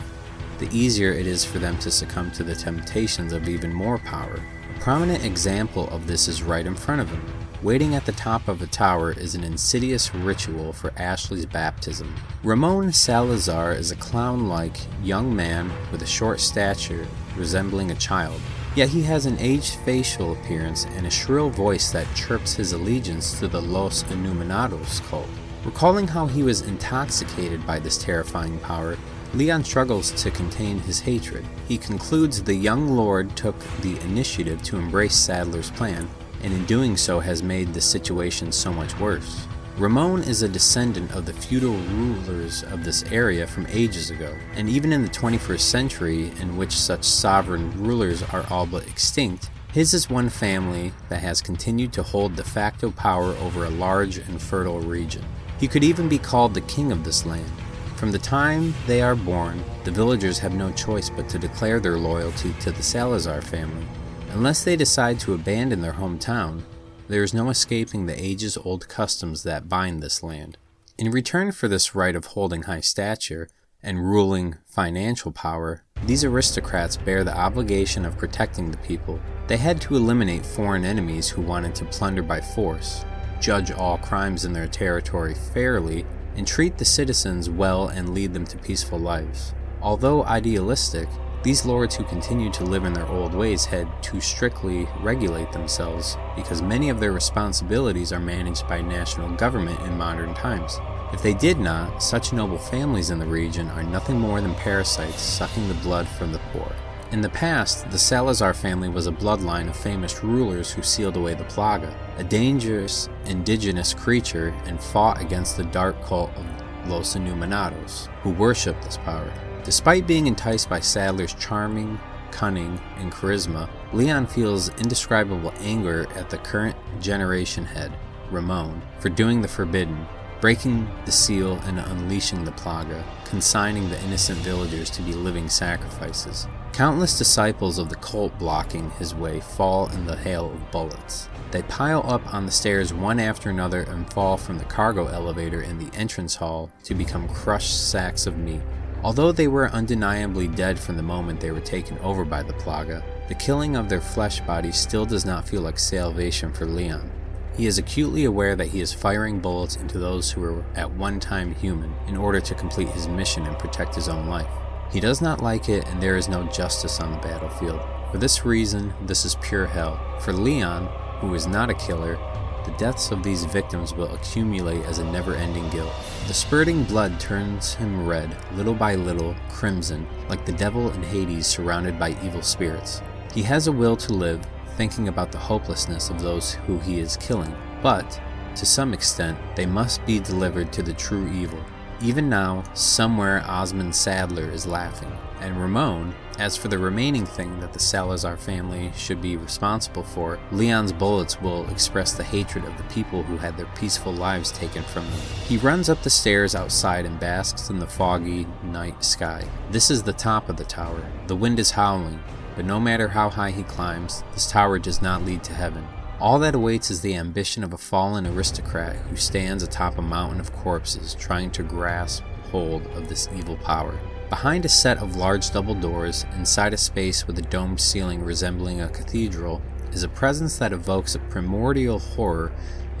the easier it is for them to succumb to the temptations of even more power. A prominent example of this is right in front of him. Waiting at the top of a tower is an insidious ritual for Ashley's baptism. Ramon Salazar is a clown-like young man with a short stature resembling a child, yet he has an aged facial appearance and a shrill voice that chirps his allegiance to the Los Illuminados cult. Recalling how he was intoxicated by this terrifying power, Leon struggles to contain his hatred. He concludes the young lord took the initiative to embrace Sadler's plan, and in doing so has made the situation so much worse. Ramon is a descendant of the feudal rulers of this area from ages ago, and even in the 21st century, in which such sovereign rulers are all but extinct, his is one family that has continued to hold de facto power over a large and fertile region. He could even be called the king of this land. From the time they are born, the villagers have no choice but to declare their loyalty to the Salazar family. Unless they decide to abandon their hometown, there is no escaping the ages-old customs that bind this land. In return for this right of holding high stature and ruling financial power, these aristocrats bear the obligation of protecting the people. They had to eliminate foreign enemies who wanted to plunder by force, judge all crimes in their territory fairly, and treat the citizens well and lead them to peaceful lives. Although idealistic, these lords who continued to live in their old ways had to strictly regulate themselves because many of their responsibilities are managed by national government in modern times. If they did not, such noble families in the region are nothing more than parasites sucking the blood from the poor. In the past, the Salazar family was a bloodline of famous rulers who sealed away the Plaga, a dangerous indigenous creature, and fought against the dark cult of Los Illuminados, who worshipped this power. Despite being enticed by Sadler's charming, cunning, and charisma, Leon feels indescribable anger at the current generation head, Ramon, for doing the forbidden, breaking the seal and unleashing the Plaga, consigning the innocent villagers to be living sacrifices. Countless disciples of the cult blocking his way fall in the hail of bullets. They pile up on the stairs one after another and fall from the cargo elevator in the entrance hall to become crushed sacks of meat. Although they were undeniably dead from the moment they were taken over by the Plaga, the killing of their flesh bodies still does not feel like salvation for Leon. He is acutely aware that he is firing bullets into those who were at one time human in order to complete his mission and protect his own life. He does not like it, and there is no justice on the battlefield. For this reason, this is pure hell. For Leon, who is not a killer, the deaths of these victims will accumulate as a never-ending guilt. The spurting blood turns him red, little by little, crimson, like the devil in Hades surrounded by evil spirits. He has a will to live, thinking about the hopelessness of those who he is killing, but, to some extent, they must be delivered to the true evil. Even now, somewhere Osmond Sadler is laughing, and Ramon. As for the remaining thing that the Salazar family should be responsible for, Leon's bullets will express the hatred of the people who had their peaceful lives taken from them. He runs up the stairs outside and basks in the foggy night sky. This is the top of the tower. The wind is howling, but no matter how high he climbs, this tower does not lead to heaven. All that awaits is the ambition of a fallen aristocrat who stands atop a mountain of corpses trying to grasp hold of this evil power. Behind a set of large double doors, inside a space with a domed ceiling resembling a cathedral, is a presence that evokes a primordial horror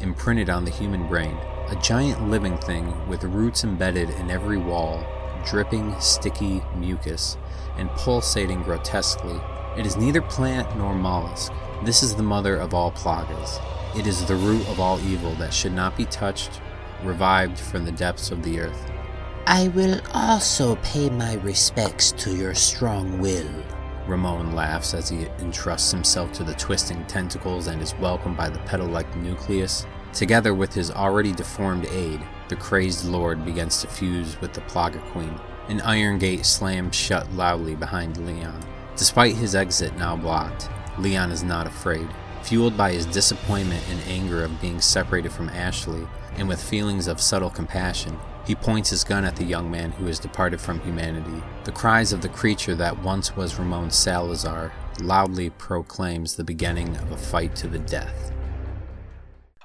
imprinted on the human brain. A giant living thing with roots embedded in every wall, dripping sticky mucus, and pulsating grotesquely. It is neither plant nor mollusk. This is the mother of all plagas. It is the root of all evil that should not be touched, revived from the depths of the earth. I will also pay my respects to your strong will. Ramon laughs as he entrusts himself to the twisting tentacles and is welcomed by the petal-like nucleus. Together with his already deformed aide, the crazed lord begins to fuse with the Plaga Queen. An iron gate slams shut loudly behind Leon. Despite his exit now blocked, Leon is not afraid. Fueled by his disappointment and anger of being separated from Ashley, and with feelings of subtle compassion, he points his gun at the young man who has departed from humanity. The cries of the creature that once was Ramon Salazar loudly proclaims the beginning of a fight to the death.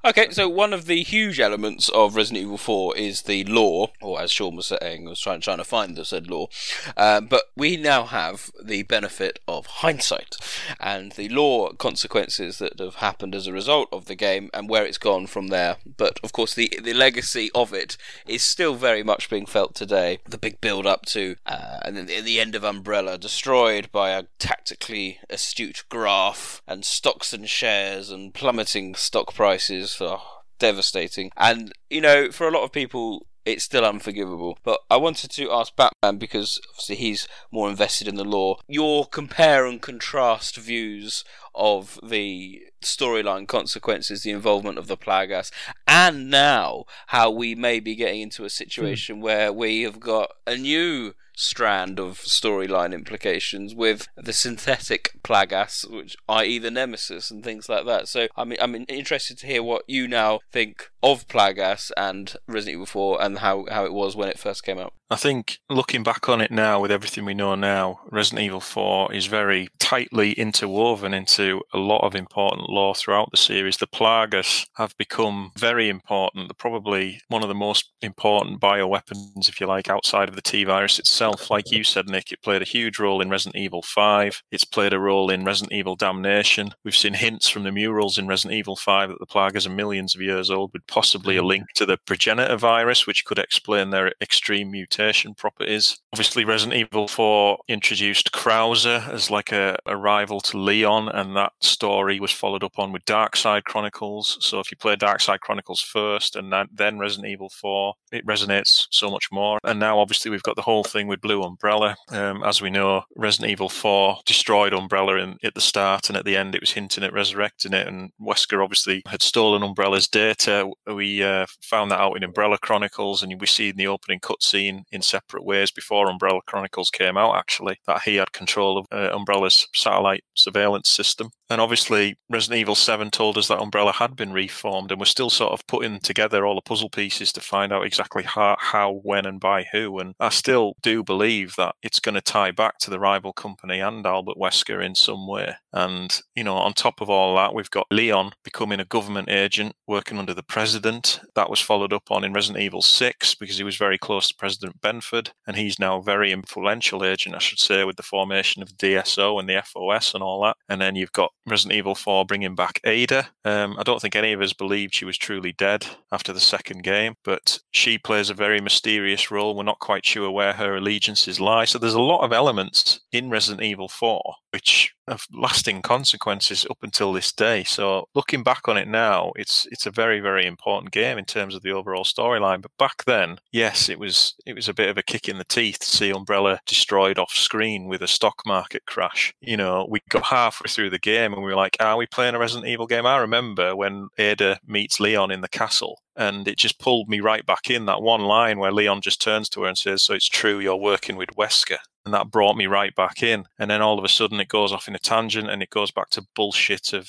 Okay, so one of the huge elements of Resident Evil 4 is the lore, or as Sean was saying, I was trying to find the said lore, but we now have the benefit of hindsight and the lore consequences that have happened as a result of the game and where it's gone from there. But of course the legacy of it is still very much being felt today. The big build up to, and then the end of Umbrella, destroyed by a tactically astute graph, and stocks and shares and plummeting stock prices. Oh, devastating. And, you know, for a lot of people, it's still unforgivable. But I wanted to ask Batman, because obviously he's more invested in the lore, your compare and contrast views of the storyline consequences, the involvement of the Plagas, and now how we may be getting into a situation where we have got a new strand of storyline implications with the synthetic Plagas, which i.e. the Nemesis and things like that. So I'm interested to hear what you now think of Plagas and Resident Evil 4 and how it was when it first came out. I think looking back on it now, with everything we know now, Resident Evil 4 is very tightly interwoven into a lot of important lore throughout the series. The Plagas have become very important. They're probably one of the most important bioweapons, if you like, outside of the T-virus itself. Like you said, Nick, it played a huge role in Resident Evil 5. It's played a role in Resident Evil Damnation. We've seen hints from the murals in Resident Evil 5 that the Plagas are millions of years old, with possibly a link to the progenitor virus, which could explain their extreme mutation properties. Obviously, Resident Evil 4 introduced Krauser as like a rival to Leon, and that story was followed up on with Darkside Chronicles. So if you play Darkside Chronicles first and then Resident Evil 4, it resonates so much more. And now, obviously, we've got the whole thing with Blue Umbrella. As we know, Resident Evil 4 destroyed Umbrella at the start, and at the end it was hinting at resurrecting it, and Wesker obviously had stolen Umbrella's data. We found that out in Umbrella Chronicles, and we see in the opening cutscene in Separate Ways, before Umbrella Chronicles came out actually, that he had control of Umbrella's satellite surveillance system. And obviously Resident Evil 7 told us that Umbrella had been reformed, and we're still sort of putting together all the puzzle pieces to find out exactly how, when and by who. And I still do believe that it's going to tie back to the rival company and Albert Wesker in some way. And, you know, on top of all that, we've got Leon becoming a government agent working under the president. That was followed up on in Resident Evil 6, because he was very close to President Benford, and he's now a very influential agent, I should say, with the formation of the DSO and the FOS and all that. And then you've got Resident Evil 4 bringing back Ada. I don't think any of us believed she was truly dead after the second game, but she plays a very mysterious role. We're not quite sure where her allegiances lie. So there's a lot of elements in Resident Evil 4 which have lasting consequences up until this day. So looking back on it now, it's a very, very important game in terms of the overall storyline. But back then, yes, it was a bit of a kick in the teeth to see Umbrella destroyed off screen with a stock market crash. You know, we got halfway through the game and we were like, are we playing a Resident Evil game? I remember when Ada meets Leon in the castle, and it just pulled me right back in, that one line where Leon just turns to her and says, "So it's true, you're working with Wesker." And that brought me right back in. And then all of a sudden it goes off in a tangent, and it goes back to bullshit of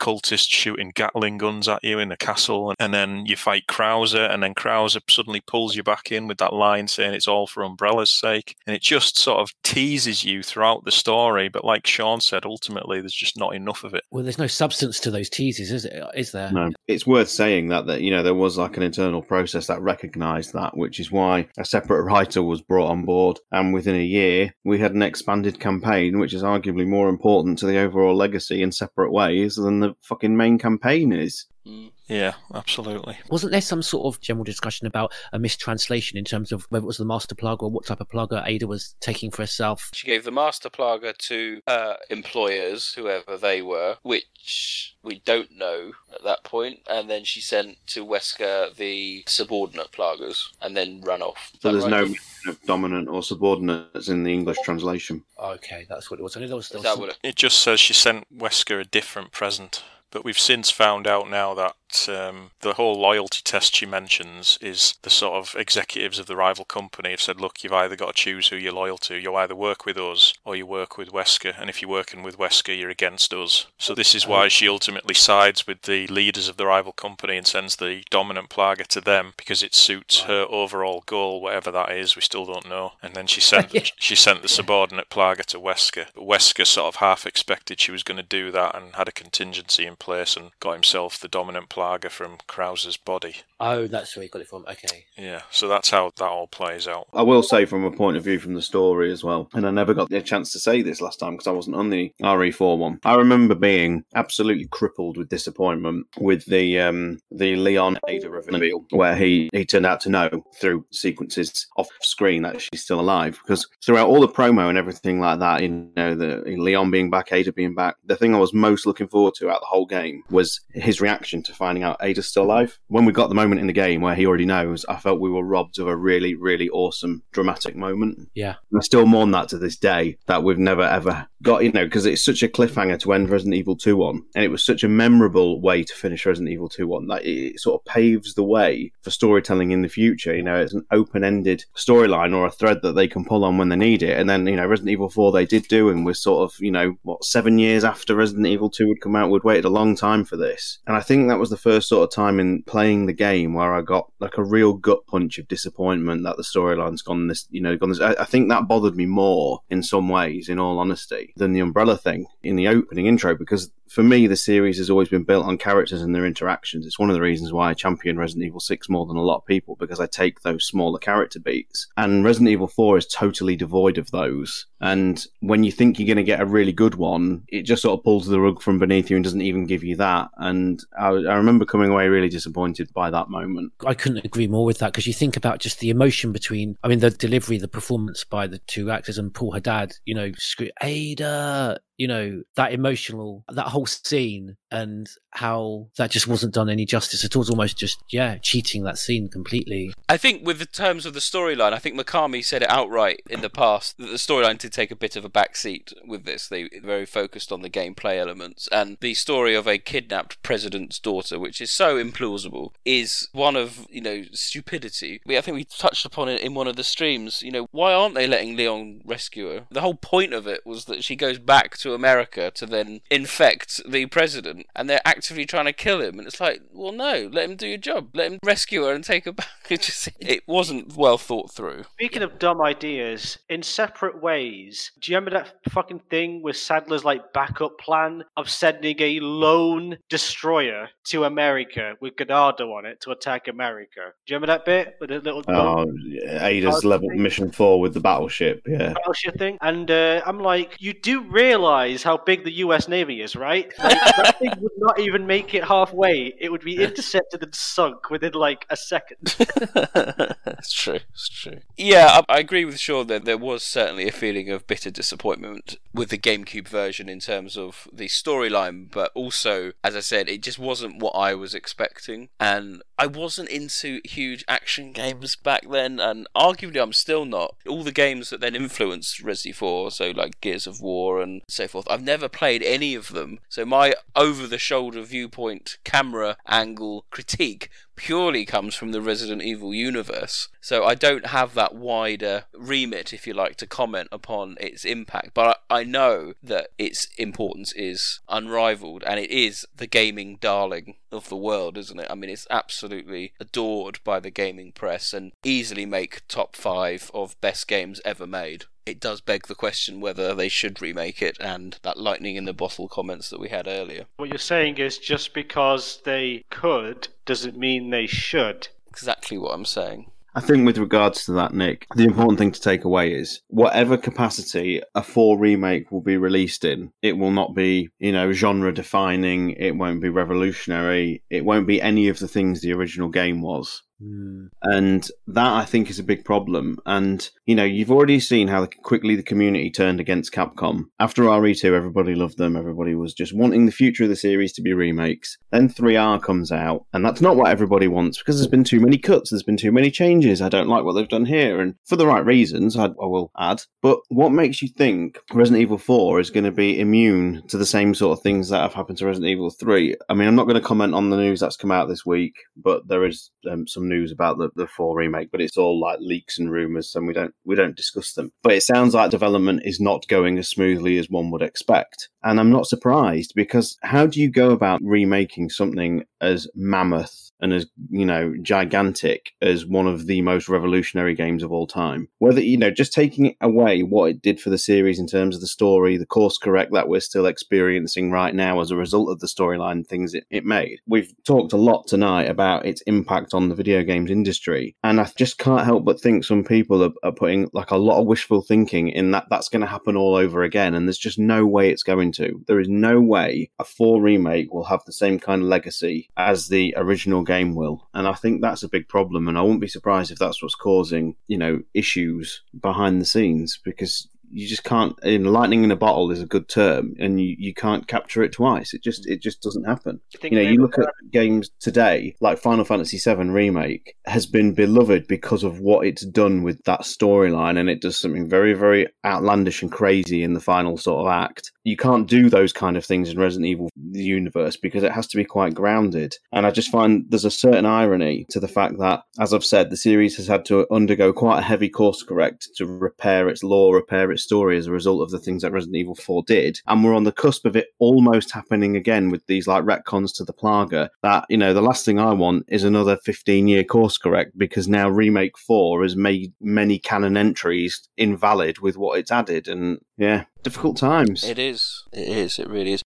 cultists shooting Gatling guns at you in the castle. And then you fight Krauser, and then Krauser suddenly pulls you back in with that line saying it's all for Umbrella's sake. And it just sort of teases you throughout the story. But like Sean said, ultimately there's just not enough of it. Well, there's no substance to those teases, is it? Is there? No. It's worth saying that, you know, there was like an internal process that recognised that, which is why a separate writer was brought on board. And within a year, we had an expanded campaign, which is arguably more important to the overall legacy in Separate Ways than the fucking main campaign is. Yeah, absolutely. Wasn't there some sort of general discussion about a mistranslation in terms of whether it was the Master Plaga or what type of Plaga Ada was taking for herself? She gave the Master Plaga to employers, whoever they were, which we don't know at that point, and then she sent to Wesker the subordinate Plagas and then ran off. So there's no mention of dominant or subordinates in the English translation. Okay, that's what it was. I knew it just says she sent Wesker a different present. But we've since found out now that the whole loyalty test she mentions is the sort of executives of the rival company have said, look, you've either got to choose who you're loyal to. You either work with us or you work with Wesker. And if you're working with Wesker, you're against us. So this is why she ultimately sides with the leaders of the rival company and sends the dominant Plaga to them, because it suits her overall goal, whatever that is. We still don't know. And then she sent the subordinate Plaga to Wesker. But Wesker sort of half expected she was going to do that and had a contingency in place and got himself the dominant Plaga from Krauser's body. Oh, that's where you got it from. Okay. Yeah, so that's how that all plays out. I will say from a point of view from the story as well, and I never got the chance to say this last time because I wasn't on the RE4 one. I remember being absolutely crippled with disappointment with the Leon Ada reveal, where he turned out to know through sequences off screen that she's still alive, because throughout all the promo and everything like that, you know, the Leon being back, Ada being back, the thing I was most looking forward to out the whole game was his reaction to finding out Ada's still alive. When we got the moment in the game where he already knows, I felt we were robbed of a really, really awesome dramatic moment. Yeah. And I still mourn that to this day, that we've never ever got, you know, because it's such a cliffhanger to end Resident Evil 2 on, and it was such a memorable way to finish Resident Evil 2 on, that it sort of paves the way for storytelling in the future. You know, it's an open-ended storyline or a thread that they can pull on when they need it. And then, you know, Resident Evil 4 they did do, and we're sort of, you know, what, 7 years after Resident Evil 2 would come out, we'd waited a long time for this. And I think that was the first sort of time in playing the game where I got like a real gut punch of disappointment that the storyline's gone this, you know, gone this. I think that bothered me more in some ways, in all honesty, than the Umbrella thing in the opening intro, because for me the series has always been built on characters and their interactions. It's one of the reasons why I champion Resident Evil 6 more than a lot of people, because I take those smaller character beats, and Resident Evil 4 is totally devoid of those. And when you think you're going to get a really good one, it just sort of pulls the rug from beneath you and doesn't even give you that. And I remember coming away really disappointed by that moment. I couldn't agree more with that, because you think about just the emotion between, I mean, the delivery, the performance by the two actors, and Paul Haddad, you know, scream, Ada, you know, that emotional, that whole scene, and how that just wasn't done any justice at all. It's almost just, yeah, cheating that scene completely. I think with the terms of the storyline, I think Mikami said it outright in the past that the storyline did take a bit of a backseat with this. They very focused on the gameplay elements, and the story of a kidnapped president's daughter, which is so implausible, is one of, you know, stupidity. I think we touched upon it in one of the streams. You know, why aren't they letting Leon rescue her? The whole point of it was that she goes back to America to then infect the president, and they're actively trying to kill him, and it's like, well, no, let him do your job, let him rescue her and take her back. It wasn't well thought through. Speaking of dumb ideas, in separate ways, do you remember that fucking thing with Sadler's like backup plan of sending a lone destroyer to America with Ganado on it to attack America? Do you remember that bit with the little Ada's level thing? Mission 4 with the battleship, yeah, battleship thing. And I'm like, you do realise how big the US Navy is, right? Like, that thing would not even make it halfway. It would be intercepted and sunk within like a second. It's true. It's true. Yeah, I agree with Sean that there was certainly a feeling of bitter disappointment with the GameCube version in terms of the storyline, but also, as I said, it just wasn't what I was expecting. And I wasn't into huge action games back then, and arguably I'm still not. All the games that then influenced Resi 4, so like Gears of War and so forth, I've never played any of them, so my over-the-shoulder viewpoint, camera angle critique purely comes from the Resident Evil universe, so I don't have that wider remit, if you like, to comment upon its impact, but I know that its importance is unrivaled, and it is the gaming darling of the world, isn't it? I mean, it's absolutely adored by the gaming press and easily make top 5 of best games ever made. It does beg the question whether they should remake it, and that lightning in the bottle comments that we had earlier. What you're saying is just because they could doesn't mean they should. Exactly what I'm saying. I think with regards to that, Nick, the important thing to take away is whatever capacity a 4 remake will be released in, it will not be, you know, genre-defining, it won't be revolutionary, it won't be any of the things the original game was. And that, I think, is a big problem. And, you know, you've already seen how quickly the community turned against Capcom. After RE2, everybody loved them. Everybody was just wanting the future of the series to be remakes. Then 3R comes out, and that's not what everybody wants, because there's been too many cuts, there's been too many changes. I don't like what they've done here, and for the right reasons, I will add. But what makes you think Resident Evil 4 is going to be immune to the same sort of things that have happened to Resident Evil 3? I mean, I'm not going to comment on the news that's come out this week, but there is some news about the 4 remake, but it's all like leaks and rumours, and we don't discuss them. But it sounds like development is not going as smoothly as one would expect. And I'm not surprised, because how do you go about remaking something as mammoth and as, you know, gigantic as one of the most revolutionary games of all time. Whether, you know, just taking away what it did for the series in terms of the story, the course correct that we're still experiencing right now as a result of the storyline things it made. We've talked a lot tonight about its impact on the video games industry, and I just can't help but think some people are putting like a lot of wishful thinking in that that's going to happen all over again, and there's just no way it's going to. There is no way a 4 remake will have the same kind of legacy as the original game will, and I think that's a big problem, and I wouldn't be surprised if that's what's causing, you know, issues behind the scenes, because you just can't, lightning in a bottle is a good term, and you can't capture it twice. It just doesn't happen. You know, you look at games today, like Final Fantasy VII Remake has been beloved because of what it's done with that storyline, and it does something very, very outlandish and crazy in the final sort of act. You can't do those kind of things in Resident Evil the universe because it has to be quite grounded. And I just find there's a certain irony to the fact that, as I've said, the series has had to undergo quite a heavy course correct to repair its lore, repair its story as a result of the things that Resident Evil 4 did, and we're on the cusp of it almost happening again with these like retcons to the Plaga. That, you know, the last thing I want is another 15-year course correct, because now Remake 4 has made many canon entries invalid with what it's added, and yeah, difficult times. It really is.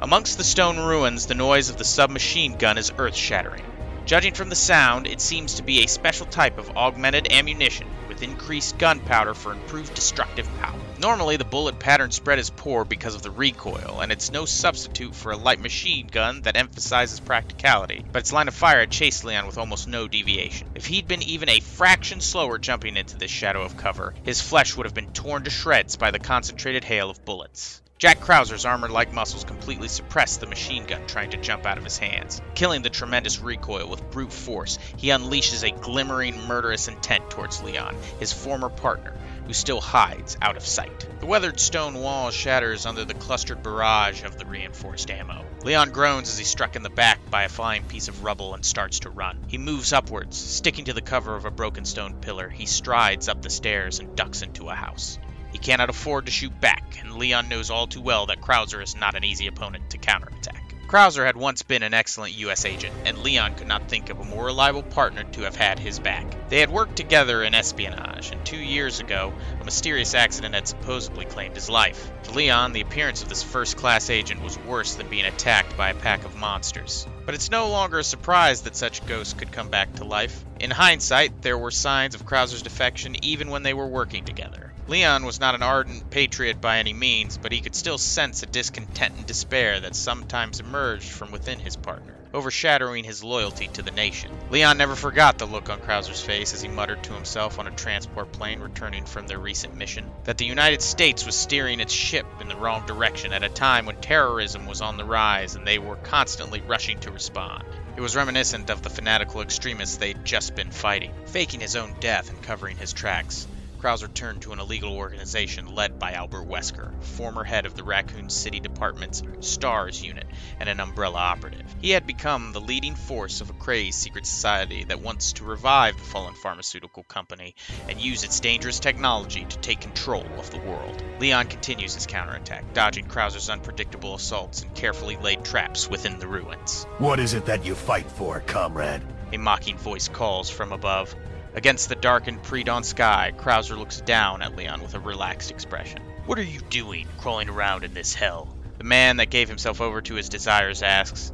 Amongst the stone ruins, the noise of the submachine gun is earth-shattering. Judging from the sound, it seems to be a special type of augmented ammunition with increased gunpowder for improved destructive power. Normally, the bullet pattern spread is poor because of the recoil, and it's no substitute for a light machine gun that emphasizes practicality, but its line of fire had chased Leon with almost no deviation. If he'd been even a fraction slower jumping into this shadow of cover, his flesh would have been torn to shreds by the concentrated hail of bullets. Jack Krauser's armor-like muscles completely suppressed the machine gun trying to jump out of his hands. Killing the tremendous recoil with brute force, he unleashes a glimmering, murderous intent towards Leon, his former partner, who still hides out of sight. The weathered stone wall shatters under the clustered barrage of the reinforced ammo. Leon groans as he's struck in the back by a flying piece of rubble and starts to run. He moves upwards, sticking to the cover of a broken stone pillar. He strides up the stairs and ducks into a house. He cannot afford to shoot back, and Leon knows all too well that Krauser is not an easy opponent to counterattack. Krauser had once been an excellent U.S. agent, and Leon could not think of a more reliable partner to have had his back. They had worked together in espionage, and 2 years ago, a mysterious accident had supposedly claimed his life. To Leon, the appearance of this first-class agent was worse than being attacked by a pack of monsters. But it's no longer a surprise that such ghosts could come back to life. In hindsight, there were signs of Krauser's defection even when they were working together. Leon was not an ardent patriot by any means, but he could still sense a discontent and despair that sometimes emerged from within his partner, overshadowing his loyalty to the nation. Leon never forgot the look on Krauser's face as he muttered to himself on a transport plane returning from their recent mission, that the United States was steering its ship in the wrong direction at a time when terrorism was on the rise and they were constantly rushing to respond. It was reminiscent of the fanatical extremists they'd just been fighting. Faking his own death and covering his tracks, Krauser turned to an illegal organization led by Albert Wesker, former head of the Raccoon City Department's STARS unit and an Umbrella operative. He had become the leading force of a crazed secret society that wants to revive the fallen pharmaceutical company and use its dangerous technology to take control of the world. Leon continues his counterattack, dodging Krauser's unpredictable assaults and carefully laid traps within the ruins. What is it that you fight for, comrade? A mocking voice calls from above. Against the darkened pre-dawn sky, Krauser looks down at Leon with a relaxed expression. What are you doing, crawling around in this hell? The man that gave himself over to his desires asks.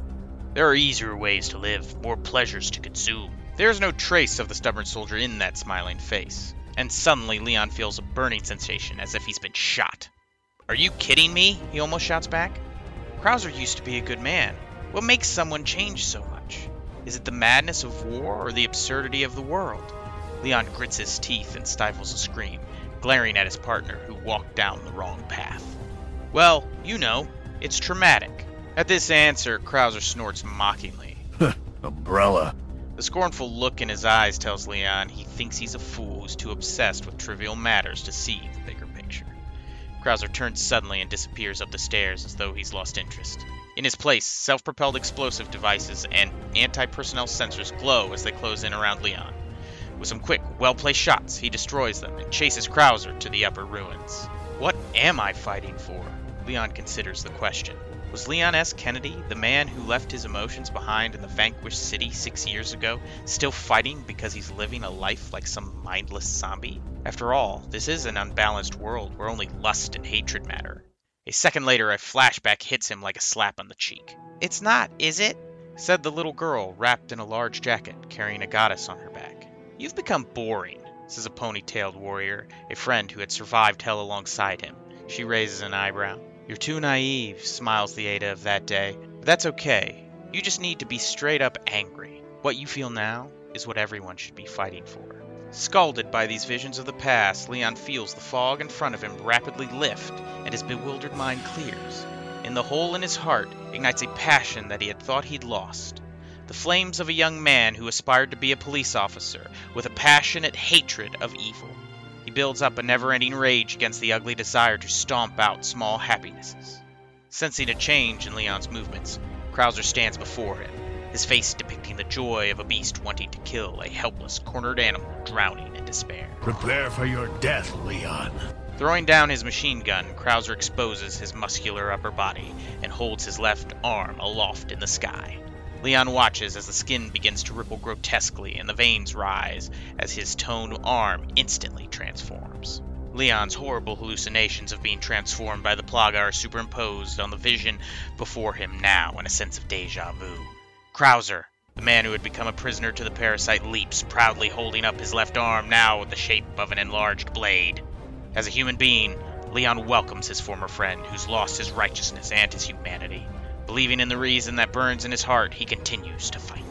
There are easier ways to live, more pleasures to consume. There is no trace of the stubborn soldier in that smiling face. And suddenly Leon feels a burning sensation as if he's been shot. Are you kidding me? He almost shouts back. Krauser used to be a good man. What makes someone change so much? Is it the madness of war or the absurdity of the world? Leon grits his teeth and stifles a scream, glaring at his partner who walked down the wrong path. Well, you know, it's traumatic. At this answer, Krauser snorts mockingly. Umbrella. The scornful look in his eyes tells Leon he thinks he's a fool who's too obsessed with trivial matters to see the bigger picture. Krauser turns suddenly and disappears up the stairs as though he's lost interest. In his place, self-propelled explosive devices and anti-personnel sensors glow as they close in around Leon. With some quick, well-placed shots, he destroys them and chases Krauser to the upper ruins. What am I fighting for? Leon considers the question. Was Leon S. Kennedy, the man who left his emotions behind in the vanquished city 6 years ago, still fighting because he's living a life like some mindless zombie? After all, this is an unbalanced world where only lust and hatred matter. A second later, a flashback hits him like a slap on the cheek. "It's not, is it?" said the little girl, wrapped in a large jacket, carrying a goddess on her back. "You've become boring," says a ponytailed warrior, a friend who had survived hell alongside him. She raises an eyebrow. "You're too naive," smiles the Ada of that day. "But that's okay. You just need to be straight up angry. What you feel now is what everyone should be fighting for." Scalded by these visions of the past, Leon feels the fog in front of him rapidly lift, and his bewildered mind clears. In the hole in his heart ignites a passion that he had thought he'd lost. The flames of a young man who aspired to be a police officer, with a passionate hatred of evil. He builds up a never-ending rage against the ugly desire to stomp out small happinesses. Sensing a change in Leon's movements, Krauser stands before him, his face depicting the joy of a beast wanting to kill a helpless, cornered animal drowning in despair. "Prepare for your death, Leon." Throwing down his machine gun, Krauser exposes his muscular upper body and holds his left arm aloft in the sky. Leon watches as the skin begins to ripple grotesquely and the veins rise as his toned arm instantly transforms. Leon's horrible hallucinations of being transformed by the Plaga are superimposed on the vision before him now in a sense of deja vu. Krauser, the man who had become a prisoner to the parasite, leaps, proudly holding up his left arm now with the shape of an enlarged blade. As a human being, Leon welcomes his former friend who's lost his righteousness and his humanity. Believing in the reason that burns in his heart, he continues to fight.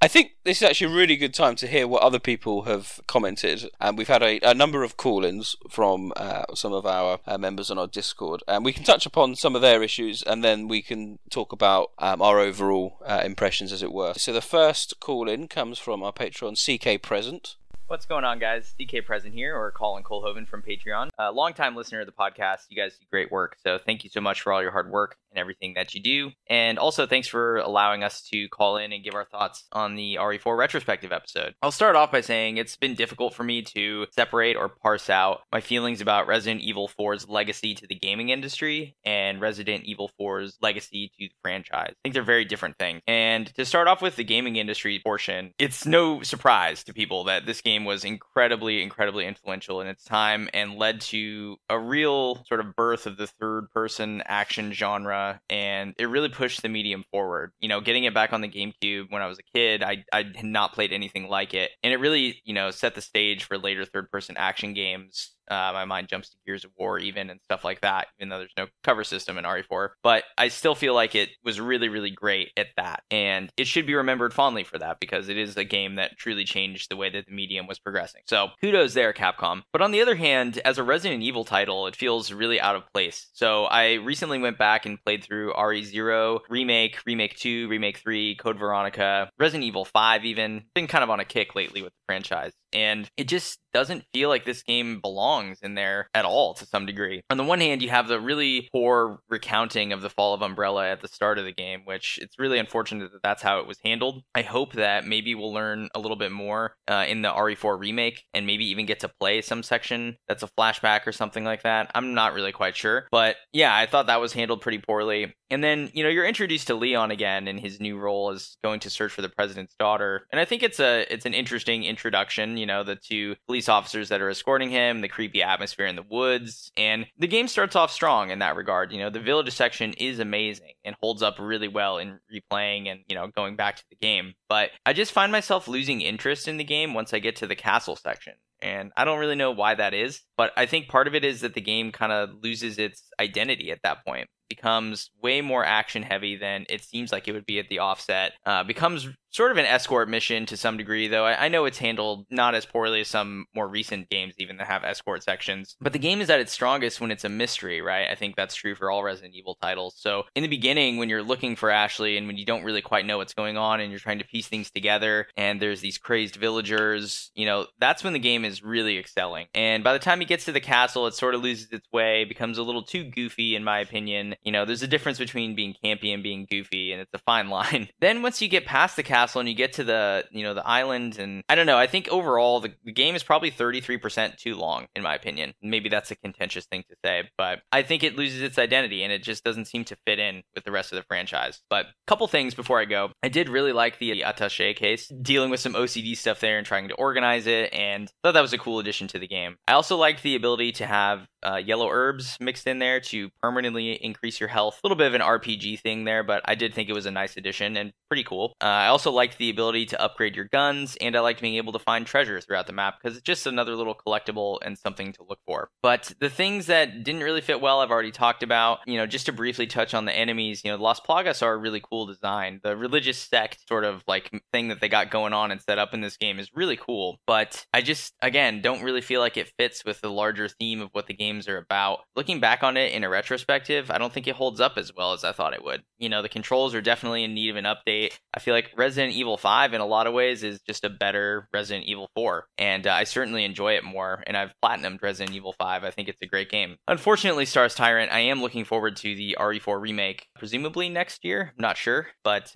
I think this is actually a really good time to hear what other people have commented. And we've had a number of call-ins from some of our members on our Discord. And we can touch upon some of their issues, and then we can talk about our overall impressions, as it were. So the first call-in comes from our Patreon, CK Present. What's going on, guys? CK Present here, or Colin Colhoven from Patreon. Long-time listener of the podcast. You guys do great work, so thank you so much for all your hard work and everything that you do. And also, thanks for allowing us to call in and give our thoughts on the RE4 retrospective episode. I'll start off by saying it's been difficult for me to separate or parse out my feelings about Resident Evil 4's legacy to the gaming industry and Resident Evil 4's legacy to the franchise. I think they're very different things. And to start off with the gaming industry portion, it's no surprise to people that this game was incredibly influential in its time and led to a real sort of birth of the third-person action genre, and it really pushed the medium forward. You know, getting it back on the GameCube when I was a kid, I had not played anything like it, and it really, you know, set the stage for later third-person action games. My mind jumps to Gears of War even and stuff like that, even though there's no cover system in RE4. But I still feel like it was really great at that. And it should be remembered fondly for that because it is a game that truly changed the way that the medium was progressing. So kudos there, Capcom. But on the other hand, as a Resident Evil title, it feels really out of place. So I recently went back and played through RE0, Remake, Remake 2, Remake 3, Code Veronica, Resident Evil 5 even. Been kind of on a kick lately with the franchise. And it just doesn't feel like this game belongs in there at all to some degree. On the one hand, you have the really poor recounting of the fall of Umbrella at the start of the game, which it's really unfortunate that that's how it was handled. I hope that maybe we'll learn a little bit more in the RE4 remake and maybe even get to play some section that's a flashback or something like that. I'm not really quite sure. But yeah, I thought that was handled pretty poorly. And then, you know, you're introduced to Leon again in his new role as going to search for the president's daughter. And I think it's an interesting introduction, you know, the two police officers that are escorting him, the creepy atmosphere in the woods. And the game starts off strong in that regard. You know, the village section is amazing and holds up really well in replaying and, you know, going back to the game. But I just find myself losing interest in the game once I get to the castle section. And I don't really know why that is, but I think part of it is that the game kind of loses its identity at that point. Becomes way more action heavy than it seems like it would be at the offset. Becomes sort of an escort mission to some degree, though I know it's handled not as poorly as some more recent games even that have escort sections. But the game is at its strongest when it's a mystery, right? I think that's true for all Resident Evil titles. So in the beginning, when you're looking for Ashley and when you don't really quite know what's going on and you're trying to piece these things together, and there's these crazed villagers, you know, that's when the game is really excelling. And by the time he gets to the castle, it sort of loses its way, becomes a little too goofy, in my opinion. You know, there's a difference between being campy and being goofy, and it's a fine line. Then once you get past the castle and you get to the, you know, the island, and I don't know, I think overall the game is probably 33% too long, in my opinion. Maybe that's a contentious thing to say, but I think it loses its identity and it just doesn't seem to fit in with the rest of the franchise. But a couple things before I go. I did really like the attaché case, dealing with some OCD stuff there and trying to organize it, and thought that was a cool addition to the game. I also liked the ability to have yellow herbs mixed in there to permanently increase your health. A little bit of an RPG thing there, but I did think it was a nice addition and pretty cool. I also liked the ability to upgrade your guns, and I liked being able to find treasure throughout the map because it's just another little collectible and something to look for. But the things that didn't really fit well, I've already talked about. You know, just to briefly touch on the enemies, you know, Las Plagas are a really cool design. The religious sect sort of like thing that they got going on and set up in this game is really cool, but I just, again, don't really feel like it fits with the larger theme of what the games are about. Looking back on it in a retrospective, I don't think it holds up as well as I thought it would. You know, the controls are definitely in need of an update. I feel like Resident Evil 5 in a lot of ways is just a better Resident Evil 4, and I certainly enjoy it more, and I've platinumed Resident Evil 5. I think it's a great game. Unfortunately, STARS Tyrant, I am looking forward to the RE4 remake, presumably next year. I'm not sure, but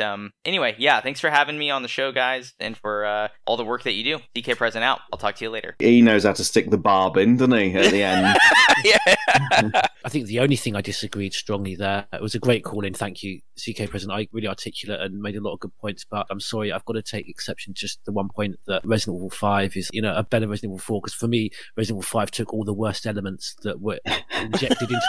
anyway, yeah, thanks for having me on the show, guys, and for all the work that you do. DK Present out. I'll talk to you later. He knows how to stick the barb in, doesn't he, at the end? Yeah. I think the only thing I disagreed strongly there, it was a great call in, thank you, CK Present. I really articulate and made a lot of good points, but I'm sorry, I've got to take exception just the one point that Resident Evil 5 is, you know, a better Resident Evil 4, because for me, Resident Evil 5 took all the worst elements that were injected into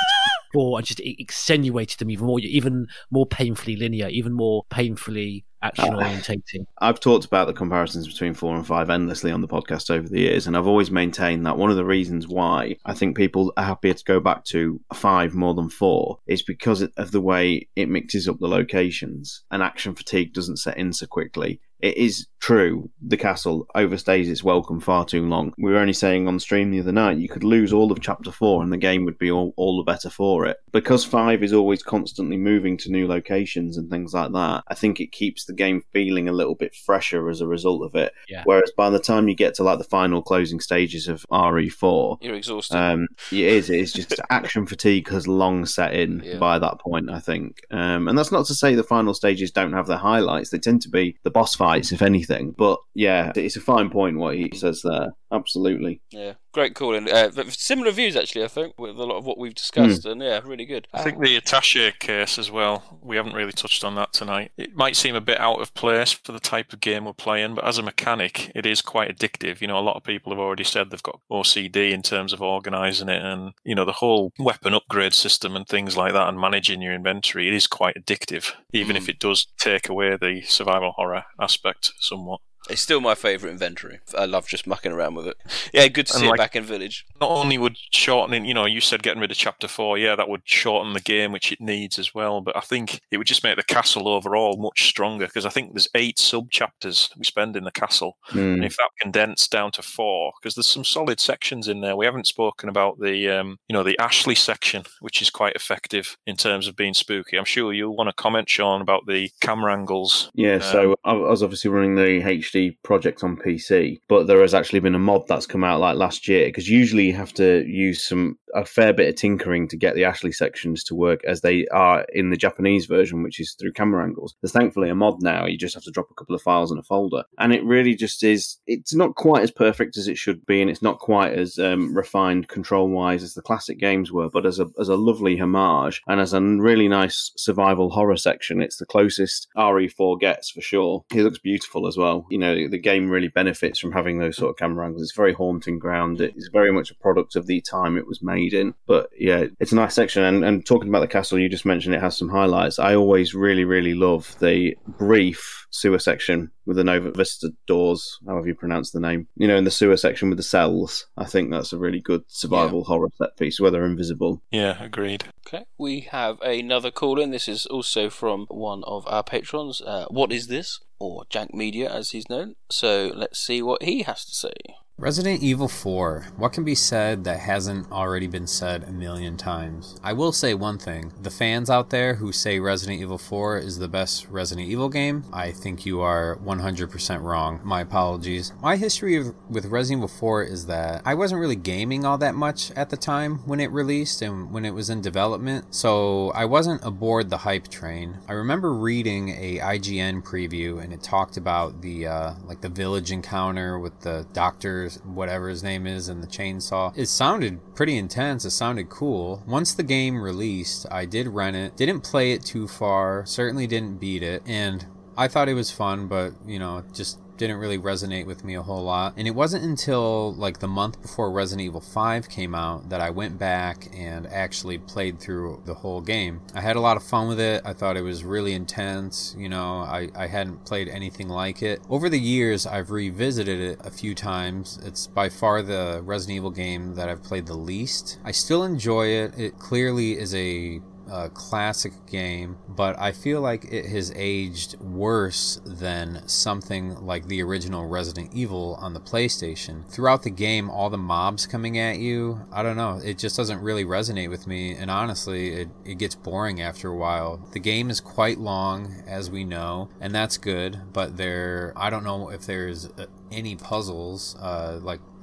Or just extenuated them even more painfully linear, even more painfully action orientating. I've talked about the comparisons between 4 and 5 endlessly on the podcast over the years, and I've always maintained that one of the reasons why I think people are happier to go back to 5 more than 4 is because of the way it mixes up the locations and action fatigue doesn't set in so quickly. It is true, the castle overstays its welcome far too long. We were only saying on stream the other night, you could lose all of Chapter 4 and the game would be all the better for it. Because 5 is always constantly moving to new locations and things like that, I think it keeps the game feeling a little bit fresher as a result of it. Yeah. Whereas by the time you get to like the final closing stages of RE4... You're exhausted. It is just action fatigue has long set in by that point, I think. And that's not to say the final stages don't have their highlights. They tend to be the boss fights, if anything. But yeah, it's a fine point what he says there. Absolutely. Yeah. Great call in. Similar views, actually, I think, with a lot of what we've discussed. And yeah, really good. I think the attaché case as well, we haven't really touched on that tonight. It might seem a bit out of place for the type of game we're playing, but as a mechanic, it is quite addictive. You know, a lot of people have already said they've got OCD in terms of organising it, and, you know, the whole weapon upgrade system and things like that and managing your inventory, it is quite addictive, even if it does take away the survival horror aspect somewhat. It's still my favourite inventory. I love just mucking around with it. Yeah, good to see it back in Village. Not only would shortening, you know, you said getting rid of Chapter 4, yeah, that would shorten the game, which it needs as well, but I think it would just make the castle overall much stronger, because I think there's 8 sub-chapters we spend in the castle, and if that condensed down to 4, because there's some solid sections in there. We haven't spoken about the, you know, the Ashley section, which is quite effective in terms of being spooky. I'm sure you'll want to comment, Sean, about the camera angles. Yeah, so I was obviously running the HD project on PC, but there has actually been a mod that's come out like last year, because usually you have to use a fair bit of tinkering to get the Ashley sections to work as they are in the Japanese version, which is through camera angles. There's thankfully a mod now, you just have to drop a couple of files in a folder, and it really just is, it's not quite as perfect as it should be, and it's not quite as refined control wise as the classic games were, but as a lovely homage and as a really nice survival horror section, it's the closest RE4 gets for sure. It looks beautiful as well. You know, the game really benefits from having those sort of camera angles. It's very haunting ground. It's very much a product of the time it was made in. But yeah, it's a nice section. And talking about the castle, you just mentioned it has some highlights. I always really, really love the brief sewer section with the Nova Vista doors, however you pronounce the name. You know, in the sewer section with the cells. I think that's a really good survival horror set piece, where they're invisible. Yeah, agreed. Okay, we have another call in. This is also from one of our patrons. What is this? Or Jank Media, as he's known. So let's see what he has to say. Resident Evil 4. What can be said that hasn't already been said a million times? I will say one thing. The fans out there who say Resident Evil 4 is the best Resident Evil game, I think you are 100% wrong. My apologies. My history with Resident Evil 4 is that I wasn't really gaming all that much at the time when it released and when it was in development, so I wasn't aboard the hype train. I remember reading a IGN preview and it talked about the village encounter with the doctor, whatever his name is, and the chainsaw. It sounded pretty intense. It sounded cool. Once the game released, I did rent it. Didn't play it too far. Certainly didn't beat it. And I thought it was fun, but, just didn't really resonate with me a whole lot. And it wasn't until the month before Resident Evil 5 came out that I went back and actually played through the whole game. I had a lot of fun with it. I thought it was really intense. I hadn't played anything like it. Over the years, I've revisited it a few times. It's by far the Resident Evil game that I've played the least. I still enjoy it. It clearly is a classic game, but I feel like it has aged worse than something like the original Resident Evil on the PlayStation. Throughout the game, all the mobs coming at you, I don't know, it just doesn't really resonate with me, and honestly, it gets boring after a while. The game is quite long, as we know, and that's good, but I don't know if there's any puzzles,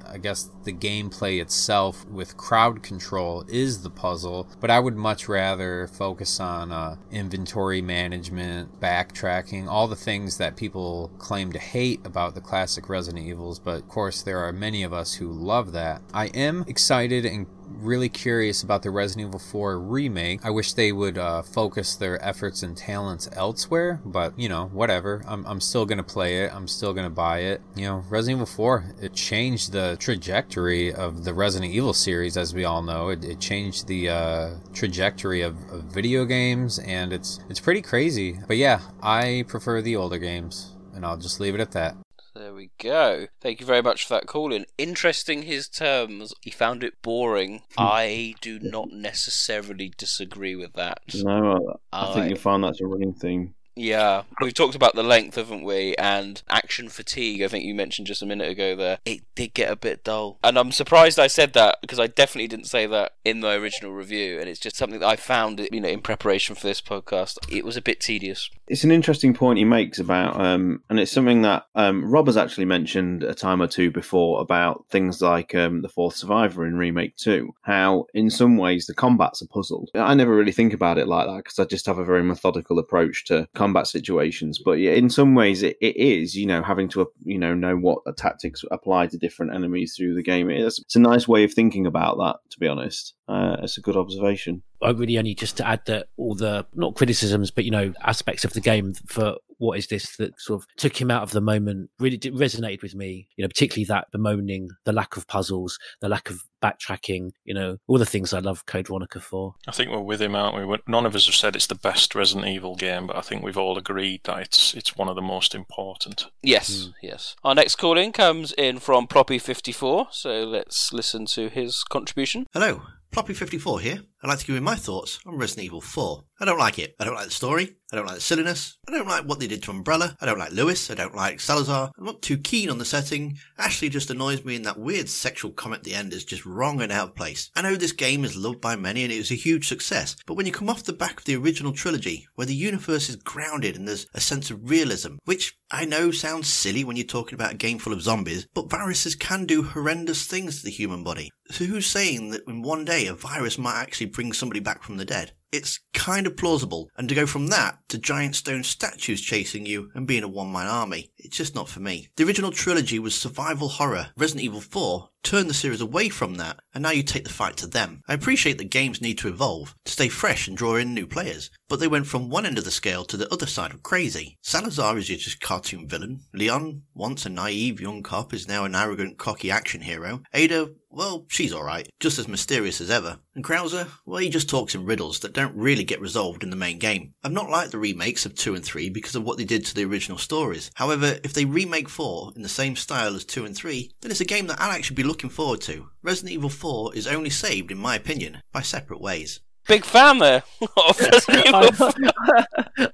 I guess the gameplay itself with crowd control is the puzzle, but I would much rather focus on inventory management, backtracking, all the things that people claim to hate about the classic Resident Evils, but of course there are many of us who love that. I am excited and really curious about the Resident Evil 4 remake. I wish they would focus their efforts and talents elsewhere, but whatever. I'm still gonna play it. I'm still gonna buy it. Resident Evil 4, it changed the trajectory of the Resident Evil series, as we all know. It changed the trajectory of video games, and it's pretty crazy. But yeah, I prefer the older games, and I'll just leave it at that. There we go. Thank you very much for that call in. Interesting, his terms. He found it boring. I do not necessarily disagree with that. No, I think you'll find that's a running theme. Yeah, we've talked about the length, haven't we? And action fatigue, I think you mentioned just a minute ago there. It did get a bit dull. And I'm surprised I said that, because I definitely didn't say that in the original review. And it's just something that I found, in preparation for this podcast, it was a bit tedious. It's an interesting point he makes about, and it's something that Rob has actually mentioned a time or two before, about things like the Fourth Survivor in Remake 2, how in some ways the combat's a puzzle. I never really think about it like that, because I just have a very methodical approach to combat situations, but in some ways it is, having to know what tactics apply to different enemies through the game. It's a nice way of thinking about that, to be honest. It's a good observation. I really only just to add that all the, not criticisms, but aspects of the game for what is this that sort of took him out of the moment really resonated with me, particularly that bemoaning the lack of puzzles, the lack of backtracking, all the things I love Code Veronica for. I think we're with him, aren't we? None of us have said it's the best Resident Evil game, but I think we've all agreed that it's one of the most important. Yes, yes. Our next call in comes in from Ploppy54, so let's listen to his contribution. Hello. Ploppy54 here. I'd like to give you my thoughts on Resident Evil 4. I don't like it. I don't like the story. I don't like the silliness. I don't like what they did to Umbrella. I don't like Lewis. I don't like Salazar. I'm not too keen on the setting. Ashley just annoys me, and that weird sexual comment at the end is just wrong and out of place. I know this game is loved by many and it was a huge success, but when you come off the back of the original trilogy, where the universe is grounded and there's a sense of realism, which I know sounds silly when you're talking about a game full of zombies, but viruses can do horrendous things to the human body. So who's saying that in one day a virus might actually bring somebody back from the dead? It's kind of plausible, and to go from that to giant stone statues chasing you and being a one-man army, it's just not for me. The original trilogy was survival horror. Resident Evil 4 turned the series away from that, and now you take the fight to them. I appreciate that games need to evolve, to stay fresh and draw in new players, but they went from one end of the scale to the other side of crazy. Salazar is just a cartoon villain. Leon, once a naive young cop, is now an arrogant, cocky action hero. Ada, well, she's alright, just as mysterious as ever. And Krauser, well, he just talks in riddles that don't really get resolved in the main game. I've not liked the remakes of 2 and 3 because of what they did to the original stories. However, if they remake 4 in the same style as 2 and 3, then it's a game that I'll actually be looking forward to. Resident Evil 4 is only saved, in my opinion, by separate ways. Big fan there.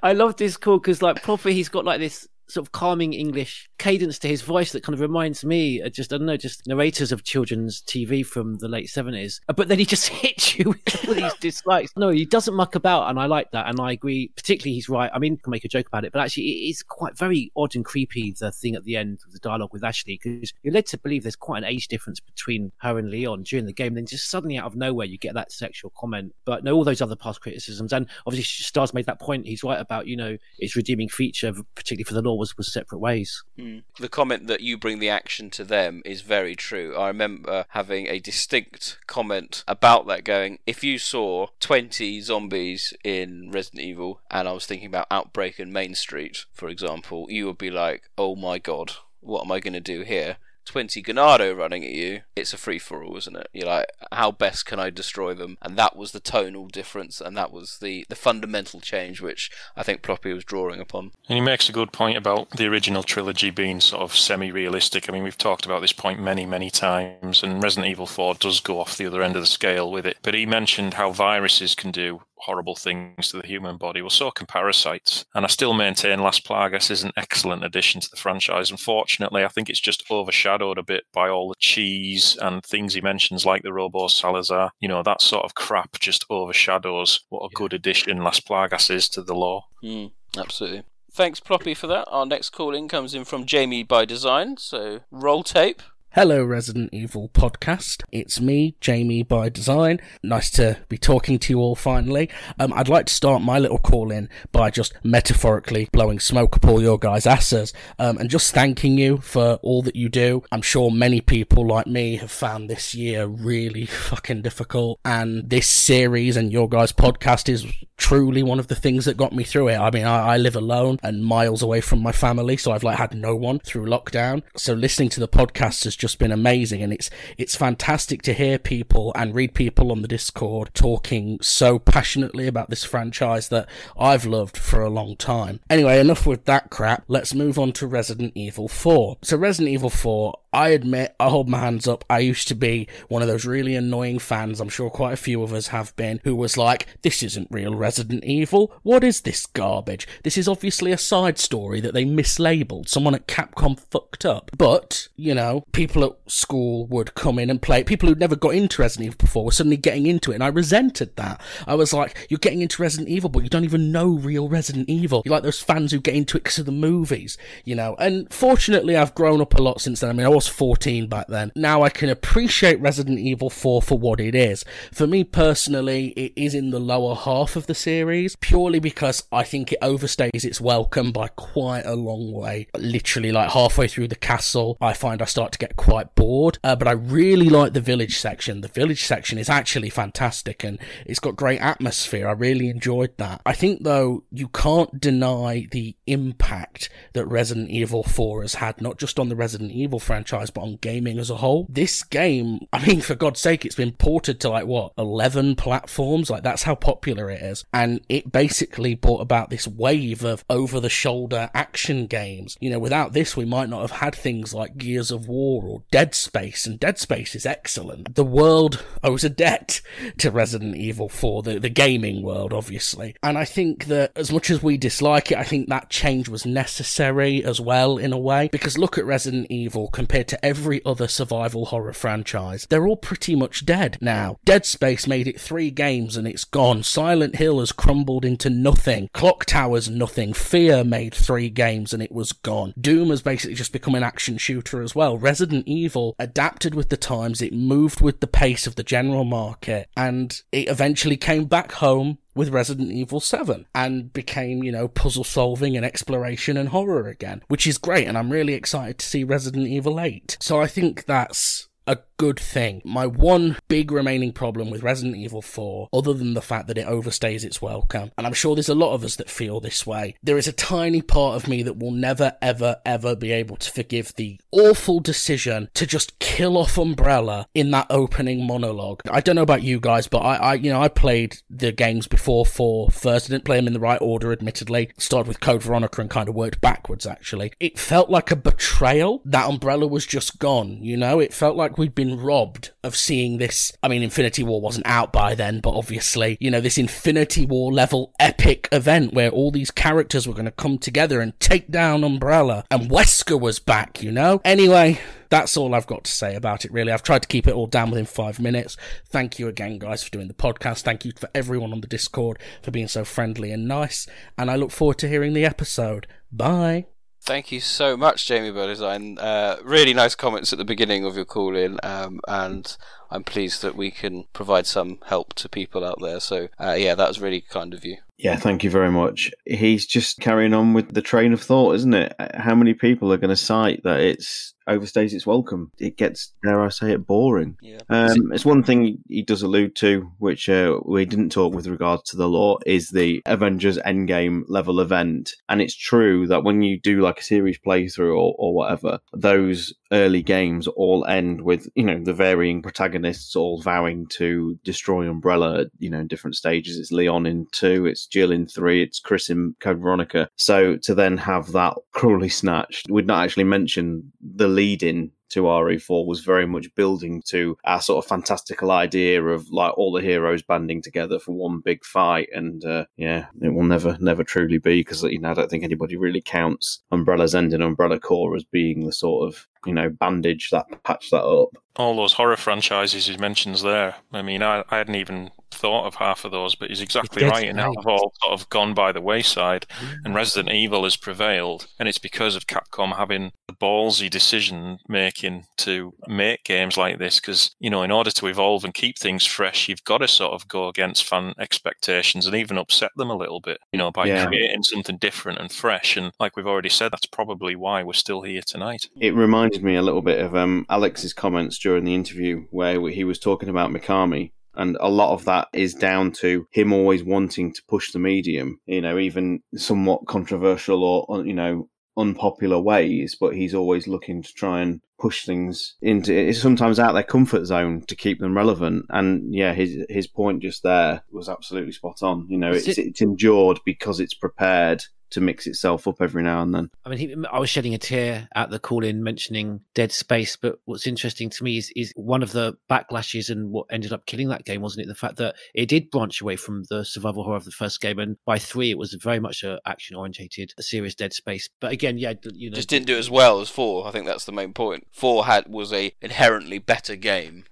I love this call because, proper, he's got this sort of calming English cadence to his voice that kind of reminds me of just, I don't know, just narrators of children's TV from the late 70s. But then he just hits you with all these dislikes. No, he doesn't muck about, and I like that, and I agree. Particularly, he's right. I mean, I can make a joke about it, but actually it is quite very odd and creepy, the thing at the end of the dialogue with Ashley, because you're led to believe there's quite an age difference between her and Leon during the game, and then just suddenly out of nowhere you get that sexual comment. But no, all those other past criticisms, and obviously Stars made that point, he's right about, you know, its redeeming feature, particularly for the lore, was separate ways. Mm. The comment that you bring the action to them is very true. I remember having a distinct comment about that going, if you saw 20 zombies in Resident Evil, and I was thinking about Outbreak and Main Street, for example, you would be like, oh my god, what am I going to do here? 20 Ganado running at you, it's a free-for-all, isn't it? You're like, how best can I destroy them? And that was the tonal difference, and that was the fundamental change which I think Ploppy was drawing upon. And he makes a good point about the original trilogy being sort of semi-realistic. I mean, we've talked about this point many, many times, and Resident Evil 4 does go off the other end of the scale with it. But he mentioned how viruses can do horrible things to the human body. Well, so can parasites. And I still maintain Las Plagas is an excellent addition to the franchise. Unfortunately, I think it's just overshadowed a bit by all the cheese and things he mentions, like the Robo Salazar. You know, that sort of crap just overshadows what a good addition Las Plagas is to the lore. Mm, absolutely. Thanks, Ploppy, for that. Our next call in comes in from Jamie by Design. So, roll tape. Hello, Resident Evil podcast. It's me, Jamie by Design. Nice to be talking to you all finally. I'd like to start my little call-in by just metaphorically blowing smoke up all your guys' asses and just thanking you for all that you do. I'm sure many people like me have found this year really fucking difficult, and this series and your guys' podcast is truly one of the things that got me through it. I mean, I live alone and miles away from my family, so I've like had no one through lockdown. So listening to the podcast has just been amazing, and it's fantastic to hear people and read people on the Discord talking so passionately about this franchise that I've loved for a long time. Anyway, enough with that crap. Let's move on to Resident Evil 4. So Resident Evil 4, I admit, I hold my hands up, I used to be one of those really annoying fans, I'm sure quite a few of us have been, who was like, this isn't real Resident Evil, what is this garbage? This is obviously a side story that they mislabeled, someone at Capcom fucked up. But, you know, people at school would come in and play, people who'd never got into Resident Evil before were suddenly getting into it, and I resented that. I was like, you're getting into Resident Evil, but you don't even know real Resident Evil. You're like those fans who get into it because of the movies, you know, and fortunately I've grown up a lot since then. I mean, I was 14 back then. Now I can appreciate Resident Evil 4 for what it is. For me personally, it is in the lower half of the series, purely because I think it overstays its welcome by quite a long way. Literally like halfway through the castle, I find I start to get quite bored, but I really like the village section. The village section is actually fantastic, and it's got great atmosphere. I really enjoyed that. I think though, you can't deny the impact that Resident Evil 4 has had, not just on the Resident Evil franchise, but on gaming as a whole. This game, I mean, for God's sake, it's been ported to 11 platforms. Like, that's how popular it is. And it basically brought about this wave of over-the-shoulder action games. You know, without this, we might not have had things like Gears of War or Dead Space, and Dead Space is excellent. The world owes a debt to Resident Evil 4, the gaming world, obviously. And I think that as much as we dislike it, I think that change was necessary as well, in a way, because look at Resident Evil compared to every other survival horror franchise. They're all pretty much dead now. Dead Space made it 3 games and it's gone. Silent Hill has crumbled into nothing. Clock Tower's nothing. Fear made 3 games and it was gone. Doom has basically just become an action shooter as well. Resident Evil adapted with the times, it moved with the pace of the general market, and it eventually came back home with Resident Evil 7 and became, you know, puzzle solving and exploration and horror again, which is great, and I'm really excited to see Resident Evil 8. So I think that's a good thing. My one big remaining problem with Resident Evil 4, other than the fact that it overstays its welcome, and I'm sure there's a lot of us that feel this way, there is a tiny part of me that will never, ever, ever be able to forgive the awful decision to just kill off Umbrella in that opening monologue. I don't know about you guys, but I played the games before 4 first. I didn't play them in the right order, admittedly. Started with Code Veronica and kind of worked backwards, actually. It felt like a betrayal that Umbrella was just gone, you know? It felt like we'd been been robbed of seeing this. I mean, Infinity War wasn't out by then, but obviously, you know, this Infinity War level epic event where all these characters were going to come together and take down Umbrella, and Wesker was back, you know? Anyway, that's all I've got to say about it, really. I've tried to keep it all down within 5 minutes. Thank you again, guys, for doing the podcast. Thank you for everyone on the Discord for being so friendly and nice. And I look forward to hearing the episode. Bye. Thank you so much, Jamie Burdesign. Really nice comments at the beginning of your call in, and I'm pleased that we can provide some help to people out there. So, yeah, that was really kind of you. Yeah, thank you very much. He's just carrying on with the train of thought, isn't it? How many people are going to cite that it's overstays its welcome? It gets, dare I say it, boring. Yeah. It's one thing he does allude to, which we didn't talk with regards to the lore, is the Avengers Endgame level event. And it's true that when you do like a series playthrough or whatever, those early games all end with, you know, the varying protagonists all vowing to destroy Umbrella, you know, in different stages. It's Leon in 2, it's Jill in 3, it's Chris in Code Veronica. So to then have that cruelly snatched, we'd not actually mentioned the lead-in to RE4 was very much building to our sort of fantastical idea of like all the heroes banding together for one big fight, and yeah, it will never truly be, because, you know, I don't think anybody really counts Umbrella's End and Umbrella Corps as being the sort of, you know, bandage that patched that up. All those horror franchises he mentions there, I mean, I hadn't even thought of half of those, but he's exactly right. And now they've all sort of gone by the wayside, and Resident Evil has prevailed, and it's because of Capcom having the ballsy decision making to make games like this, because, you know, in order to evolve and keep things fresh, you've got to sort of go against fan expectations and even upset them a little bit, you know, by creating something different and fresh. And like we've already said, that's probably why we're still here tonight. It reminded me a little bit of Alex's comments during the interview where he was talking about Mikami. And a lot of that is down to him always wanting to push the medium, you know, even somewhat controversial or, you know, unpopular ways, but he's always looking to try and push things into it, sometimes out their comfort zone to keep them relevant. And yeah, his point just there was absolutely spot on. You know, it's endured because it's prepared to mix itself up every now and then. I mean, I was shedding a tear at the call-in mentioning Dead Space, but what's interesting to me is one of the backlashes and what ended up killing that game, wasn't it? The fact that it did branch away from the survival horror of the first game, and by 3, it was very much an action-orientated, a serious Dead Space. But again, yeah, you know, just didn't do as well as 4. I think that's the main point. 4 was a inherently better game,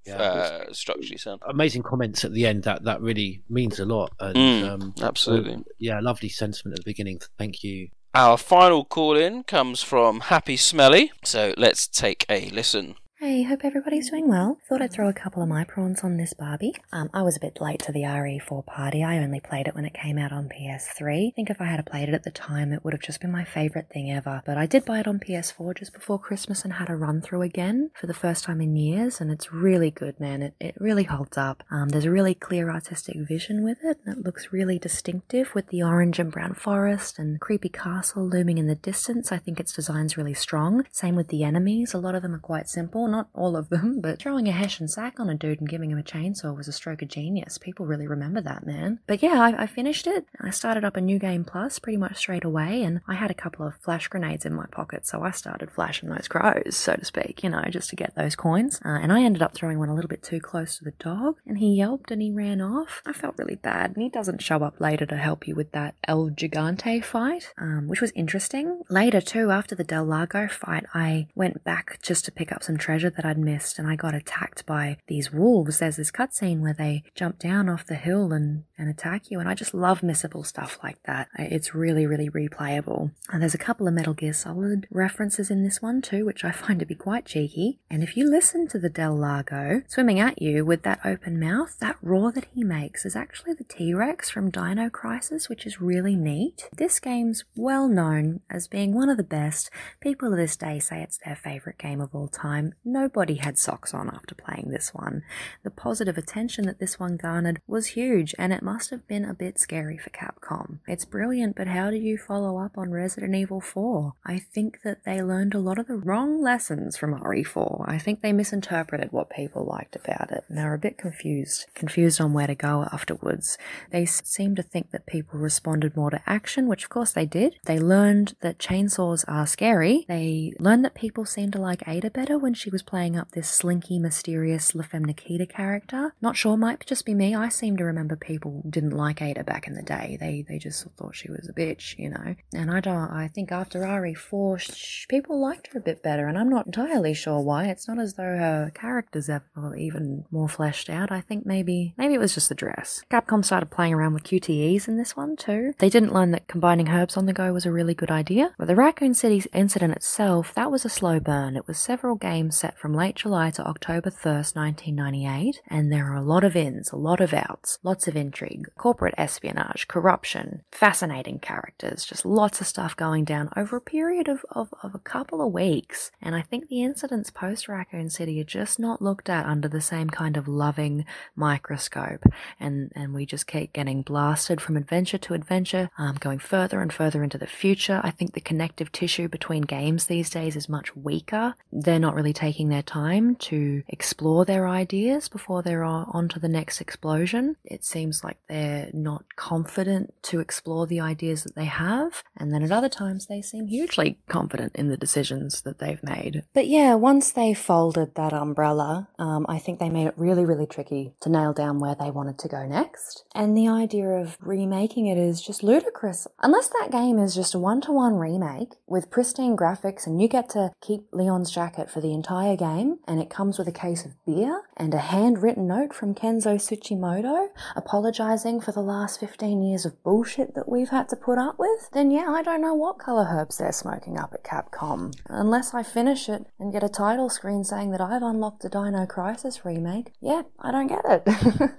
structurally sound. Amazing comments at the end. That really means a lot. And, absolutely. Yeah, lovely sentiment at the beginning. Thank you. Our final call-in comes from Happy Smelly, so let's take a listen. Hey, hope everybody's doing well. Thought I'd throw a couple of my prawns on this Barbie. I was a bit late to the RE4 party. I only played it when it came out on PS3. I think if I had played it at the time, it would have just been my favourite thing ever. But I did buy it on PS4 just before Christmas and had a run-through again for the first time in years, and it's really good, man. It really holds up. There's a really clear artistic vision with it, and it looks really distinctive with the orange and brown forest and creepy castle looming in the distance. I think its design's really strong. Same with the enemies. A lot of them are quite simple. Not all of them, but throwing a Hessian sack on a dude and giving him a chainsaw was a stroke of genius. People really remember that, man. But yeah, I finished it. I started up a New Game Plus pretty much straight away, and I had a couple of flash grenades in my pocket, so I started flashing those crows, so to speak, you know, just to get those coins. And I ended up throwing one a little bit too close to the dog, and he yelped and he ran off. I felt really bad, and he doesn't show up later to help you with that El Gigante fight, which was interesting. Later, too, after the Del Lago fight, I went back just to pick up some treasure that I'd missed, and I got attacked by these wolves. There's this cutscene where they jump down off the hill and attack you, and I just love missable stuff like that. It's really, really replayable. And there's a couple of Metal Gear Solid references in this one too, which I find to be quite cheeky. And if you listen to the Del Lago swimming at you with that open mouth, that roar that he makes is actually the T-Rex from Dino Crisis, which is really neat. This game's well known as being one of the best. People of this day say it's their favourite game of all time. Nobody had socks on after playing this one. The positive attention that this one garnered was huge, and it must have been a bit scary for Capcom. It's brilliant, but how do you follow up on Resident Evil 4? I think that they learned a lot of the wrong lessons from RE4. I think they misinterpreted what people liked about it, and they were a bit confused on where to go afterwards. They seemed to think that people responded more to action, which of course they did. They learned that chainsaws are scary. They learned that people seemed to like Ada better when she was playing up this slinky, mysterious La Femme Nikita character. Not sure, might just be me. I seem to remember people didn't like Ada back in the day. They just thought she was a bitch, you know. And I think after RE4, people liked her a bit better, and I'm not entirely sure why. It's not as though her character's ever even more fleshed out. I think maybe it was just the dress. Capcom started playing around with QTEs in this one too. They didn't learn that combining herbs on the go was a really good idea. But the Raccoon City incident itself, that was a slow burn. It was several games set from late July to October 1st, 1998, and there are a lot of ins, a lot of outs, lots of intrigue, corporate espionage, corruption, fascinating characters, just lots of stuff going down over a period of a couple of weeks. And I think the incidents post Raccoon City are just not looked at under the same kind of loving microscope, and we just keep getting blasted from adventure to adventure, going further and further into the future. I think the connective tissue between games these days is much weaker. They're not really taking their time to explore their ideas before they're on to the next explosion. It seems like they're not confident to explore the ideas that they have, and then at other times they seem hugely confident in the decisions that they've made. But yeah, once they folded that umbrella, I think they made it really, really tricky to nail down where they wanted to go next. And the idea of remaking it is just ludicrous. Unless that game is just a one-to-one remake with pristine graphics and you get to keep Leon's jacket for the entire game, and it comes with a case of beer and a handwritten note from Kenzo Tsuchimoto apologizing for the last 15 years of bullshit that we've had to put up with, then yeah, I don't know what color herbs they're smoking up at Capcom. Unless I finish it and get a title screen saying that I've unlocked the Dino Crisis remake, yeah, I don't get it.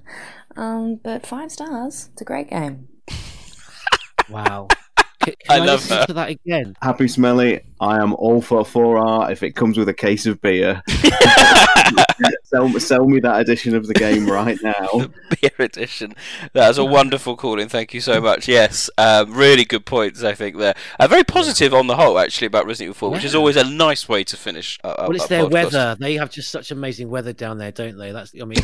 But 5 stars, it's a great game. Wow. Can I love that. To that again? Happy Smelly, I am all for 4R if it comes with a case of beer. sell me that edition of the game right now. The beer edition. That was a wonderful call-in. Thank you so much. Yes, really good points, I think, there. Very positive on the whole, actually, about Resident Evil 4, which is always a nice way to finish. Well, it's their podcast. Weather. They have just such amazing weather down there, don't they? That's, I mean...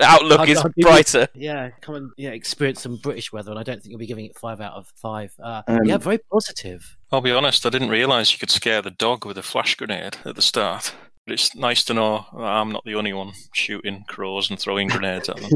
Outlook is brighter. Yeah, come and experience some British weather, and I don't think you'll be giving it 5 out of 5. Yeah, very positive. I'll be honest, I didn't realise you could scare the dog with a flash grenade at the start. But it's nice to know I'm not the only one shooting crows and throwing grenades at them.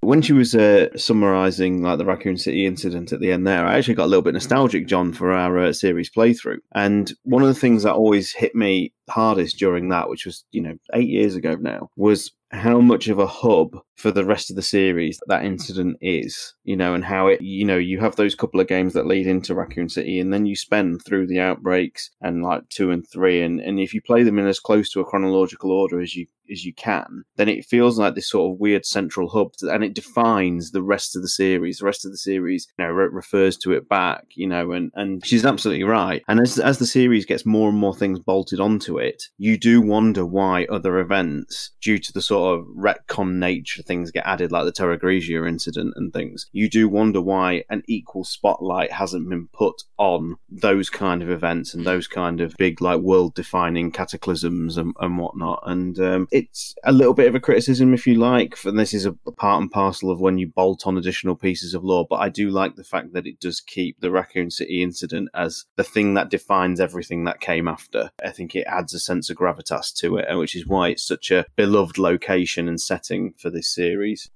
When she was summarising like the Raccoon City incident at the end there, I actually got a little bit nostalgic, John, for our series playthrough. And one of the things that always hit me hardest during that, which was 8 years ago now, was how much of a hub for the rest of the series that incident is, and how it, you have those couple of games that lead into Raccoon City, and then you spend through the outbreaks and like 2 and 3, and if you play them in as close to a chronological order as you can, then it feels like this sort of weird central hub, and it defines the rest of the series. The rest of the series, refers to it back, and she's absolutely right. And as the series gets more and more things bolted onto it, you do wonder why other events, due to the sort of retcon nature, things get added, like the Terra Grigia incident and things. You do wonder why an equal spotlight hasn't been put on those kind of events and those kind of big, like, world-defining cataclysms and whatnot. And it's a little bit of a criticism, if you like, and this is a part and parcel of when you bolt on additional pieces of lore, but I do like the fact that it does keep the Raccoon City incident as the thing that defines everything that came after. I think it adds a sense of gravitas to it, which is why it's such a beloved location and setting for this series.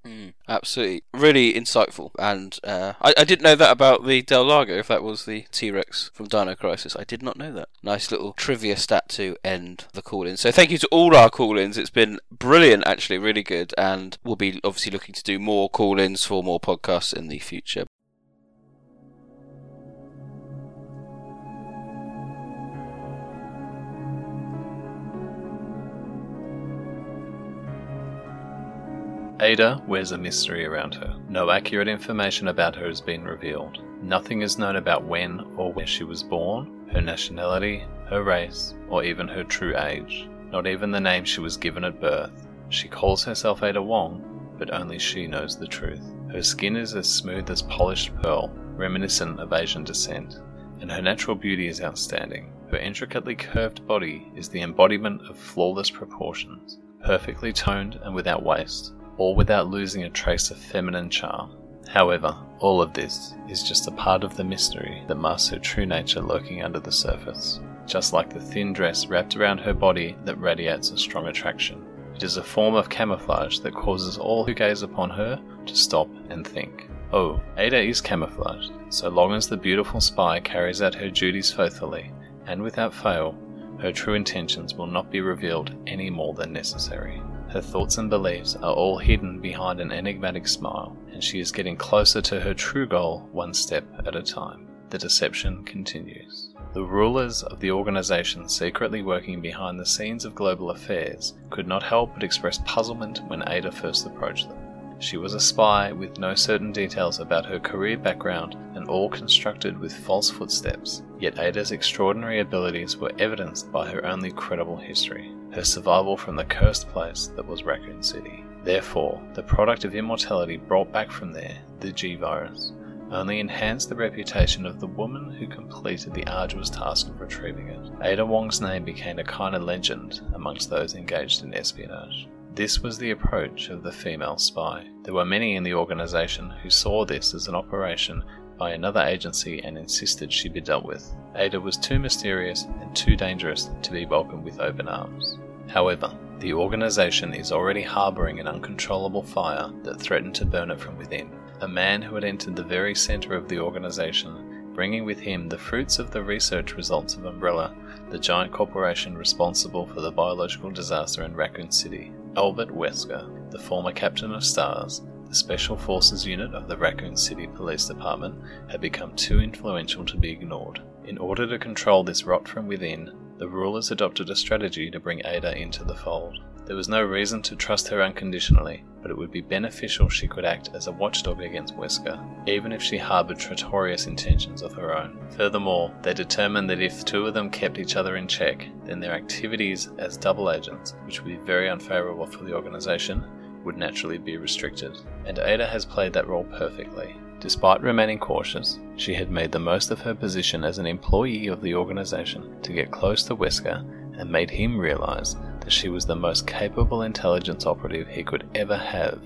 Absolutely. Really insightful. And I didn't know that about the Del Lago, if that was the T-Rex from Dino Crisis. I did not know that. Nice little trivia stat to end the call-in. So thank you to all our call-ins. It's been brilliant, actually, really good, and we'll be obviously looking to do more call-ins for more podcasts in the future. Ada wears a mystery around her. No accurate information about her has been revealed. Nothing is known about when or where she was born, her nationality, her race, or even her true age. Not even the name she was given at birth. She calls herself Ada Wong, but only she knows the truth. Her skin is as smooth as polished pearl, reminiscent of Asian descent, and her natural beauty is outstanding. Her intricately curved body is the embodiment of flawless proportions, perfectly toned and without waste, all without losing a trace of feminine charm. However, all of this is just a part of the mystery that masks her true nature lurking under the surface, just like the thin dress wrapped around her body that radiates a strong attraction. It is a form of camouflage that causes all who gaze upon her to stop and think. Oh, Ada is camouflaged, so long as the beautiful spy carries out her duties faithfully, and without fail, her true intentions will not be revealed any more than necessary. Her thoughts and beliefs are all hidden behind an enigmatic smile, and she is getting closer to her true goal one step at a time. The deception continues. The rulers of the organization secretly working behind the scenes of global affairs could not help but express puzzlement when Ada first approached them. She was a spy with no certain details about her career background and all constructed with false footsteps, yet Ada's extraordinary abilities were evidenced by her only credible history. Her survival from the cursed place that was Raccoon City. Therefore, the product of immortality brought back from there, the G-Virus, only enhanced the reputation of the woman who completed the arduous task of retrieving it. Ada Wong's name became a kind of legend amongst those engaged in espionage. This was the approach of the female spy. There were many in the organization who saw this as an operation by another agency and insisted she be dealt with. Ada was too mysterious and too dangerous to be welcomed with open arms. However, the organization is already harboring an uncontrollable fire that threatened to burn it from within. A man who had entered the very center of the organization, bringing with him the fruits of the research results of Umbrella, the giant corporation responsible for the biological disaster in Raccoon City. Albert Wesker, the former captain of STARS, the Special Forces Unit of the Raccoon City Police Department, had become too influential to be ignored. In order to control this rot from within, the rulers adopted a strategy to bring Ada into the fold. There was no reason to trust her unconditionally, but it would be beneficial she could act as a watchdog against Wesker, even if she harbored traitorous intentions of her own. Furthermore, they determined that if two of them kept each other in check, then their activities as double agents, which would be very unfavorable for the organization, would naturally be restricted, and Ada has played that role perfectly. Despite remaining cautious, she had made the most of her position as an employee of the organization to get close to Wesker and made him realize that she was the most capable intelligence operative he could ever have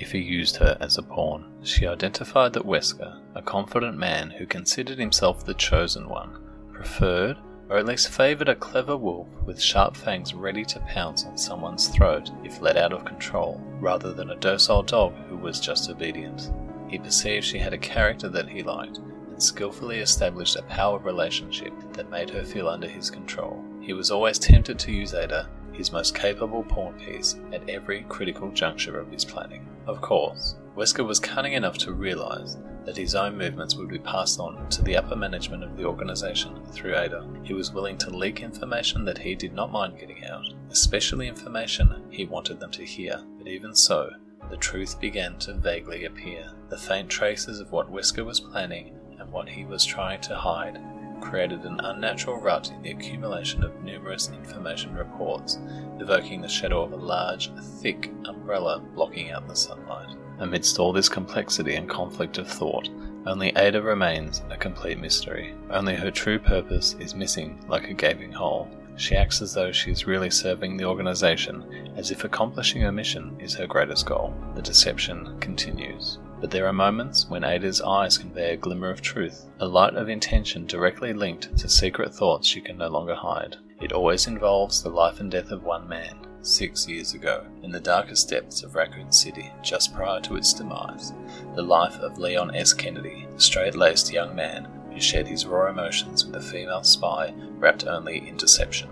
if he used her as a pawn. She identified that Wesker, a confident man who considered himself the chosen one, preferred or at least favoured a clever wolf with sharp fangs ready to pounce on someone's throat if let out of control, rather than a docile dog who was just obedient. He perceived she had a character that he liked, and skillfully established a power relationship that made her feel under his control. He was always tempted to use Ada, his most capable pawn piece, at every critical juncture of his planning. Of course, Wesker was cunning enough to realise that his own movements would be passed on to the upper management of the organisation through Ada. He was willing to leak information that he did not mind getting out, especially information he wanted them to hear. But even so, the truth began to vaguely appear. The faint traces of what Wesker was planning and what he was trying to hide created an unnatural rut in the accumulation of numerous information reports, evoking the shadow of a large, thick umbrella blocking out the sunlight. Amidst all this complexity and conflict of thought, only Ada remains a complete mystery. Only her true purpose is missing like a gaping hole. She acts as though she is really serving the organization, as if accomplishing her mission is her greatest goal. The deception continues. But there are moments when Ada's eyes convey a glimmer of truth, a light of intention directly linked to secret thoughts she can no longer hide. It always involves the life and death of one man. 6 years ago, in the darkest depths of Raccoon City, just prior to its demise, the life of Leon S. Kennedy, the straight-laced young man who shared his raw emotions with a female spy wrapped only in deception.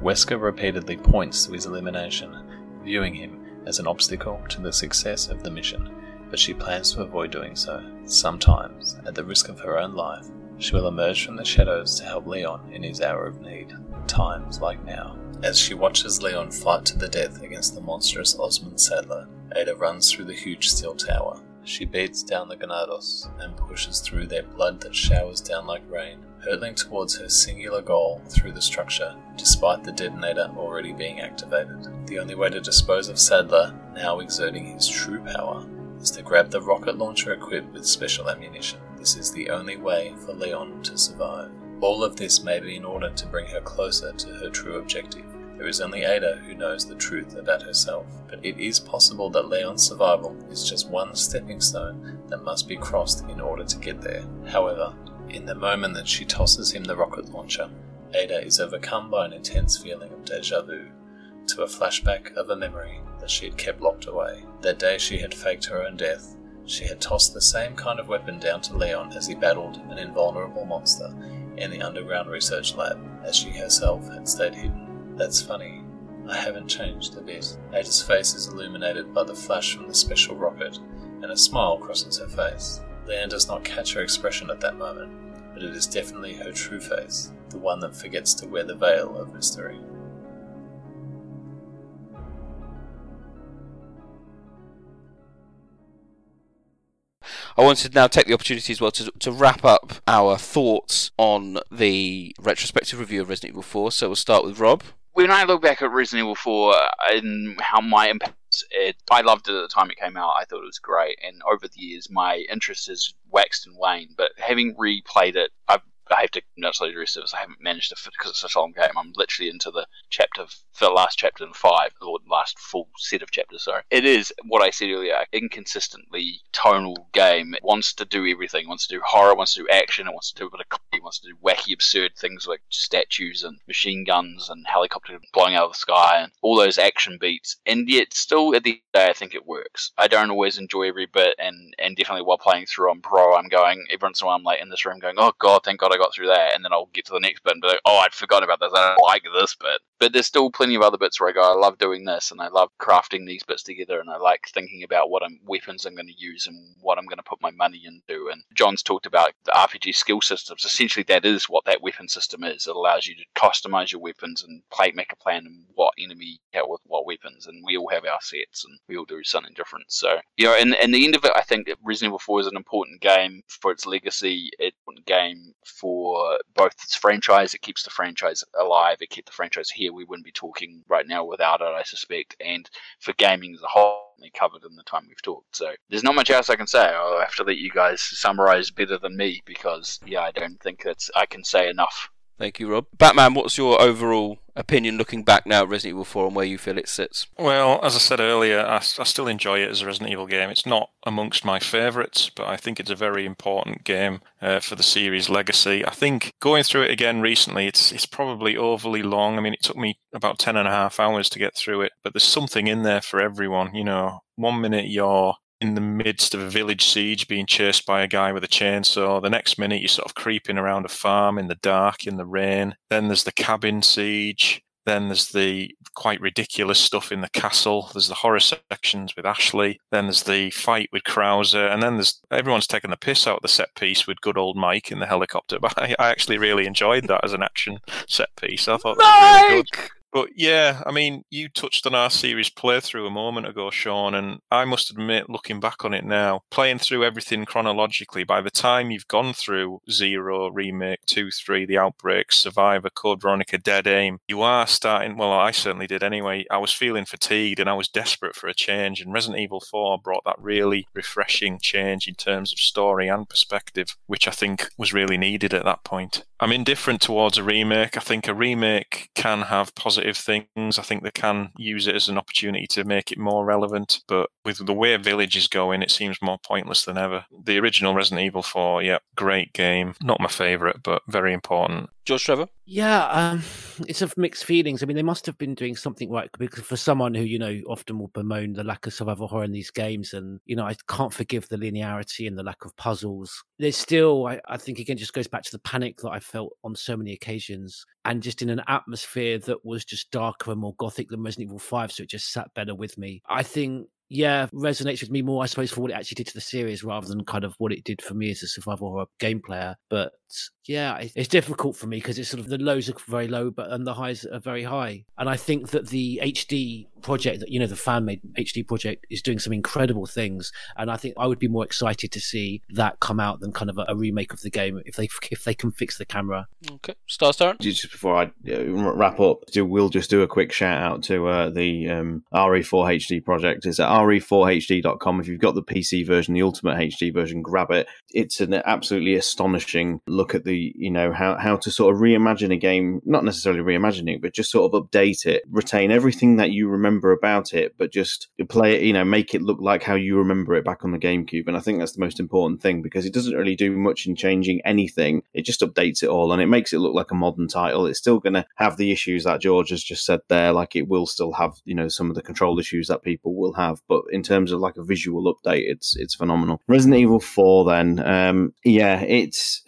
Wesker repeatedly points to his elimination, viewing him as an obstacle to the success of the mission, but she plans to avoid doing so. Sometimes, at the risk of her own life, she will emerge from the shadows to help Leon in his hour of need, times like now. As she watches Leon fight to the death against the monstrous Osman Sadler, Ada runs through the huge steel tower, She beats down the Ganados and pushes through their blood that showers down like rain, hurtling towards her singular goal through the structure, despite the detonator already being activated. The only way to dispose of Sadler, now exerting his true power, is to grab the rocket launcher equipped with special ammunition. This is the only way for Leon to survive. All of this may be in order to bring her closer to her true objective. There is only Ada who knows the truth about herself, but it is possible that Leon's survival is just one stepping stone that must be crossed in order to get there. However, in the moment that she tosses him the rocket launcher, Ada is overcome by an intense feeling of deja vu to a flashback of a memory that she had kept locked away. That day she had faked her own death, she had tossed the same kind of weapon down to Leon as he battled an invulnerable monster in the underground research lab, as she herself had stayed hidden. That's funny, I haven't changed a bit. Ada's face is illuminated by the flash from the special rocket, and a smile crosses her face. Leon does not catch her expression at that moment, but it is definitely her true face, the one that forgets to wear the veil of mystery. I want to now take the opportunity as well to wrap up our thoughts on the retrospective review of Resident Evil 4, so we'll start with Rob. When I look back at Resident Evil 4 and how my impact, I loved it at the time it came out. I thought it was great, and over the years my interest has waxed and waned. But having replayed it, I have to acknowledge the rest of us. I haven't managed to fit because it's such a long game. I'm literally into the last chapter in 5, or the last full set of chapters. Sorry, it is what I said earlier: inconsistently tonal game. It wants to do everything. It wants to do horror. It wants to do action. It wants to do a bit of comedy. It wants to do wacky, absurd things like statues and machine guns and helicopters blowing out of the sky and all those action beats. And yet, still at the end of the day, I think it works. I don't always enjoy every bit, and definitely while playing through on Pro, I'm going every once in a while. I'm like in this room going, "Oh God, thank God I got through that," and then I'll get to the next bit and be like, "Oh, I'd forgotten about this, I don't like this bit." But there's still plenty of other bits where I go, I love doing this, and I love crafting these bits together, and I like thinking about what weapons I'm going to use and what I'm going to put my money into. And John's talked about the RPG skill systems. Essentially, that is what that weapon system is. It allows you to customize your weapons and make a plan and what enemy out with what weapons. And we all have our sets, and we all do something different. So, you know, and the end of it, I think Resident Evil 4 is an important game for its legacy. It's an important game for both its franchise. It keeps the franchise alive. It kept the franchise here. We wouldn't be talking right now without it, I suspect. And for gaming as a whole, they covered in the time we've talked. So there's not much else I can say. I'll have to let you guys summarize better than me because, I don't think I can say enough. Thank you, Rob. Batman, what's your overall opinion looking back now at Resident Evil 4 and where you feel it sits? Well, as I said earlier, I still enjoy it as a Resident Evil game. It's not amongst my favourites, but I think it's a very important game for the series' legacy. I think going through it again recently, it's probably overly long. I mean, it took me about 10.5 hours to get through it, but there's something in there for everyone. You know, 1 minute you're in the midst of a village siege being chased by a guy with a chainsaw. The next minute you're sort of creeping around a farm in the dark, in the rain. Then there's the cabin siege. Then there's the quite ridiculous stuff in the castle. There's the horror sections with Ashley. Then there's the fight with Krauser. And then there's everyone's taking the piss out of the set piece with good old Mike in the helicopter. But I actually really enjoyed that as an action set piece. I thought that was really good. But yeah, I mean, you touched on our series playthrough a moment ago, Sean, and I must admit, looking back on it now, playing through everything chronologically, by the time you've gone through Zero, Remake, 2, 3, The Outbreak, Survivor, Code Veronica, Dead Aim, you are starting, well, I certainly did anyway, I was feeling fatigued and I was desperate for a change, and Resident Evil 4 brought that really refreshing change in terms of story and perspective, which I think was really needed at that point. I'm indifferent towards a remake. I think a remake can have positive things. I think they can use it as an opportunity to make it more relevant. But with the way Village is going, it seems more pointless than ever. The original Resident Evil 4, yeah, great game. Not my favourite, but very important. George Trevor? Yeah, it's of mixed feelings. I mean, they must have been doing something right, because for someone who, often will bemoan the lack of survival horror in these games, and, I can't forgive the linearity and the lack of puzzles. There's still, I think, again, just goes back to the panic that I felt on so many occasions, and just in an atmosphere that was just darker and more gothic than Resident Evil 5, so it just sat better with me. I think, resonates with me more, I suppose, for what it actually did to the series rather than kind of what it did for me as a survival horror game player. But Yeah, it's difficult for me because it's sort of the lows are very low, and the highs are very high. And I think that the HD project, that, you know, the fan-made HD project is doing some incredible things. And I think I would be more excited to see that come out than kind of a remake of the game if they can fix the camera. Okay, Star. Just before I wrap up, we'll just do a quick shout out to the RE4 HD project. It's at re4hd.com. If you've got the PC version, the Ultimate HD version, grab it. It's an absolutely astonishing look at the, you know, how to sort of reimagine a game, not necessarily reimagining it, but just sort of update it, retain everything that you remember about it, but just play it, you know, make it look like how you remember it back on the GameCube. And I think that's the most important thing, because it doesn't really do much in changing anything. It just updates it all and it makes it look like a modern title. It's still going to have the issues that George has just said there, like it will still have, you know, some of the control issues that people will have, but in terms of like a visual update, it's phenomenal. Resident Evil 4 then, it's,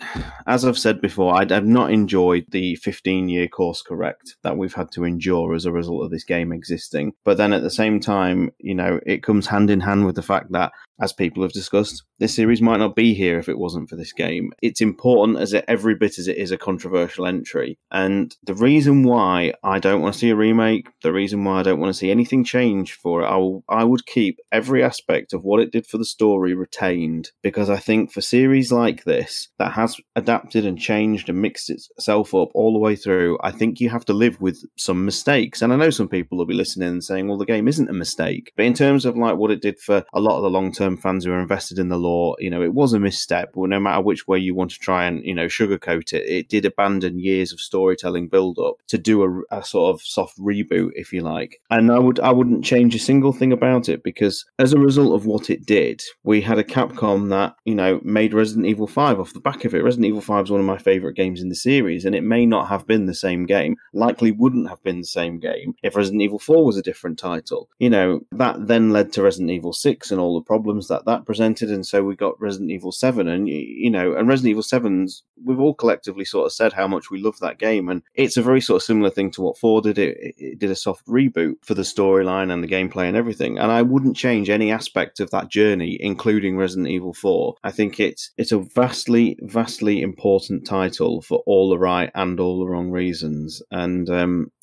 as I've said before, I've not enjoyed the 15-year course correct that we've had to endure as a result of this game existing. But then at the same time, you know, it comes hand in hand with the fact that, as people have discussed, this series might not be here if it wasn't for this game. It's important as every bit as it is a controversial entry. And the reason why I don't want to see a remake, the reason why I don't want to see anything change for it, I would keep every aspect of what it did for the story retained, because I think for series like this that has adapted and changed and mixed itself up all the way through, I think you have to live with some mistakes. And I know some people will be listening and saying, well, the game isn't a mistake. But in terms of like what it did for a lot of the long-term fans who are invested in the lore, you know, it was a misstep. Well, no matter which way you want to try and, you know, sugarcoat it, it did abandon years of storytelling build-up to do a sort of soft reboot, if you like. And I wouldn't change a single thing about it, because as a result of what it did, we had a Capcom that, you know, made Resident Evil 5 off the back of it. Resident Evil 5 is one of my favourite games in the series, and it may not have been the same game, likely wouldn't have been the same game if Resident Evil 4 was a different title. You know, that then led to Resident Evil 6 and all the problems that presented, and so we got Resident Evil 7, and you know, and Resident Evil 7's, we've all collectively sort of said how much we love that game, and it's a very sort of similar thing to what 4 did. It did a soft reboot for the storyline and the gameplay and everything, and I wouldn't change any aspect of that journey, including Resident Evil 4. I think it's a vastly, vastly important title for all the right and all the wrong reasons, and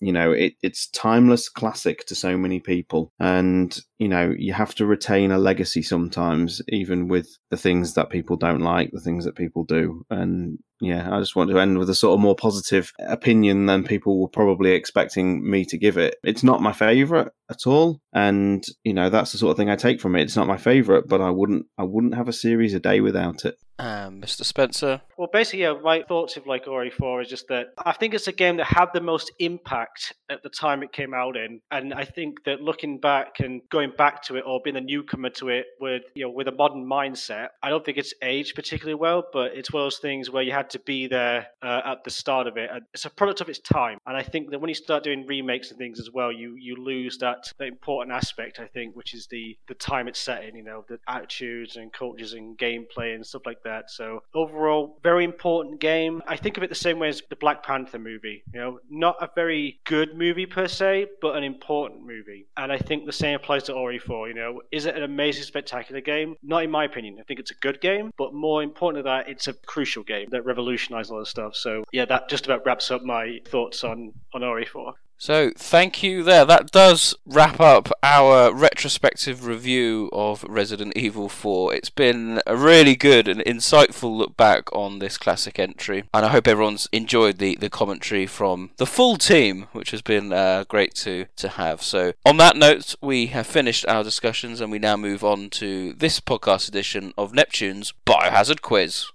you know, it's timeless classic to so many people, and you know, you have to retain a legacy sometimes, even with the things that people don't like, the things that people do. And yeah, I just want to end with a sort of more positive opinion than people were probably expecting me to give it. It's not my favourite at all, and you know, that's the sort of thing I take from it. It's not my favourite, but I wouldn't have a series a day without it. Mr. Spencer? Well, basically, yeah, my thoughts of like RE4 is just that I think it's a game that had the most impact at the time it came out in, and I think that looking back and going back to it, or being a newcomer to it with, you know, with a modern mindset, I don't think it's aged particularly well, but it's one of those things where you had to be there at the start of it. And it's a product of its time, and I think that when you start doing remakes and things as well, you lose that important aspect, I think, which is the time it's set in, you know, the attitudes and cultures and gameplay and stuff like that. So overall, very important game. I think of it the same way as the Black Panther movie, you know, not a very good movie per se, but an important movie. And I think the same applies to RE4. You know, is it an amazing, spectacular game? Not in my opinion. I think it's a good game, but more important than that, it's a crucial game that revolutionized a lot of stuff. So yeah, that just about wraps up my thoughts on RE4. So, thank you there. That does wrap up our retrospective review of Resident Evil 4. It's been a really good and insightful look back on this classic entry, and I hope everyone's enjoyed the commentary from the full team, which has been great to have. So, on that note, we have finished our discussions, and we now move on to this podcast edition of Neptune's Biohazard Quiz.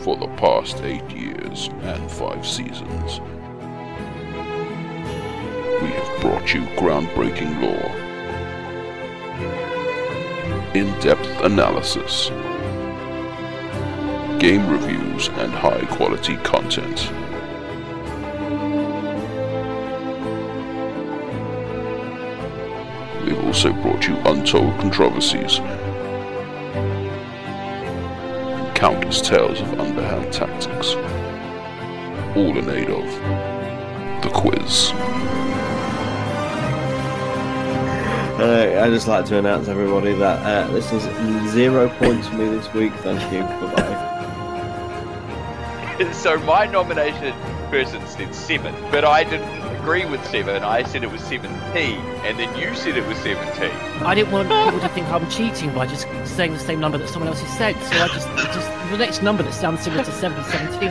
For the past 8 years and 5 seasons, we have brought you groundbreaking lore, in-depth analysis, game reviews, and high-quality content. We've also brought you untold controversies, countless tales of underhand tactics, all in aid of the quiz. I just like to announce everybody that this is 0 points for me this week. Thank you. Bye-bye. So my nomination person said 7, but I didn't agree with 7. I said it was 7T, and then you said it was 7T. I didn't want people to think I'm cheating by just saying the same number that someone else has said. So I just the next number that sounds similar to 717.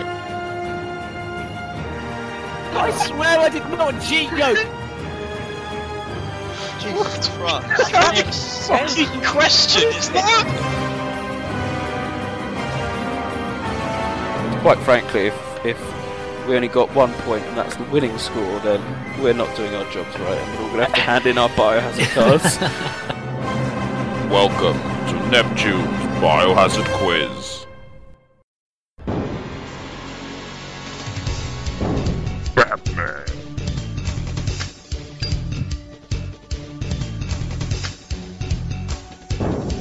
I swear I did not cheat, yo. Jesus Christ. What a fucking question is that? Quite frankly, if we only got 1 point and that's the winning score, then we're not doing our jobs right and we're all going to have to hand in our biohazard cards. Welcome to Neptune's Biohazard Quiz. Batman.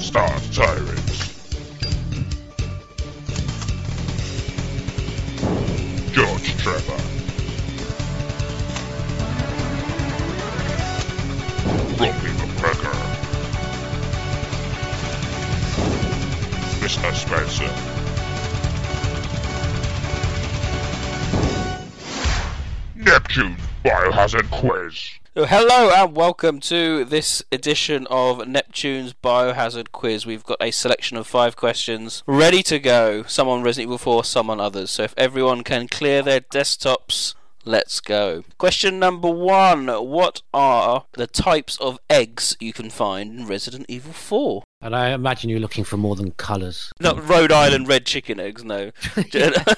Stars Tyrants, George Trevor, Robbie McGregor, Mr. Spencer, Neptune's Biohazard Quiz. Hello and welcome to this edition of Neptune's Biohazard Quiz. We've got a selection of 5 questions ready to go. Some on Resident Evil 4, some on others. So if everyone can clear their desktops, let's go. Question number 1. What are the types of eggs you can find in Resident Evil 4? And I imagine you're looking for more than colours. Not Rhode Island red chicken eggs, no.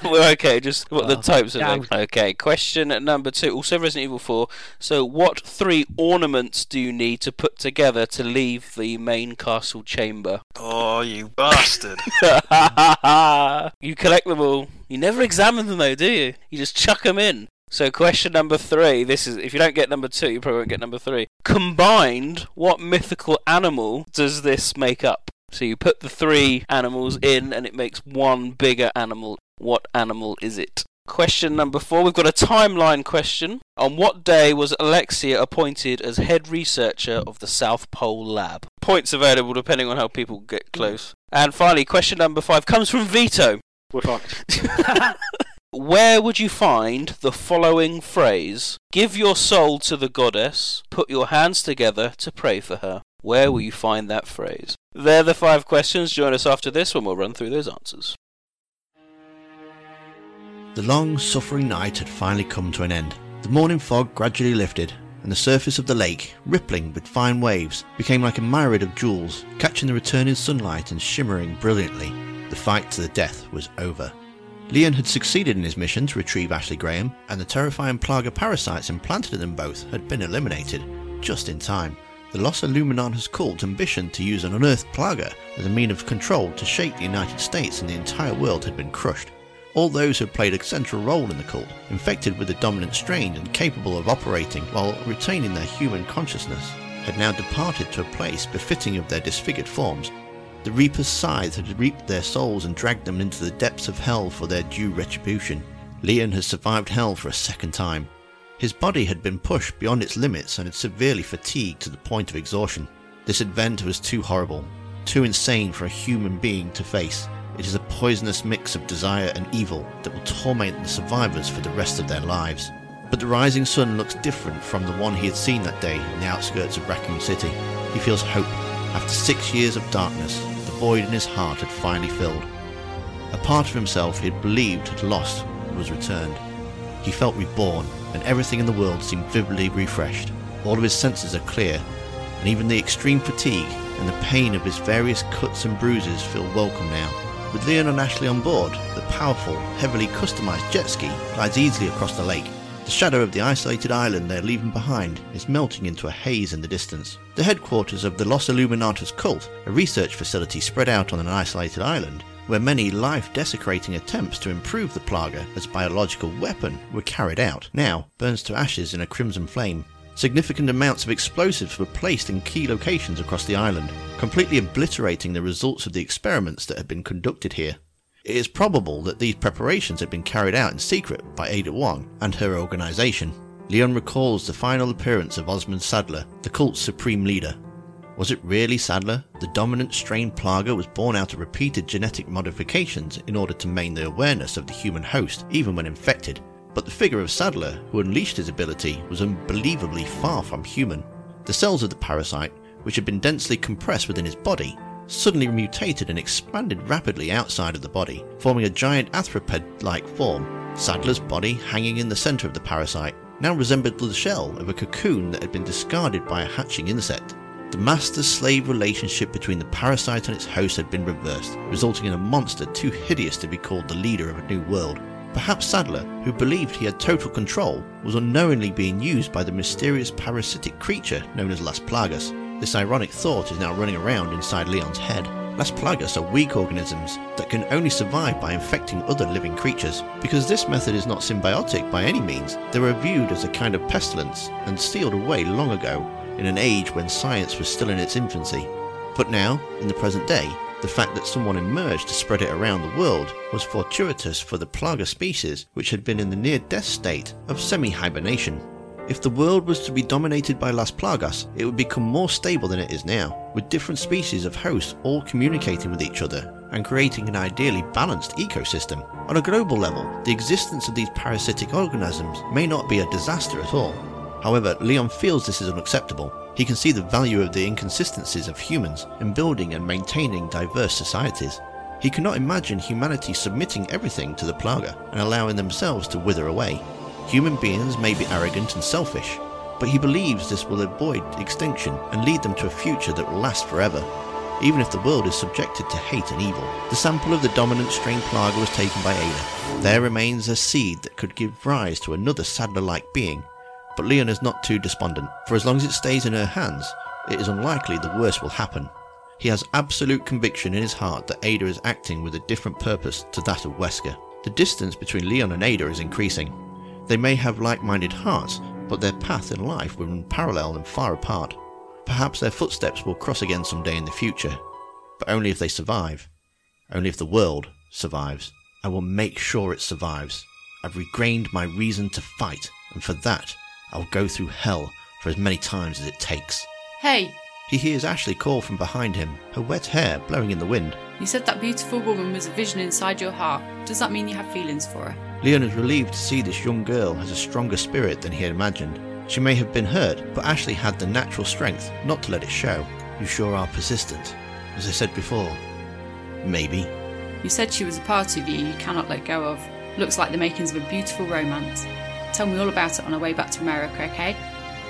We're okay, just what the types of eggs. Okay, question number 2, also Resident Evil 4. So what 3 ornaments do you need to put together to leave the main castle chamber? Oh, you bastard. You collect them all. You never examine them though, do you? You just chuck them in. So question number 3, this is, if you don't get number 2, you probably won't get number 3. Combined, what mythical animal does this make up? So you put the 3 animals in and it makes one bigger animal. What animal is it? Question number 4, we've got a timeline question. On what day was Alexia appointed as head researcher of the South Pole Lab? Points available depending on how people get close. And finally, question number 5 comes from Vito. We're fucked. Where would you find the following phrase? Give your soul to the goddess, put your hands together to pray for her. Where will you find that phrase? They're the 5 questions. Join us after this when we'll run through those answers. The long-suffering night had finally come to an end. The morning fog gradually lifted, and the surface of the lake, rippling with fine waves, became like a myriad of jewels, catching the returning sunlight and shimmering brilliantly. The fight to the death was over. Leon had succeeded in his mission to retrieve Ashley Graham, and the terrifying plaga parasites implanted in them both had been eliminated, just in time. The Los Illuminados' cult ambition to use an unearthed plaga as a means of control to shake the United States and the entire world had been crushed. All those who had played a central role in the cult, infected with the dominant strain and capable of operating while retaining their human consciousness, had now departed to a place befitting of their disfigured forms. The Reaper's scythe had reaped their souls and dragged them into the depths of hell for their due retribution. Leon had survived hell for a second time. His body had been pushed beyond its limits and had severely fatigued to the point of exhaustion. This advent was too horrible, too insane for a human being to face. It is a poisonous mix of desire and evil that will torment the survivors for the rest of their lives. But the rising sun looks different from the one he had seen that day in the outskirts of Raccoon City. He feels hope. After 6 years of darkness, the void in his heart had finally filled. A part of himself he had believed had lost was returned. He felt reborn, and everything in the world seemed vividly refreshed. All of his senses are clear, and even the extreme fatigue and the pain of his various cuts and bruises feel welcome now. With Leon and Ashley on board, the powerful, heavily customised jet ski glides easily across the lake. The shadow of the isolated island they are leaving behind is melting into a haze in the distance. The headquarters of the Los Illuminados cult, a research facility spread out on an isolated island, where many life-desecrating attempts to improve the plaga as a biological weapon were carried out, now burns to ashes in a crimson flame. Significant amounts of explosives were placed in key locations across the island, completely obliterating the results of the experiments that had been conducted here. It is probable that these preparations had been carried out in secret by Ada Wong and her organisation. Leon recalls the final appearance of Osman Sadler, the cult's supreme leader. Was it really Sadler? The dominant strain Plaga was born out of repeated genetic modifications in order to maintain the awareness of the human host even when infected, but the figure of Sadler, who unleashed his ability, was unbelievably far from human. The cells of the parasite, which had been densely compressed within his body, suddenly mutated and expanded rapidly outside of the body, forming a giant arthropod-like form. Sadler's body, hanging in the centre of the parasite, now resembled the shell of a cocoon that had been discarded by a hatching insect. The master-slave relationship between the parasite and its host had been reversed, resulting in a monster too hideous to be called the leader of a new world. Perhaps Sadler, who believed he had total control, was unknowingly being used by the mysterious parasitic creature known as Las Plagas. This ironic thought is now running around inside Leon's head. Las Plagas are weak organisms that can only survive by infecting other living creatures. Because this method is not symbiotic by any means, they were viewed as a kind of pestilence and sealed away long ago, in an age when science was still in its infancy. But now, in the present day, the fact that someone emerged to spread it around the world was fortuitous for the Plaga species, which had been in the near-death state of semi-hibernation. If the world was to be dominated by Las Plagas, it would become more stable than it is now, with different species of hosts all communicating with each other and creating an ideally balanced ecosystem. On a global level, the existence of these parasitic organisms may not be a disaster at all. However, Leon feels this is unacceptable. He can see the value of the inconsistencies of humans in building and maintaining diverse societies. He cannot imagine humanity submitting everything to the Plaga and allowing themselves to wither away. Human beings may be arrogant and selfish, but he believes this will avoid extinction and lead them to a future that will last forever, even if the world is subjected to hate and evil. The sample of the dominant strain Plaga was taken by Ada. There remains a seed that could give rise to another Sadler-like being. But Leon is not too despondent. For as long as it stays in her hands, it is unlikely the worst will happen. He has absolute conviction in his heart that Ada is acting with a different purpose to that of Wesker. The distance between Leon and Ada is increasing. They may have like-minded hearts, but their path in life will run parallel and far apart. Perhaps their footsteps will cross again someday in the future, but only if they survive. Only if the world survives. I will make sure it survives. I've regained my reason to fight, and for that, I'll go through hell for as many times as it takes. Hey! He hears Ashley call from behind him, her wet hair blowing in the wind. You said that beautiful woman was a vision inside your heart. Does that mean you have feelings for her? Leon is relieved to see this young girl has a stronger spirit than he had imagined. She may have been hurt, but Ashley had the natural strength not to let it show. You sure are persistent. As I said before, maybe. You said she was a part of you cannot let go of. Looks like the makings of a beautiful romance. Tell me all about it on our way back to America, okay?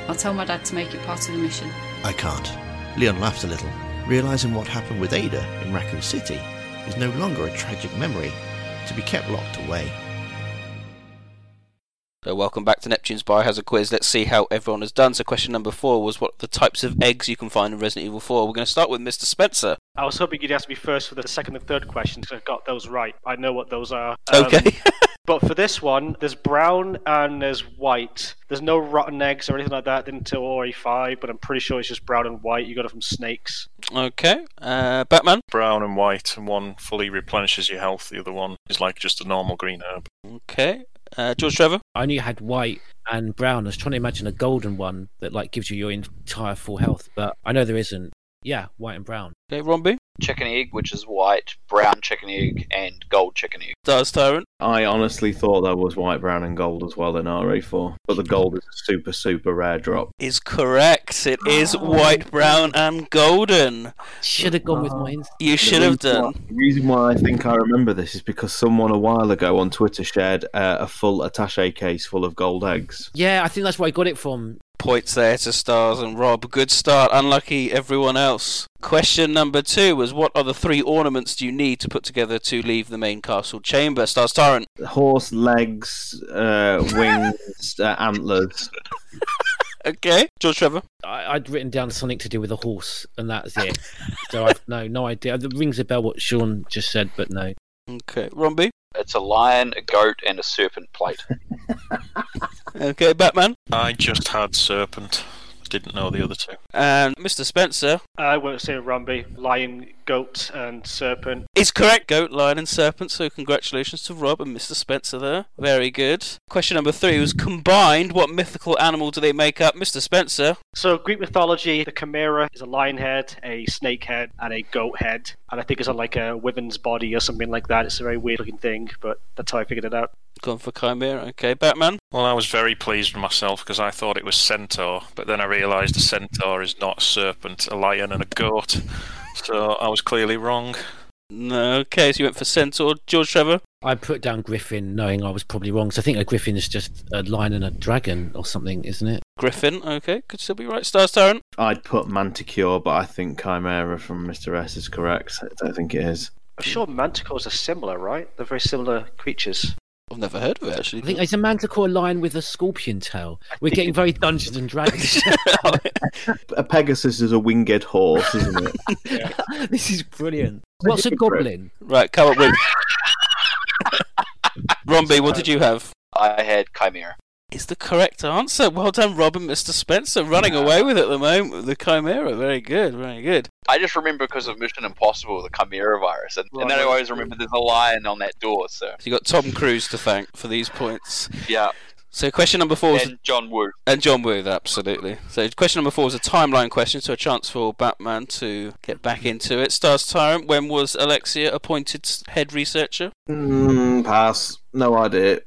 I'll tell my dad to make it part of the mission. I can't. Leon laughs a little, realising what happened with Ada in Raccoon City is no longer a tragic memory to be kept locked away. So welcome back to Neptune's Biohazard Quiz. Let's see how everyone has done. So question number 4 was what the types of eggs you can find in Resident Evil 4. We're going to start with Mr. Spencer. I was hoping you'd ask me first for the second and third questions because I got those right. I know what those are. Okay. But for this one, there's brown and there's white. There's no rotten eggs or anything like that until RE5, but I'm pretty sure it's just brown and white. You got it from snakes. Okay. Batman? Brown and white, and one fully replenishes your health. The other one is like just a normal green herb. Okay. George Trevor? I only had white and brown. I was trying to imagine a golden one that like gives you your entire full health, but I know there isn't. Yeah, white and brown. Okay, Romby? Chicken egg, which is white, brown chicken egg, and gold chicken egg. Does Tyrant? I honestly thought that was white, brown, and gold as well in RE4, but the gold is a super, super rare drop. Is correct. It is white, brown, and golden. Should have gone with mine. You should have done. The reason why I think I remember this is because someone a while ago on Twitter shared a full attaché case full of gold eggs. Yeah, I think that's where I got it from. Points there to Stars and Rob. Good start. Unlucky everyone else. Question number 2 was what other 3 ornaments do you need to put together to leave the main castle chamber? Stars Tyrant. Horse legs, wings, antlers. Okay. George Trevor. I'd written down something to do with a horse, and that's it. So I've no idea. It rings a bell what Sean just said, but no. Okay. Romby. It's a lion, a goat, and a serpent plate. Okay, Batman? I just had serpent. Didn't know the other two. And Mr. Spencer? I won't say Rambi. Lion, Goat and Serpent. It's correct. Goat, Lion and Serpent. So congratulations to Rob and Mr. Spencer there. Very good. Question number 3 was combined. What mythical animal do they make up? Mr. Spencer? So Greek mythology, the chimera is a lion head, a snake head and a goat head. And I think it's on like a wyvern's body or something like that. It's a very weird looking thing, but that's how I figured it out. Gone for chimera. Okay, Batman? Well, I was very pleased with myself because I thought it was centaur, but then I realised a centaur is not a serpent, a lion and a goat. So I was clearly wrong. No, okay, so you went for centaur. George Trevor? I put down griffin knowing I was probably wrong, so I think a griffin is just a lion and a dragon or something, isn't it? Griffin, okay, could still be right. Stars Tarrant? I'd put manticore, but I think chimera from Mr. S is correct, so I don't think it is. I'm sure manticores are similar, right? They're very similar creatures. I've never heard of it, actually. I think it's a manticore lion with a scorpion tail. We're getting very Dungeons and Dragons. A Pegasus is a winged horse, isn't it? Yeah. This is brilliant. What's a goblin? Right, come up with... Romby, what did you have? I had chimera. It's the correct answer. Well done, Rob and Mr. Spencer. Running away with it at the moment. The chimera. Very good, very good. I just remember because of Mission Impossible, the chimera virus. And then I always remember there's a lion on that door. So you got Tom Cruise to thank for these points. Yeah. So question number 4 is... And John Woo. And John Woo, absolutely. So question number 4 is a timeline question, so a chance for Batman to get back into it. Stars Tyrant, when was Alexia appointed head researcher? Pass. No idea.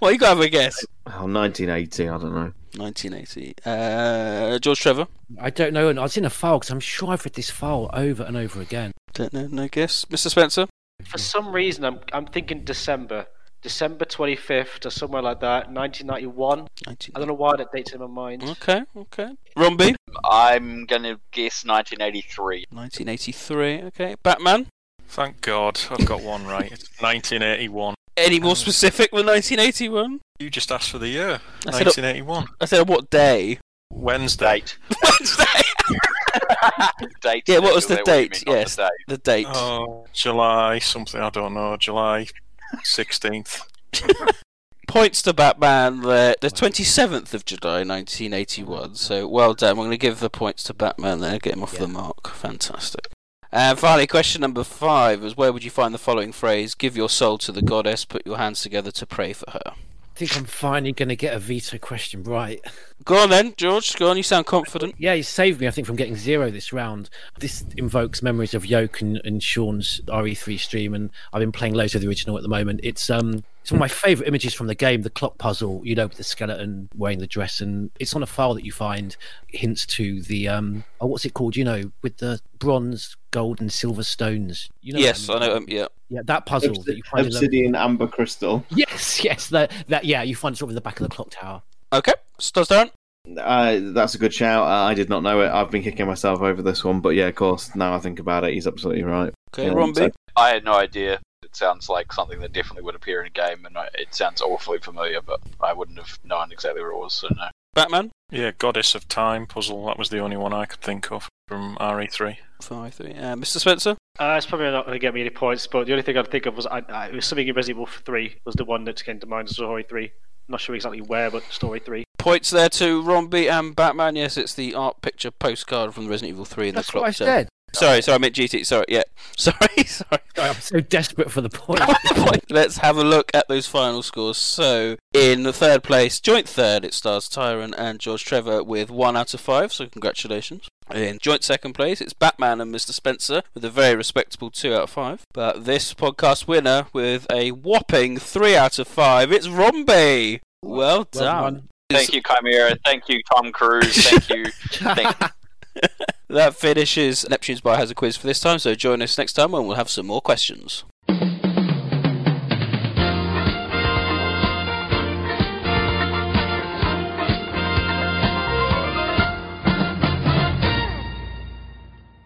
Well, you got to have a guess. Oh, 1980, I don't know. 1980. George Trevor? I don't know, and I was in a file because I'm sure I've read this file over and over again. Don't know, no guess. Mr. Spencer? For some reason, I'm thinking December. December 25th or somewhere like that, 1991. I don't know why that date's in my mind. Okay. Rumby? I'm going to guess 1983. 1983, okay. Batman? Thank God, I've got one right. It's 1981. Any more specific than 1981? You just asked for the year. 1981. I said what day? Wednesday. Wednesday! Date. Yeah, what was the date? Yes, the date. Oh, July something, I don't know. July... 16th. Points to Batman there. The 27th of July 1981. So well done. We're going to give the points to Batman there. Get him off the mark. Fantastic. And finally, question number 5 was where would you find the following phrase? Give your soul to the goddess. Put your hands together to pray for her. I think I'm finally going to get a veto question right. Go on then, George. Go on. You sound confident. Yeah, you saved me, I think, from getting 0 this round. This invokes memories of Yoke and Sean's RE3 stream, and I've been playing loads of the original at the moment. It's one of my favourite images from the game, the clock puzzle, with the skeleton wearing the dress, and it's on a file that you find hints to the, what's it called, with the bronze, gold and silver stones. Yes, I know, yeah. Yeah, that puzzle that you find... Obsidian, amber crystal. Yes, that you find it sort of in the back of the clock tower. Okay, Stars Darren? That's a good shout. I did not know it. I've been kicking myself over this one, but yeah, of course, now I think about it, he's absolutely right. Okay, Romby? I had no idea. It sounds like something that definitely would appear in a game, and it sounds awfully familiar, but I wouldn't have known exactly what it was, so no. Batman? Yeah, Goddess of Time puzzle, that was the only one I could think of from RE3. Mr. Spencer? It's probably not going to get me any points, but the only thing I'd think of was it was something in Resident Evil 3 was the one that came to mind as Story 3. I'm not sure exactly where, but Story 3. Points there to Romby and Batman. Yes, it's the art picture postcard from Resident Evil 3 in the clock. That's what I said. Sorry, I meant GT. Sorry. I'm so desperate for the point. Let's have a look at those final scores. So, in the third place, joint third, it's Stars Tyrant and George Trevor with 1 out of 5, so congratulations. In joint second place, it's Batman and Mr. Spencer with a very respectable 2 out of 5. But this podcast winner with a whopping 3 out of 5, it's Romby. Well done. Thank you, Chimera. Thank you, Tom Cruise. Thank you. That finishes Neptune's Bar has a quiz for this time, so join us next time when we'll have some more questions.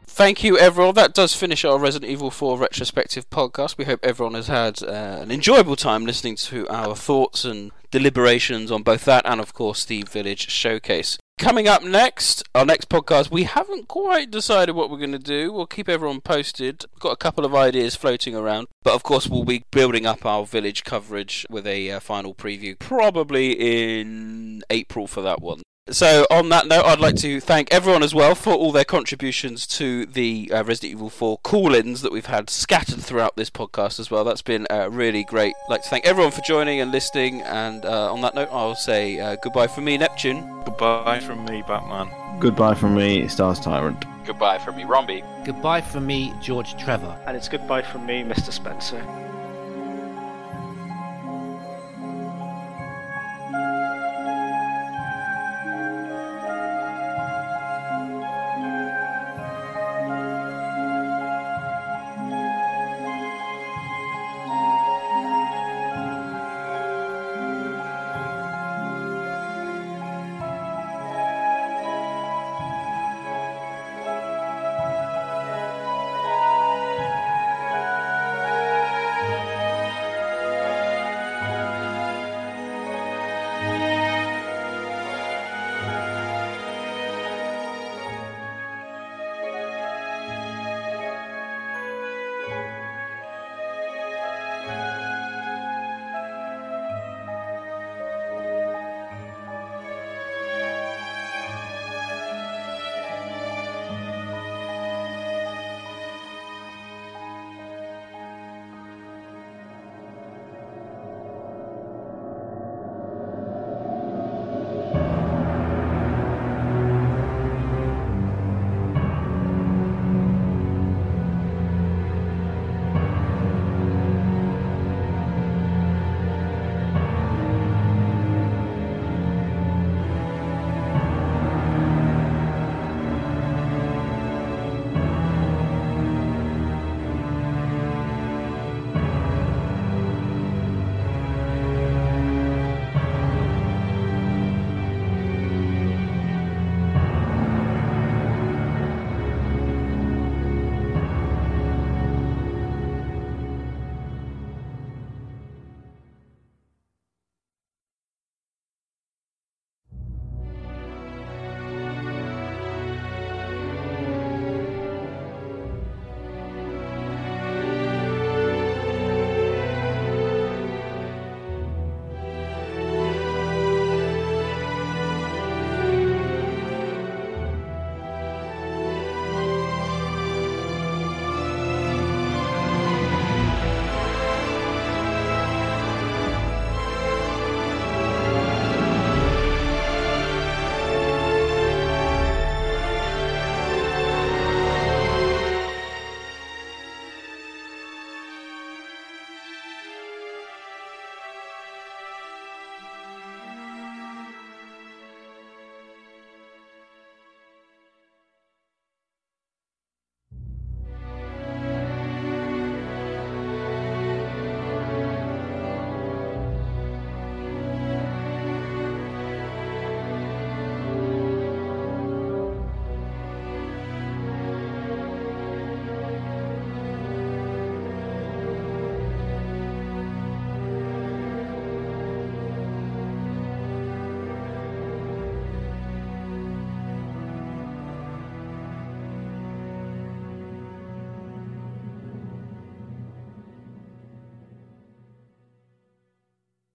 Thank you, everyone. That does finish our Resident Evil 4 retrospective podcast. We hope everyone has had an enjoyable time listening to our thoughts and deliberations on both that and, of course, the Village Showcase. Coming up next, our next podcast, we haven't quite decided what we're going to do. We'll keep everyone posted. We've got a couple of ideas floating around. But of course, we'll be building up our Village coverage with a final preview, probably in April for that one. So on that note, I'd like to thank everyone as well for all their contributions to the Resident Evil 4 call-ins that we've had scattered throughout this podcast as well. That's been really great. I'd like to thank everyone for joining and listening, and on that note, I'll say goodbye from me, Neptune. Goodbye from me, Batman. Goodbye from me, Stars Tyrant. Goodbye from me, Romby. Goodbye from me, George Trevor. And it's goodbye from me, Mr. Spencer.